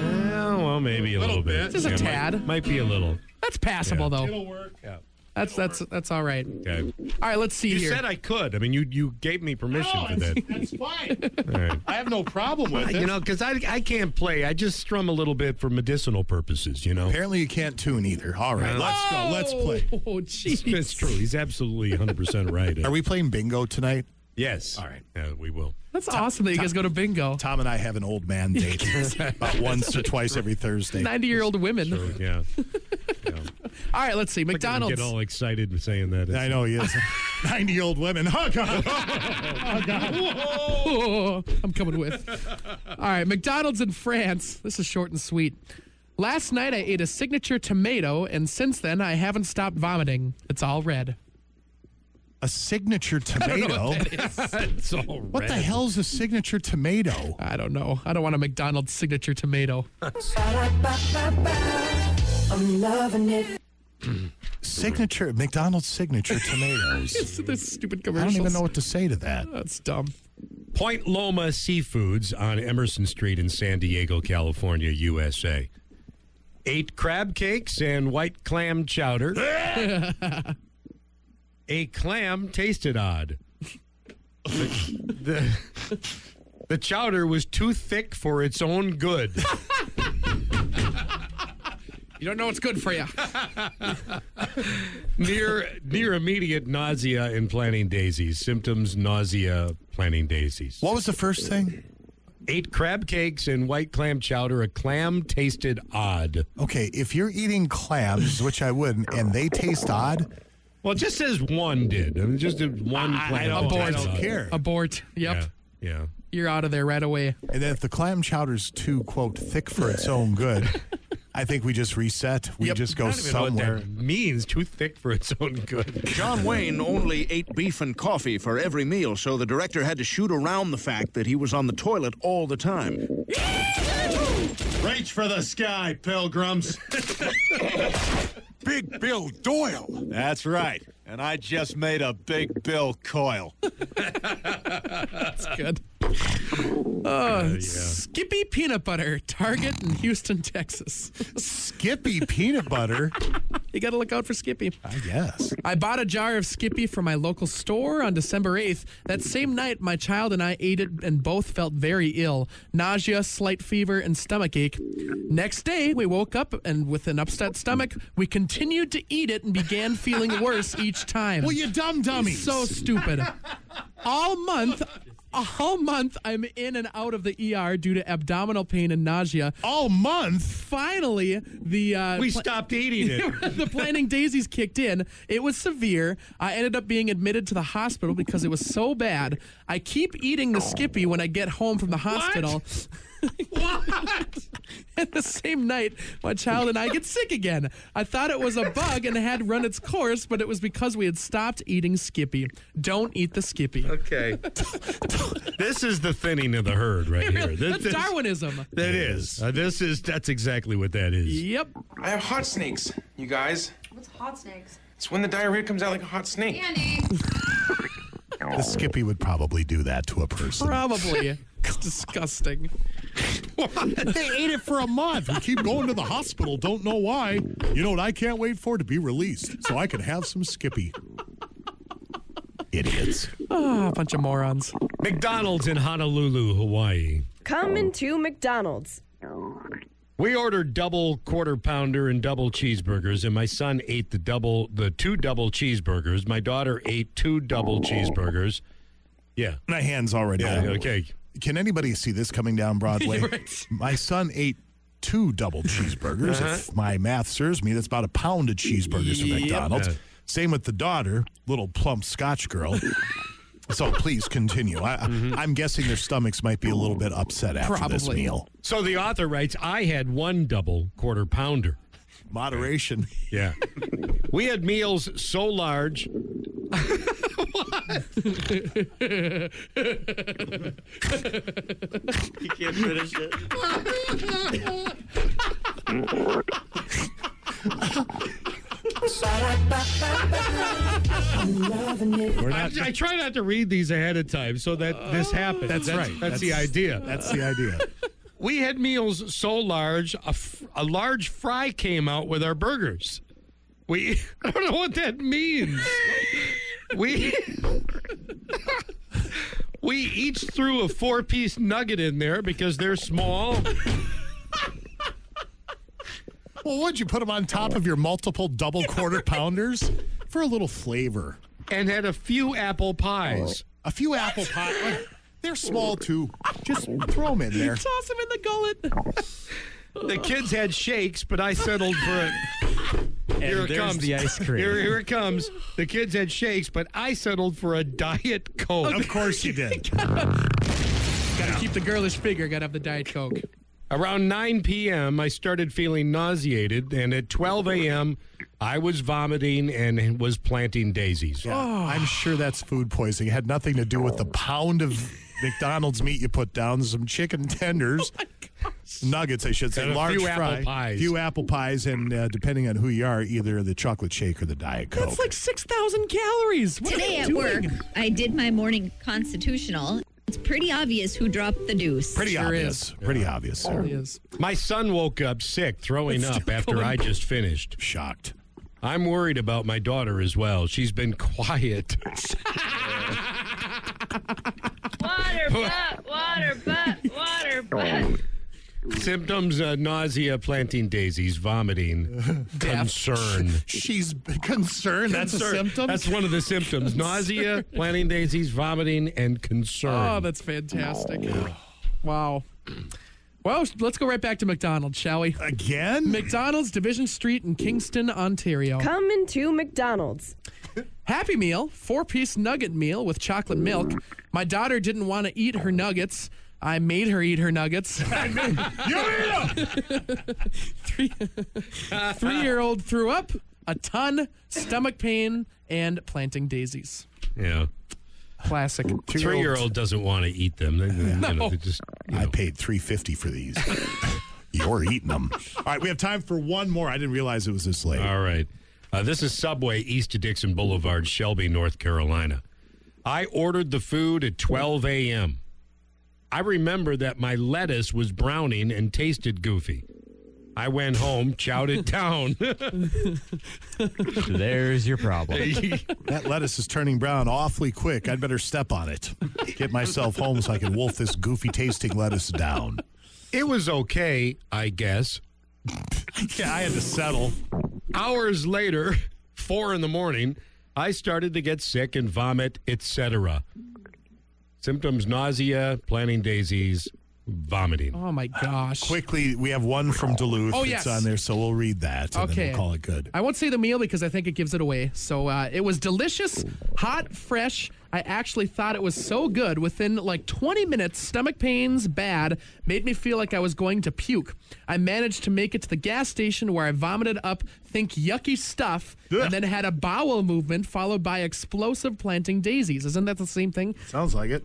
Well, maybe a little bit. Just a tad. Might be a little. That's passable, though. It'll work. Yeah. That's all right. Okay. All right, let's see here. You said I could. I mean, you gave me permission for that. That's fine. All right. I have no problem with it. Because I can't play. I just strum a little bit for medicinal purposes, Apparently you can't tune either. All right, let's go. Let's play. Oh, jeez. That's true. He's absolutely 100% right. Are we playing bingo tonight? Yes. All right. We will. That's awesome that you guys go to bingo. Tom and I have an old man date about once or twice every Thursday. 90-year-old women. Sure, yeah. All right, let's see. McDonald's. I get all excited saying that. I know he is. 90-year-old women. Oh, God. Oh, God. Whoa. I'm coming with. All right, McDonald's in France. This is short and sweet. Last night I ate a signature tomato, and since then I haven't stopped vomiting. It's all red. A signature tomato? It's all red. What the hell's a signature tomato? I don't know. I don't want a McDonald's signature tomato. I'm loving it. Signature, McDonald's signature tomatoes. It's this stupid commercials. I don't even know what to say to that. Oh, that's dumb. Point Loma Seafoods on Emerson Street in San Diego, California, USA. 8 crab cakes and white clam chowder. A clam tasted odd. The chowder was too thick for its own good. You don't know what's good for you. Near immediate nausea in planting daisies. Symptoms, nausea, planting daisies. What was the first thing? 8 crab cakes and white clam chowder. A clam tasted odd. Okay, if you're eating clams, which I wouldn't, and they taste odd... Well, it just says one did. I mean, just did one clam. I don't care. Abort. Yep. Yeah. You're out of there right away. And then if the clam chowder's too, quote, thick for its own good, I think we just reset. We just go somewhere. What that means, too thick for its own good. John Wayne only ate beef and coffee for every meal, so the director had to shoot around the fact that he was on the toilet all the time. Reach for the sky, pilgrims. Big Bill Doyle. That's right. And I just made a big Bill Coyle. That's good. Yeah. Skippy Peanut Butter, Target in Houston, Texas. Skippy Peanut Butter? You got to look out for Skippy. I guess. I bought a jar of Skippy from my local store on December 8th. That same night, my child and I ate it and both felt very ill. Nausea, slight fever, and stomach ache. Next day, we woke up and with an upset stomach, we continued to eat it and began feeling worse each time. Well, you dumb dummy. So stupid. All month, I'm in and out of the ER due to abdominal pain and nausea. All month? Finally, the... we stopped eating it. The planting daisies kicked in. It was severe. I ended up being admitted to the hospital because it was so bad. I keep eating the Skippy when I get home from the hospital. What? And the same night, my child and I get sick again. I thought it was a bug and had run its course, but it was because we had stopped eating Skippy. Don't eat the Skippy. Okay. This is the thinning of the herd right here. That's Darwinism. That is. That's exactly what that is. Yep. I have hot snakes, you guys. What's hot snakes? It's when the diarrhea comes out like a hot snake. Andy. The Skippy would probably do that to a person. Probably. It's disgusting. They ate it for a month. We keep going to the hospital. Don't know why. You know what I can't wait for? To be released so I can have some Skippy. Idiots. Oh, a bunch of morons. McDonald's in Honolulu, Hawaii. Come into McDonald's. We ordered double quarter pounder and double cheeseburgers, and my son ate the two double cheeseburgers. My daughter ate two double cheeseburgers. Yeah. My hand's already out. Okay. Can anybody see this coming down Broadway? Right. My son ate two double cheeseburgers. Uh-huh. If my math serves me, that's about a pound of cheeseburgers from McDonald's. Yep. Same with the daughter, little plump Scotch girl. So please continue. I'm guessing their stomachs might be a little bit upset after this meal. So the author writes, I had one double quarter pounder. Moderation. Yeah. We had meals so large... What? You can't finish it. I try not to read these ahead of time so that this happens. That's right. That's the idea. That's the idea. We had meals so large, a large fry came out with our burgers. I don't know what that means. We each threw a four-piece nugget in there because they're small. Well, would you put them on top of your multiple double quarter pounders for a little flavor? And had a few apple pies. A few apple pies. They're small, too. Just throw them in there. Toss them in the gullet. The kids had shakes, but I settled for it. Here it comes. The ice cream. Here it comes. The kids had shakes, but I settled for a Diet Coke. Of course you did. Gotta keep the girlish figure. Gotta have the Diet Coke. Around 9 p.m., I started feeling nauseated, and at 12 a.m., I was vomiting and was planting daisies. Yeah. Oh. I'm sure that's food poisoning. It had nothing to do with the pound of McDonald's meat you put down, some chicken tenders. Oh, nuggets, I should say, and large fry, few apple pies, and depending on who you are, either the chocolate shake or the Diet Coke. That's like 6,000 calories. What Today at doing? Work, I did my morning constitutional. It's pretty obvious who dropped the deuce. Pretty sure obvious. Yeah. Pretty obvious, sir. Is. My son woke up sick, throwing up after I just finished. Shocked. I'm worried about my daughter as well. She's been quiet. Water butt. Symptoms, nausea, planting daisies, vomiting, concern. She's concerned? That's a symptom? That's one of the symptoms. Nausea, planting daisies, vomiting, and concern. Oh, that's fantastic. Wow. Well, let's go right back to McDonald's, shall we? Again? McDonald's, Division Street in Kingston, Ontario. Come into McDonald's. Happy Meal, four-piece nugget meal with chocolate milk. My daughter didn't want to eat her nuggets. I made her eat her nuggets. Three-year-old threw up a ton, stomach pain, and planting daisies. Yeah. Classic. Three-year-old doesn't want to eat them. They just, I paid $3.50 for these. You're eating them. All right, we have time for one more. I didn't realize it was this late. All right. This is Subway, East of Dixon Boulevard, Shelby, North Carolina. I ordered the food at 12 a.m. I remember that my lettuce was browning and tasted goofy. I went home, chowed it down. There's your problem. That lettuce is turning brown awfully quick. I'd better step on it. Get myself home so I can wolf this goofy-tasting lettuce down. It was okay, I guess. Yeah, I had to settle. Hours later, 4 a.m, I started to get sick and vomit, etc. Symptoms: nausea, planting daisies, vomiting. Oh, my gosh. Quickly, we have one from Duluth. Oh, yes. It's on there, so we'll read that, and okay, then we'll call it good. I won't say the meal because I think it gives it away. So it was delicious, hot, fresh. I actually thought it was so good. Within like 20 minutes, stomach pains bad, made me feel like I was going to puke. I managed to make it to the gas station where I vomited up, think yucky stuff, and then had a bowel movement followed by explosive planting daisies. Isn't that the same thing? Sounds like it.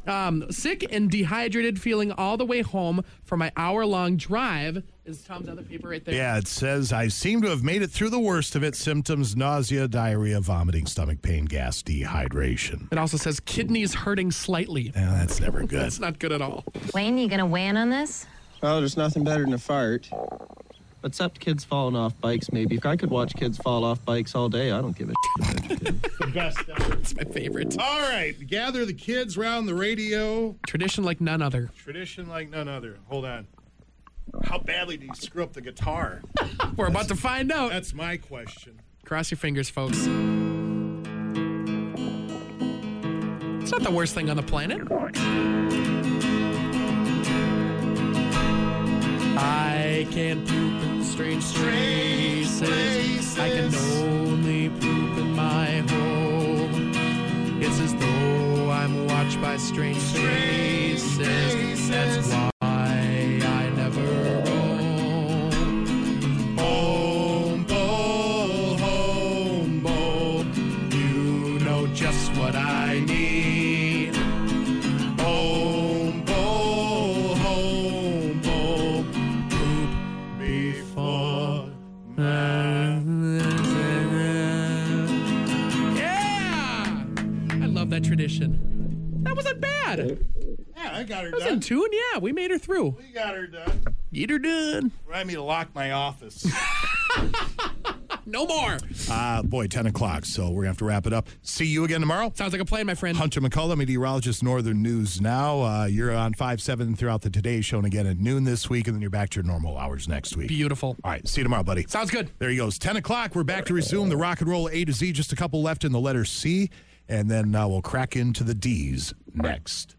Sick and dehydrated feeling all the way home for my hour-long drive. Is Tom's other paper right there? Yeah, it says, I seem to have made it through the worst of it. Symptoms: nausea, diarrhea, vomiting, stomach pain, gas, dehydration. It also says kidneys hurting slightly. No, that's never good. That's not good at all. Wayne, you going to weigh in on this? Well, there's nothing better than a fart. Except kids falling off bikes, maybe. If I could watch kids fall off bikes all day, I don't give a shit. The best ever. It's my favorite. All right. Gather the kids round the radio. Tradition like none other. Tradition like none other. Hold on. How badly do you screw up the guitar? We're about to find out. That's my question. Cross your fingers, folks. It's not the worst thing on the planet. I can't poop in strange places. I can only poop in my home. It's as though I'm watched by strange faces. That's why. Tradition. That wasn't bad. Yeah, I got her done. That was in tune, yeah. We made her through. We got her done. Get her done. Remind me to lock my office. No more. 10 o'clock, so we're going to have to wrap it up. See you again tomorrow. Sounds like a plan, my friend. Hunter McCullough, meteorologist, Northern News Now. You're on 5-7 throughout the Today Show, and again at noon this week, and then you're back to your normal hours next week. Beautiful. All right, see you tomorrow, buddy. Sounds good. There he goes. 10 o'clock, we're back to resume the rock and roll A to Z. Just a couple left in the letter C. And then we'll crack into the D's next.